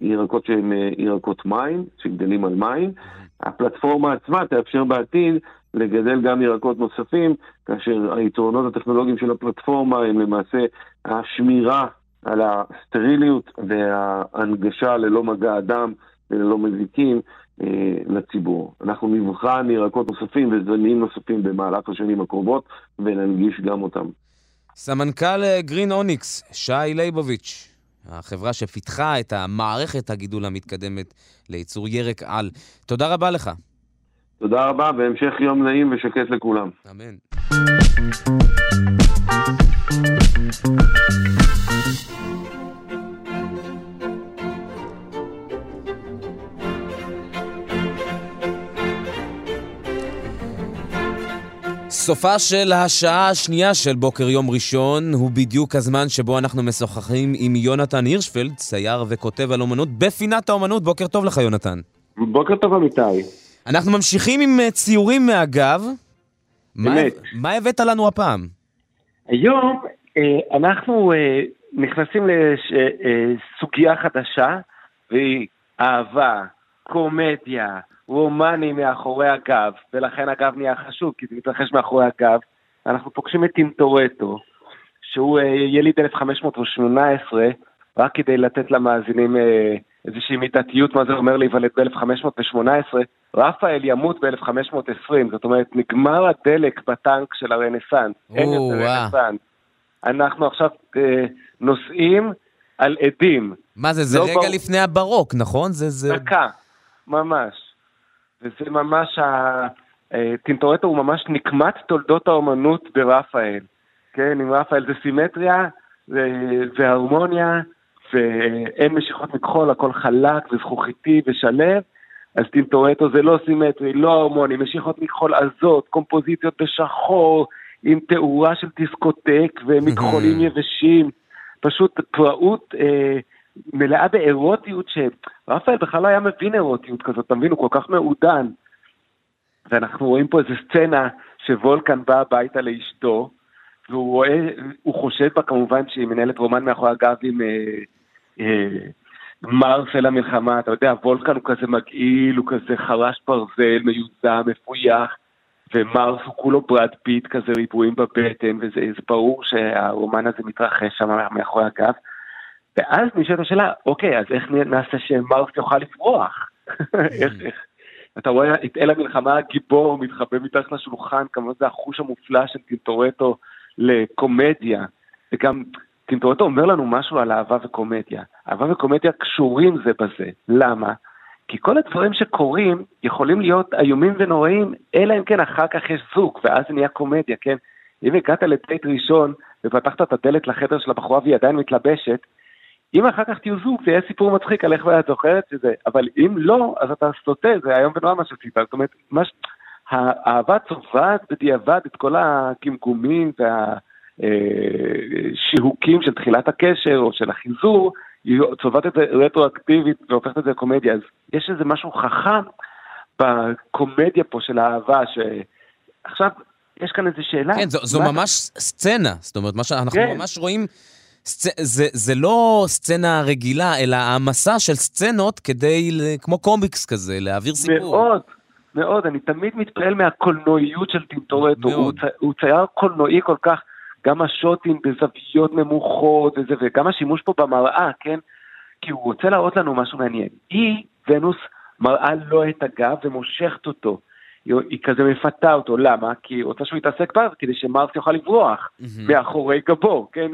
ירקות שהם ירקות מים, שגדלים על מים. הפלטפורמה עצמה תאפשר בעתיד לגדל גם ירקות נוספים, כאשר היתרונות הטכנולוגיים של הפלטפורמה הם למעשה השמירה על הסטריליות וההנגשה ללא מגע אדם וללא מזיקים לציבור. אנחנו נבחן ירקות נוספים וזנים נוספים במהלך השנים הקרובות, וננגיש גם אותם. סמנכ"ל גרין אוניקס, שי לייבוביץ', החברה שפיתחה את המערכת הגידול המתקדמת לייצור ירק על. תודה רבה לך. תודה רבה, והמשך יום נעים ושקט לכולם. אמן. סופה של השעה השנייה של בוקר יום ראשון הוא בדיוק הזמן שבו אנחנו משוחחים עם יונתן הירשפלד, צייר וכותב על אומנות בפינת האומנות. בוקר טוב לך יונתן. בוקר טוב אמיתי. אנחנו ממשיכים עם ציורים מהגב. באמת. מה הבאת לנו הפעם? היום אנחנו נכנסים לסוגיה חדשה, והיא אהבה, קומדיה, רומני מאחורי הגב, ולכן הגב נהיה חשוב, כי זה מתרחש מאחורי הגב. אנחנו פוגשים את טינטורטו, שהוא יליד 1518, רק כדי לתת למאזינים איזושהי מידתיות, מה זה אומר להיוולד ב-1518, רפאל ימות ב-1520, זאת אומרת, נגמר הדלק בטנק של הרנסנס, אין יותר רנסנס. אנחנו עכשיו נוסעים על עדים. מה זה, זה רגע לפני הברוק, נכון? דקה, ממש. וזה ממש, טינטורטו הוא ממש נקמת תולדות האומנות ברפאל. כן, עם רפאל זה סימטריה והרמוניה, ואין משיכות מכחול, הכל חלק וזכוכיתי ושלב, אז טינטורטו זה לא סימטרי, לא הרמוני, משיכות מכחול עזות, קומפוזיציות בשחור, עם תאורה של דיסקוטק ומכחולים יבשים, פשוט פראות מלאה באירוטיות שרפאל בכלל לא היה מבין אירוטיות כזאת, תבין, הוא כל כך מעודן. ואנחנו רואים פה איזו סצנה שוולקן בא הביתה לאשתו, והוא רואה, הוא חושב בה כמובן שהיא מנהלת רומן מאחורי הגב עם מרס אל המלחמה, אתה יודע, וולקן הוא כזה מגעיל, הוא כזה חרש פרזל, מיוזם, מפויח, ומרס הוא כולו ברד פיט, כזה ריבועים בבטן, וזה ברור שהרומן הזה מתרחש שם מאחורי הגב, ואז נשאלת השאלה, אוקיי, אז איך נעשה שמרס יוכל לפרוח? איך? אתה רואה, את אל המלחמה הגיבור מתחבא מתחת לשולחן, כמובן זה החוש המופלא של טינטורטו לקומדיה, וגם טינטורטו אומר לנו משהו על אהבה וקומדיה. אהבה וקומדיה קשורים זה בזה. למה? כי כל הדברים שקורים יכולים להיות איומים ונוראים, אלא אם כן אחר כך יש זוג, ואז נהיה קומדיה, כן? אם הגעת לדייט ראשון ופתחת את הדלת לחדר של הבחורה והיא עדיין מתלבשת, אם אחר כך תהיו זוג, זה יהיה סיפור מצחיק על איך ואת זוכרת שזה, אבל אם לא, אז אתה סוטה, זה היום ונורא מה שציפה. זאת אומרת, האהבה צובעת בדיעבד את כל הגמגומים והשיהוקים של תחילת הקשר או של החיזור, היא צובעת את זה רטרואקטיבית והופכת את זה לקומדיה. אז יש איזה משהו חכם בקומדיה פה של האהבה, שעכשיו יש כאן איזו שאלה. כן, זו ממש סצנה, זאת אומרת, אנחנו ממש רואים... זה לא סצנה רגילה, אלא המסע של סצנות כדי, כמו קומיקס כזה, להעביר סיפור. מאוד, מאוד. אני תמיד מתפעל מהקולנועיות של טינטורטו. הוא צייר קולנועי כל כך, גם השוטים בזוויות נמוכות, וגם השימוש פה במראה, כן? כי הוא רוצה להראות לנו משהו מעניין. היא, ונוס, מראה לו את הגב ומושכת אותו. היא כזה מפתה אותו, למה? כי היא רוצה שהוא יתעסק בה, כדי שמרס יוכל לברוח מאחורי גבו, כן?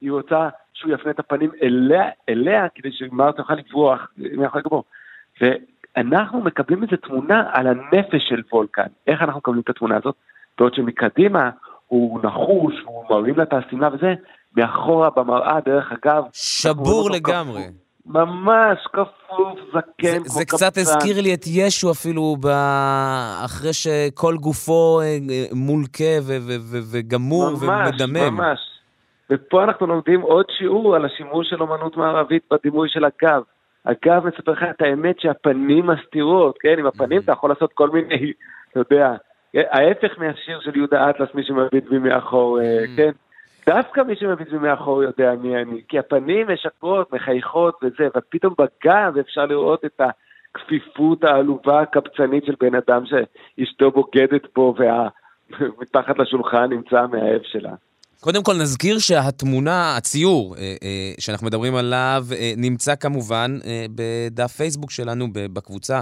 היא רוצה שהוא יפנה את הפנים אליה, כדי שמרס יוכל לברוח מאחורי גבו. ואנחנו מקבלים איזו תמונה על הנפש של וולקן. איך אנחנו מקבלים את התמונה הזאת? בעוד שמקדימה הוא נחוש, הוא מרים לה את הסמלה וזה, מאחורה במראה, דרך אגב... שבור לגמרי. ממש כפוף, זקן. זה קצת הזכיר לי את ישו אפילו, אחרי שכל גופו מולכה וגמור ומדמם. ממש, ופה אנחנו לומדים עוד שיעור על השימוש של אומנות מערבית בדימוי של הגב. הגב מספר לך את האמת שהפנים מסתירות, כן? עם הפנים אתה יכול לעשות כל מיני, אתה יודע, ההפך מהשיר של יהודה אטלס, מי שמביט ממאחור, כן? דווקא מי שמביט ממאחור יודע מי אני, כי הפנים משקרות, מחייכות וזה, ופתאום בגב אפשר לראות את הכפיפות העלובה הקבצנית של בן אדם שאשתו בוגדת פה, ומתחת לשולחן נמצא מהאב שלה. קודם כל נזכיר שהתמונה, הציור שאנחנו מדברים עליו, נמצא כמובן בדף פייסבוק שלנו, בקבוצה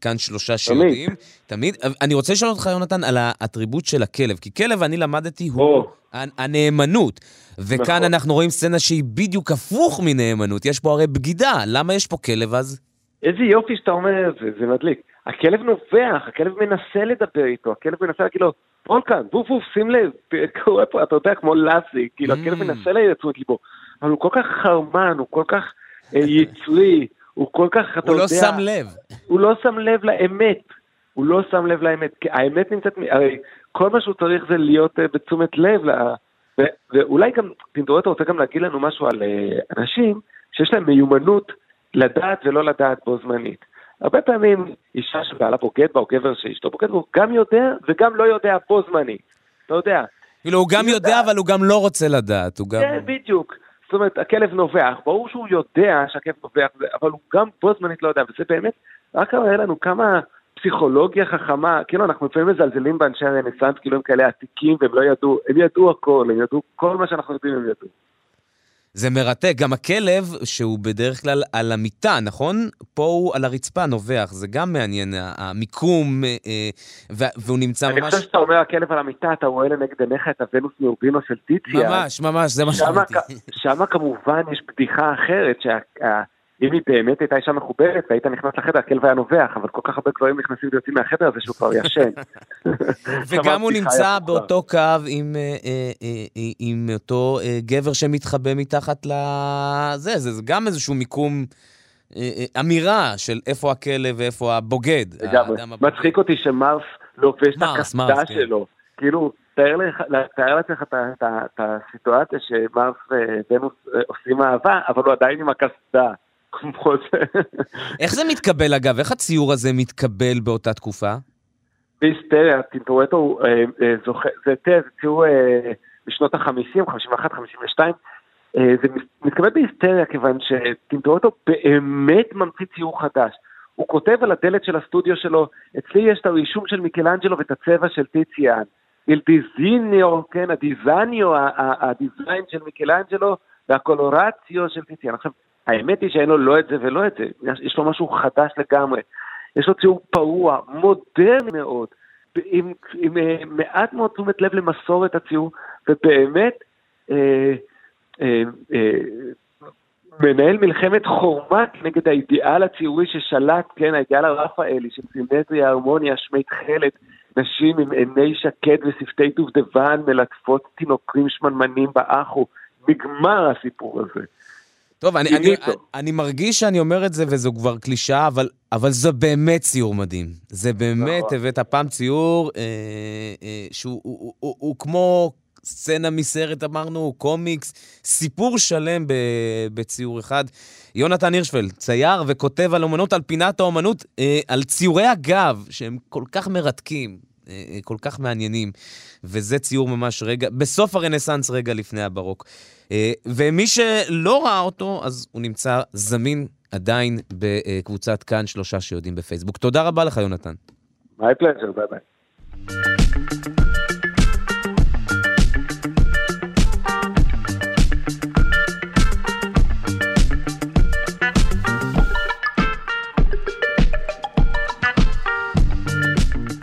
כאן 3 שיעורים. תמיד. אני רוצה לשאול אותך, יונתן, על האטריבוט של הכלב, כי כלב, אני למדתי, הוא הנאמנות. וכאן אנחנו רואים סצנה שהיא בדיוק הפוך מנאמנות. יש פה הרי בגידה. למה יש פה כלב אז? איזה יופי שאתה אומר, זה מדליק. הכלב נובח, הכלב מנסה לדבר איתו, הכלב מנסה להגיד לו, פולקן, בוף בוף, שים לב, קורה פה, אתה יודע, כמו לסי, כאילו, הכלב מנסה להיצור את ליבו, אבל הוא כל כך חרמן, הוא כל כך יצרי, הוא כל כך, אתה יודע, הוא לא שם לב. הוא לא שם לב לאמת, הוא לא שם לב לאמת, כי האמת נמצאת, הרי כל מה שהוא צריך זה להיות בתשומת לב, ואולי גם, תינטורטו רוצה גם להגיד לנו משהו על אנשים, שיש להם מיומנות לדעת ולא לדעת בו זמנית. הרבה פעמים אישה שבעלה בוגד בה, או גבר שאשתו בוגד בה, הוא גם יודע וגם לא יודע בו זמני. אתה יודע. כאילו הוא גם יודע, אבל הוא גם לא רוצה לדעת. כן, בדיוק. זאת אומרת, הכלב נובח. ברור שהוא יודע שהכלב נובח, אבל הוא גם בו זמנית לא יודע. וזה באמת, רק הראה לנו כמה פסיכולוגיה חכמה, כאילו אנחנו לפעמים מזלזלים באנשי הרנסנס, כאילו הם כאלה עתיקים, והם לא ידעו, הם ידעו הכל, הם ידעו כל מה שאנחנו יודעים, הם ידעו. זה מרתק, גם הכלב שהוא בדרך כלל על המיטה, נכון? פה הוא על הרצפה נובח, זה גם מעניין, המיקום, והוא נמצא ממש... אני חושב שאתה אומר הכלב על המיטה, אתה רואה לנגד עיניך את הוונוס מאורבינו של טיטיאן. ממש, ממש, זה מה שאמרתי. שמה כמובן יש בדיחה אחרת, שאם היא באמת הייתה אישה מחוברת, והיית נכנס לחדר, הכלב היה נובח, אבל כל כך הרבה גברים נכנסים ויוצאים מהחדר הזה שהוא כבר ישן. וגם הוא נמצא באותו קו עם אותו גבר שמתחבא מתחת לזה, זה גם איזשהו מיקום, אמירה של איפה הכלב ואיפה הבוגד. מצחיק אותי שמרס לובש את הקסדה שלו, כאילו, תאר לצלך את הסיטואציה שמרס ובנוס עושים אהבה, אבל הוא עדיין עם הקסדה. איך זה מתקבל אגב? איך הציור הזה מתקבל באותה תקופה? בהיסטריה, טינטורטו, זה ציור משנות ה-50, 51, 52, זה מתקבל בהיסטריה כיוון שטינטורטו באמת ממציא ציור חדש. הוא כותב על הדלת של הסטודיו שלו, אצלי יש את הרישום של מיקלנג'לו ואת הצבע של טיציאן. אל דיזיניו, כן, הדיזניו, הדיזיין של מיקלנג'לו, והקולורציו של טיציאן. עכשיו, האמת היא שאין לו לא את זה ולא את זה, יש לו משהו חדש לגמרי, יש לו ציור פרוע, מודרני מאוד, עם מעט מאוד תשומת לב למסורת הציור, ובאמת מנהל מלחמת חורמה נגד האידיאל הציורי ששלט, כן, האידיאל הרפאלי, של סימטריה, הרמוניה, שמי תכלת, נשים עם עיני שקד ושפתי דובדבן מלטפות תינוקרים שמנמנים באחו, נגמר הסיפור הזה. טוב, אני מרגיש שאני אומר את זה, וזו כבר קלישה, אבל זה באמת ציור מדהים. זה באמת הבאת הפעם ציור שהוא כמו סצנה מסרט, אמרנו, קומיקס, סיפור שלם בציור אחד. יונתן הירשפלד, צייר וכותב על אומנות, על פינת האומנות, על ציורי הגב, שהם כל כך מרתקים, כל כך מעניינים, וזה ציור ממש רגע, בסוף הרנסנס רגע לפני הברוק. ומי שלא ראה אותו, אז הוא נמצא זמין עדיין בקבוצת כאן 3 שיודעים בפייסבוק. תודה רבה לך, יונתן. My pleasure, ביי ביי.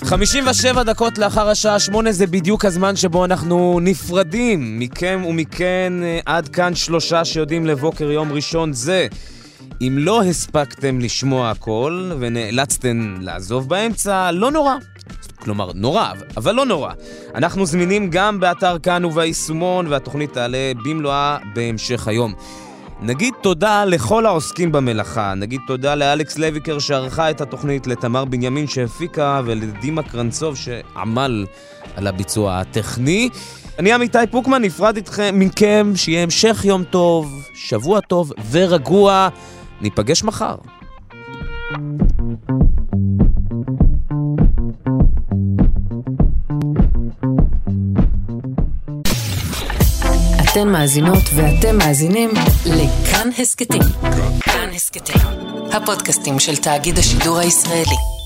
.57 לאחר השעה 8, זה בדיוק הזמן שבו אנחנו נפרדים מכם ומכן עד כאן 3 שיודעים לבוקר יום ראשון זה. אם לא הספקתם לשמוע הכל ונאלצתם לעזוב באמצע, לא נורא. כלומר, נורא, אבל לא נורא. אנחנו זמינים גם באתר כאן וביישומון, והתוכנית תעלה במלואה בהמשך היום. נגיד תודה לכל העוסקים במלאכה, נגיד תודה לאלכס לויקר שערכה את התוכנית, לתמר בנימין שהפיקה ולדימה קרנצוב שעמל על הביצוע הטכני. אני אמיתי פוקמן, נפרד איתכם מכם, שיהיה המשך יום טוב, שבוע טוב ורגוע, ניפגש מחר. אתן מאזינות ואתם מאזינים לכאן הסקטים. כאן הסקטים. הפודקאסטים של תאגיד השידור הישראלי.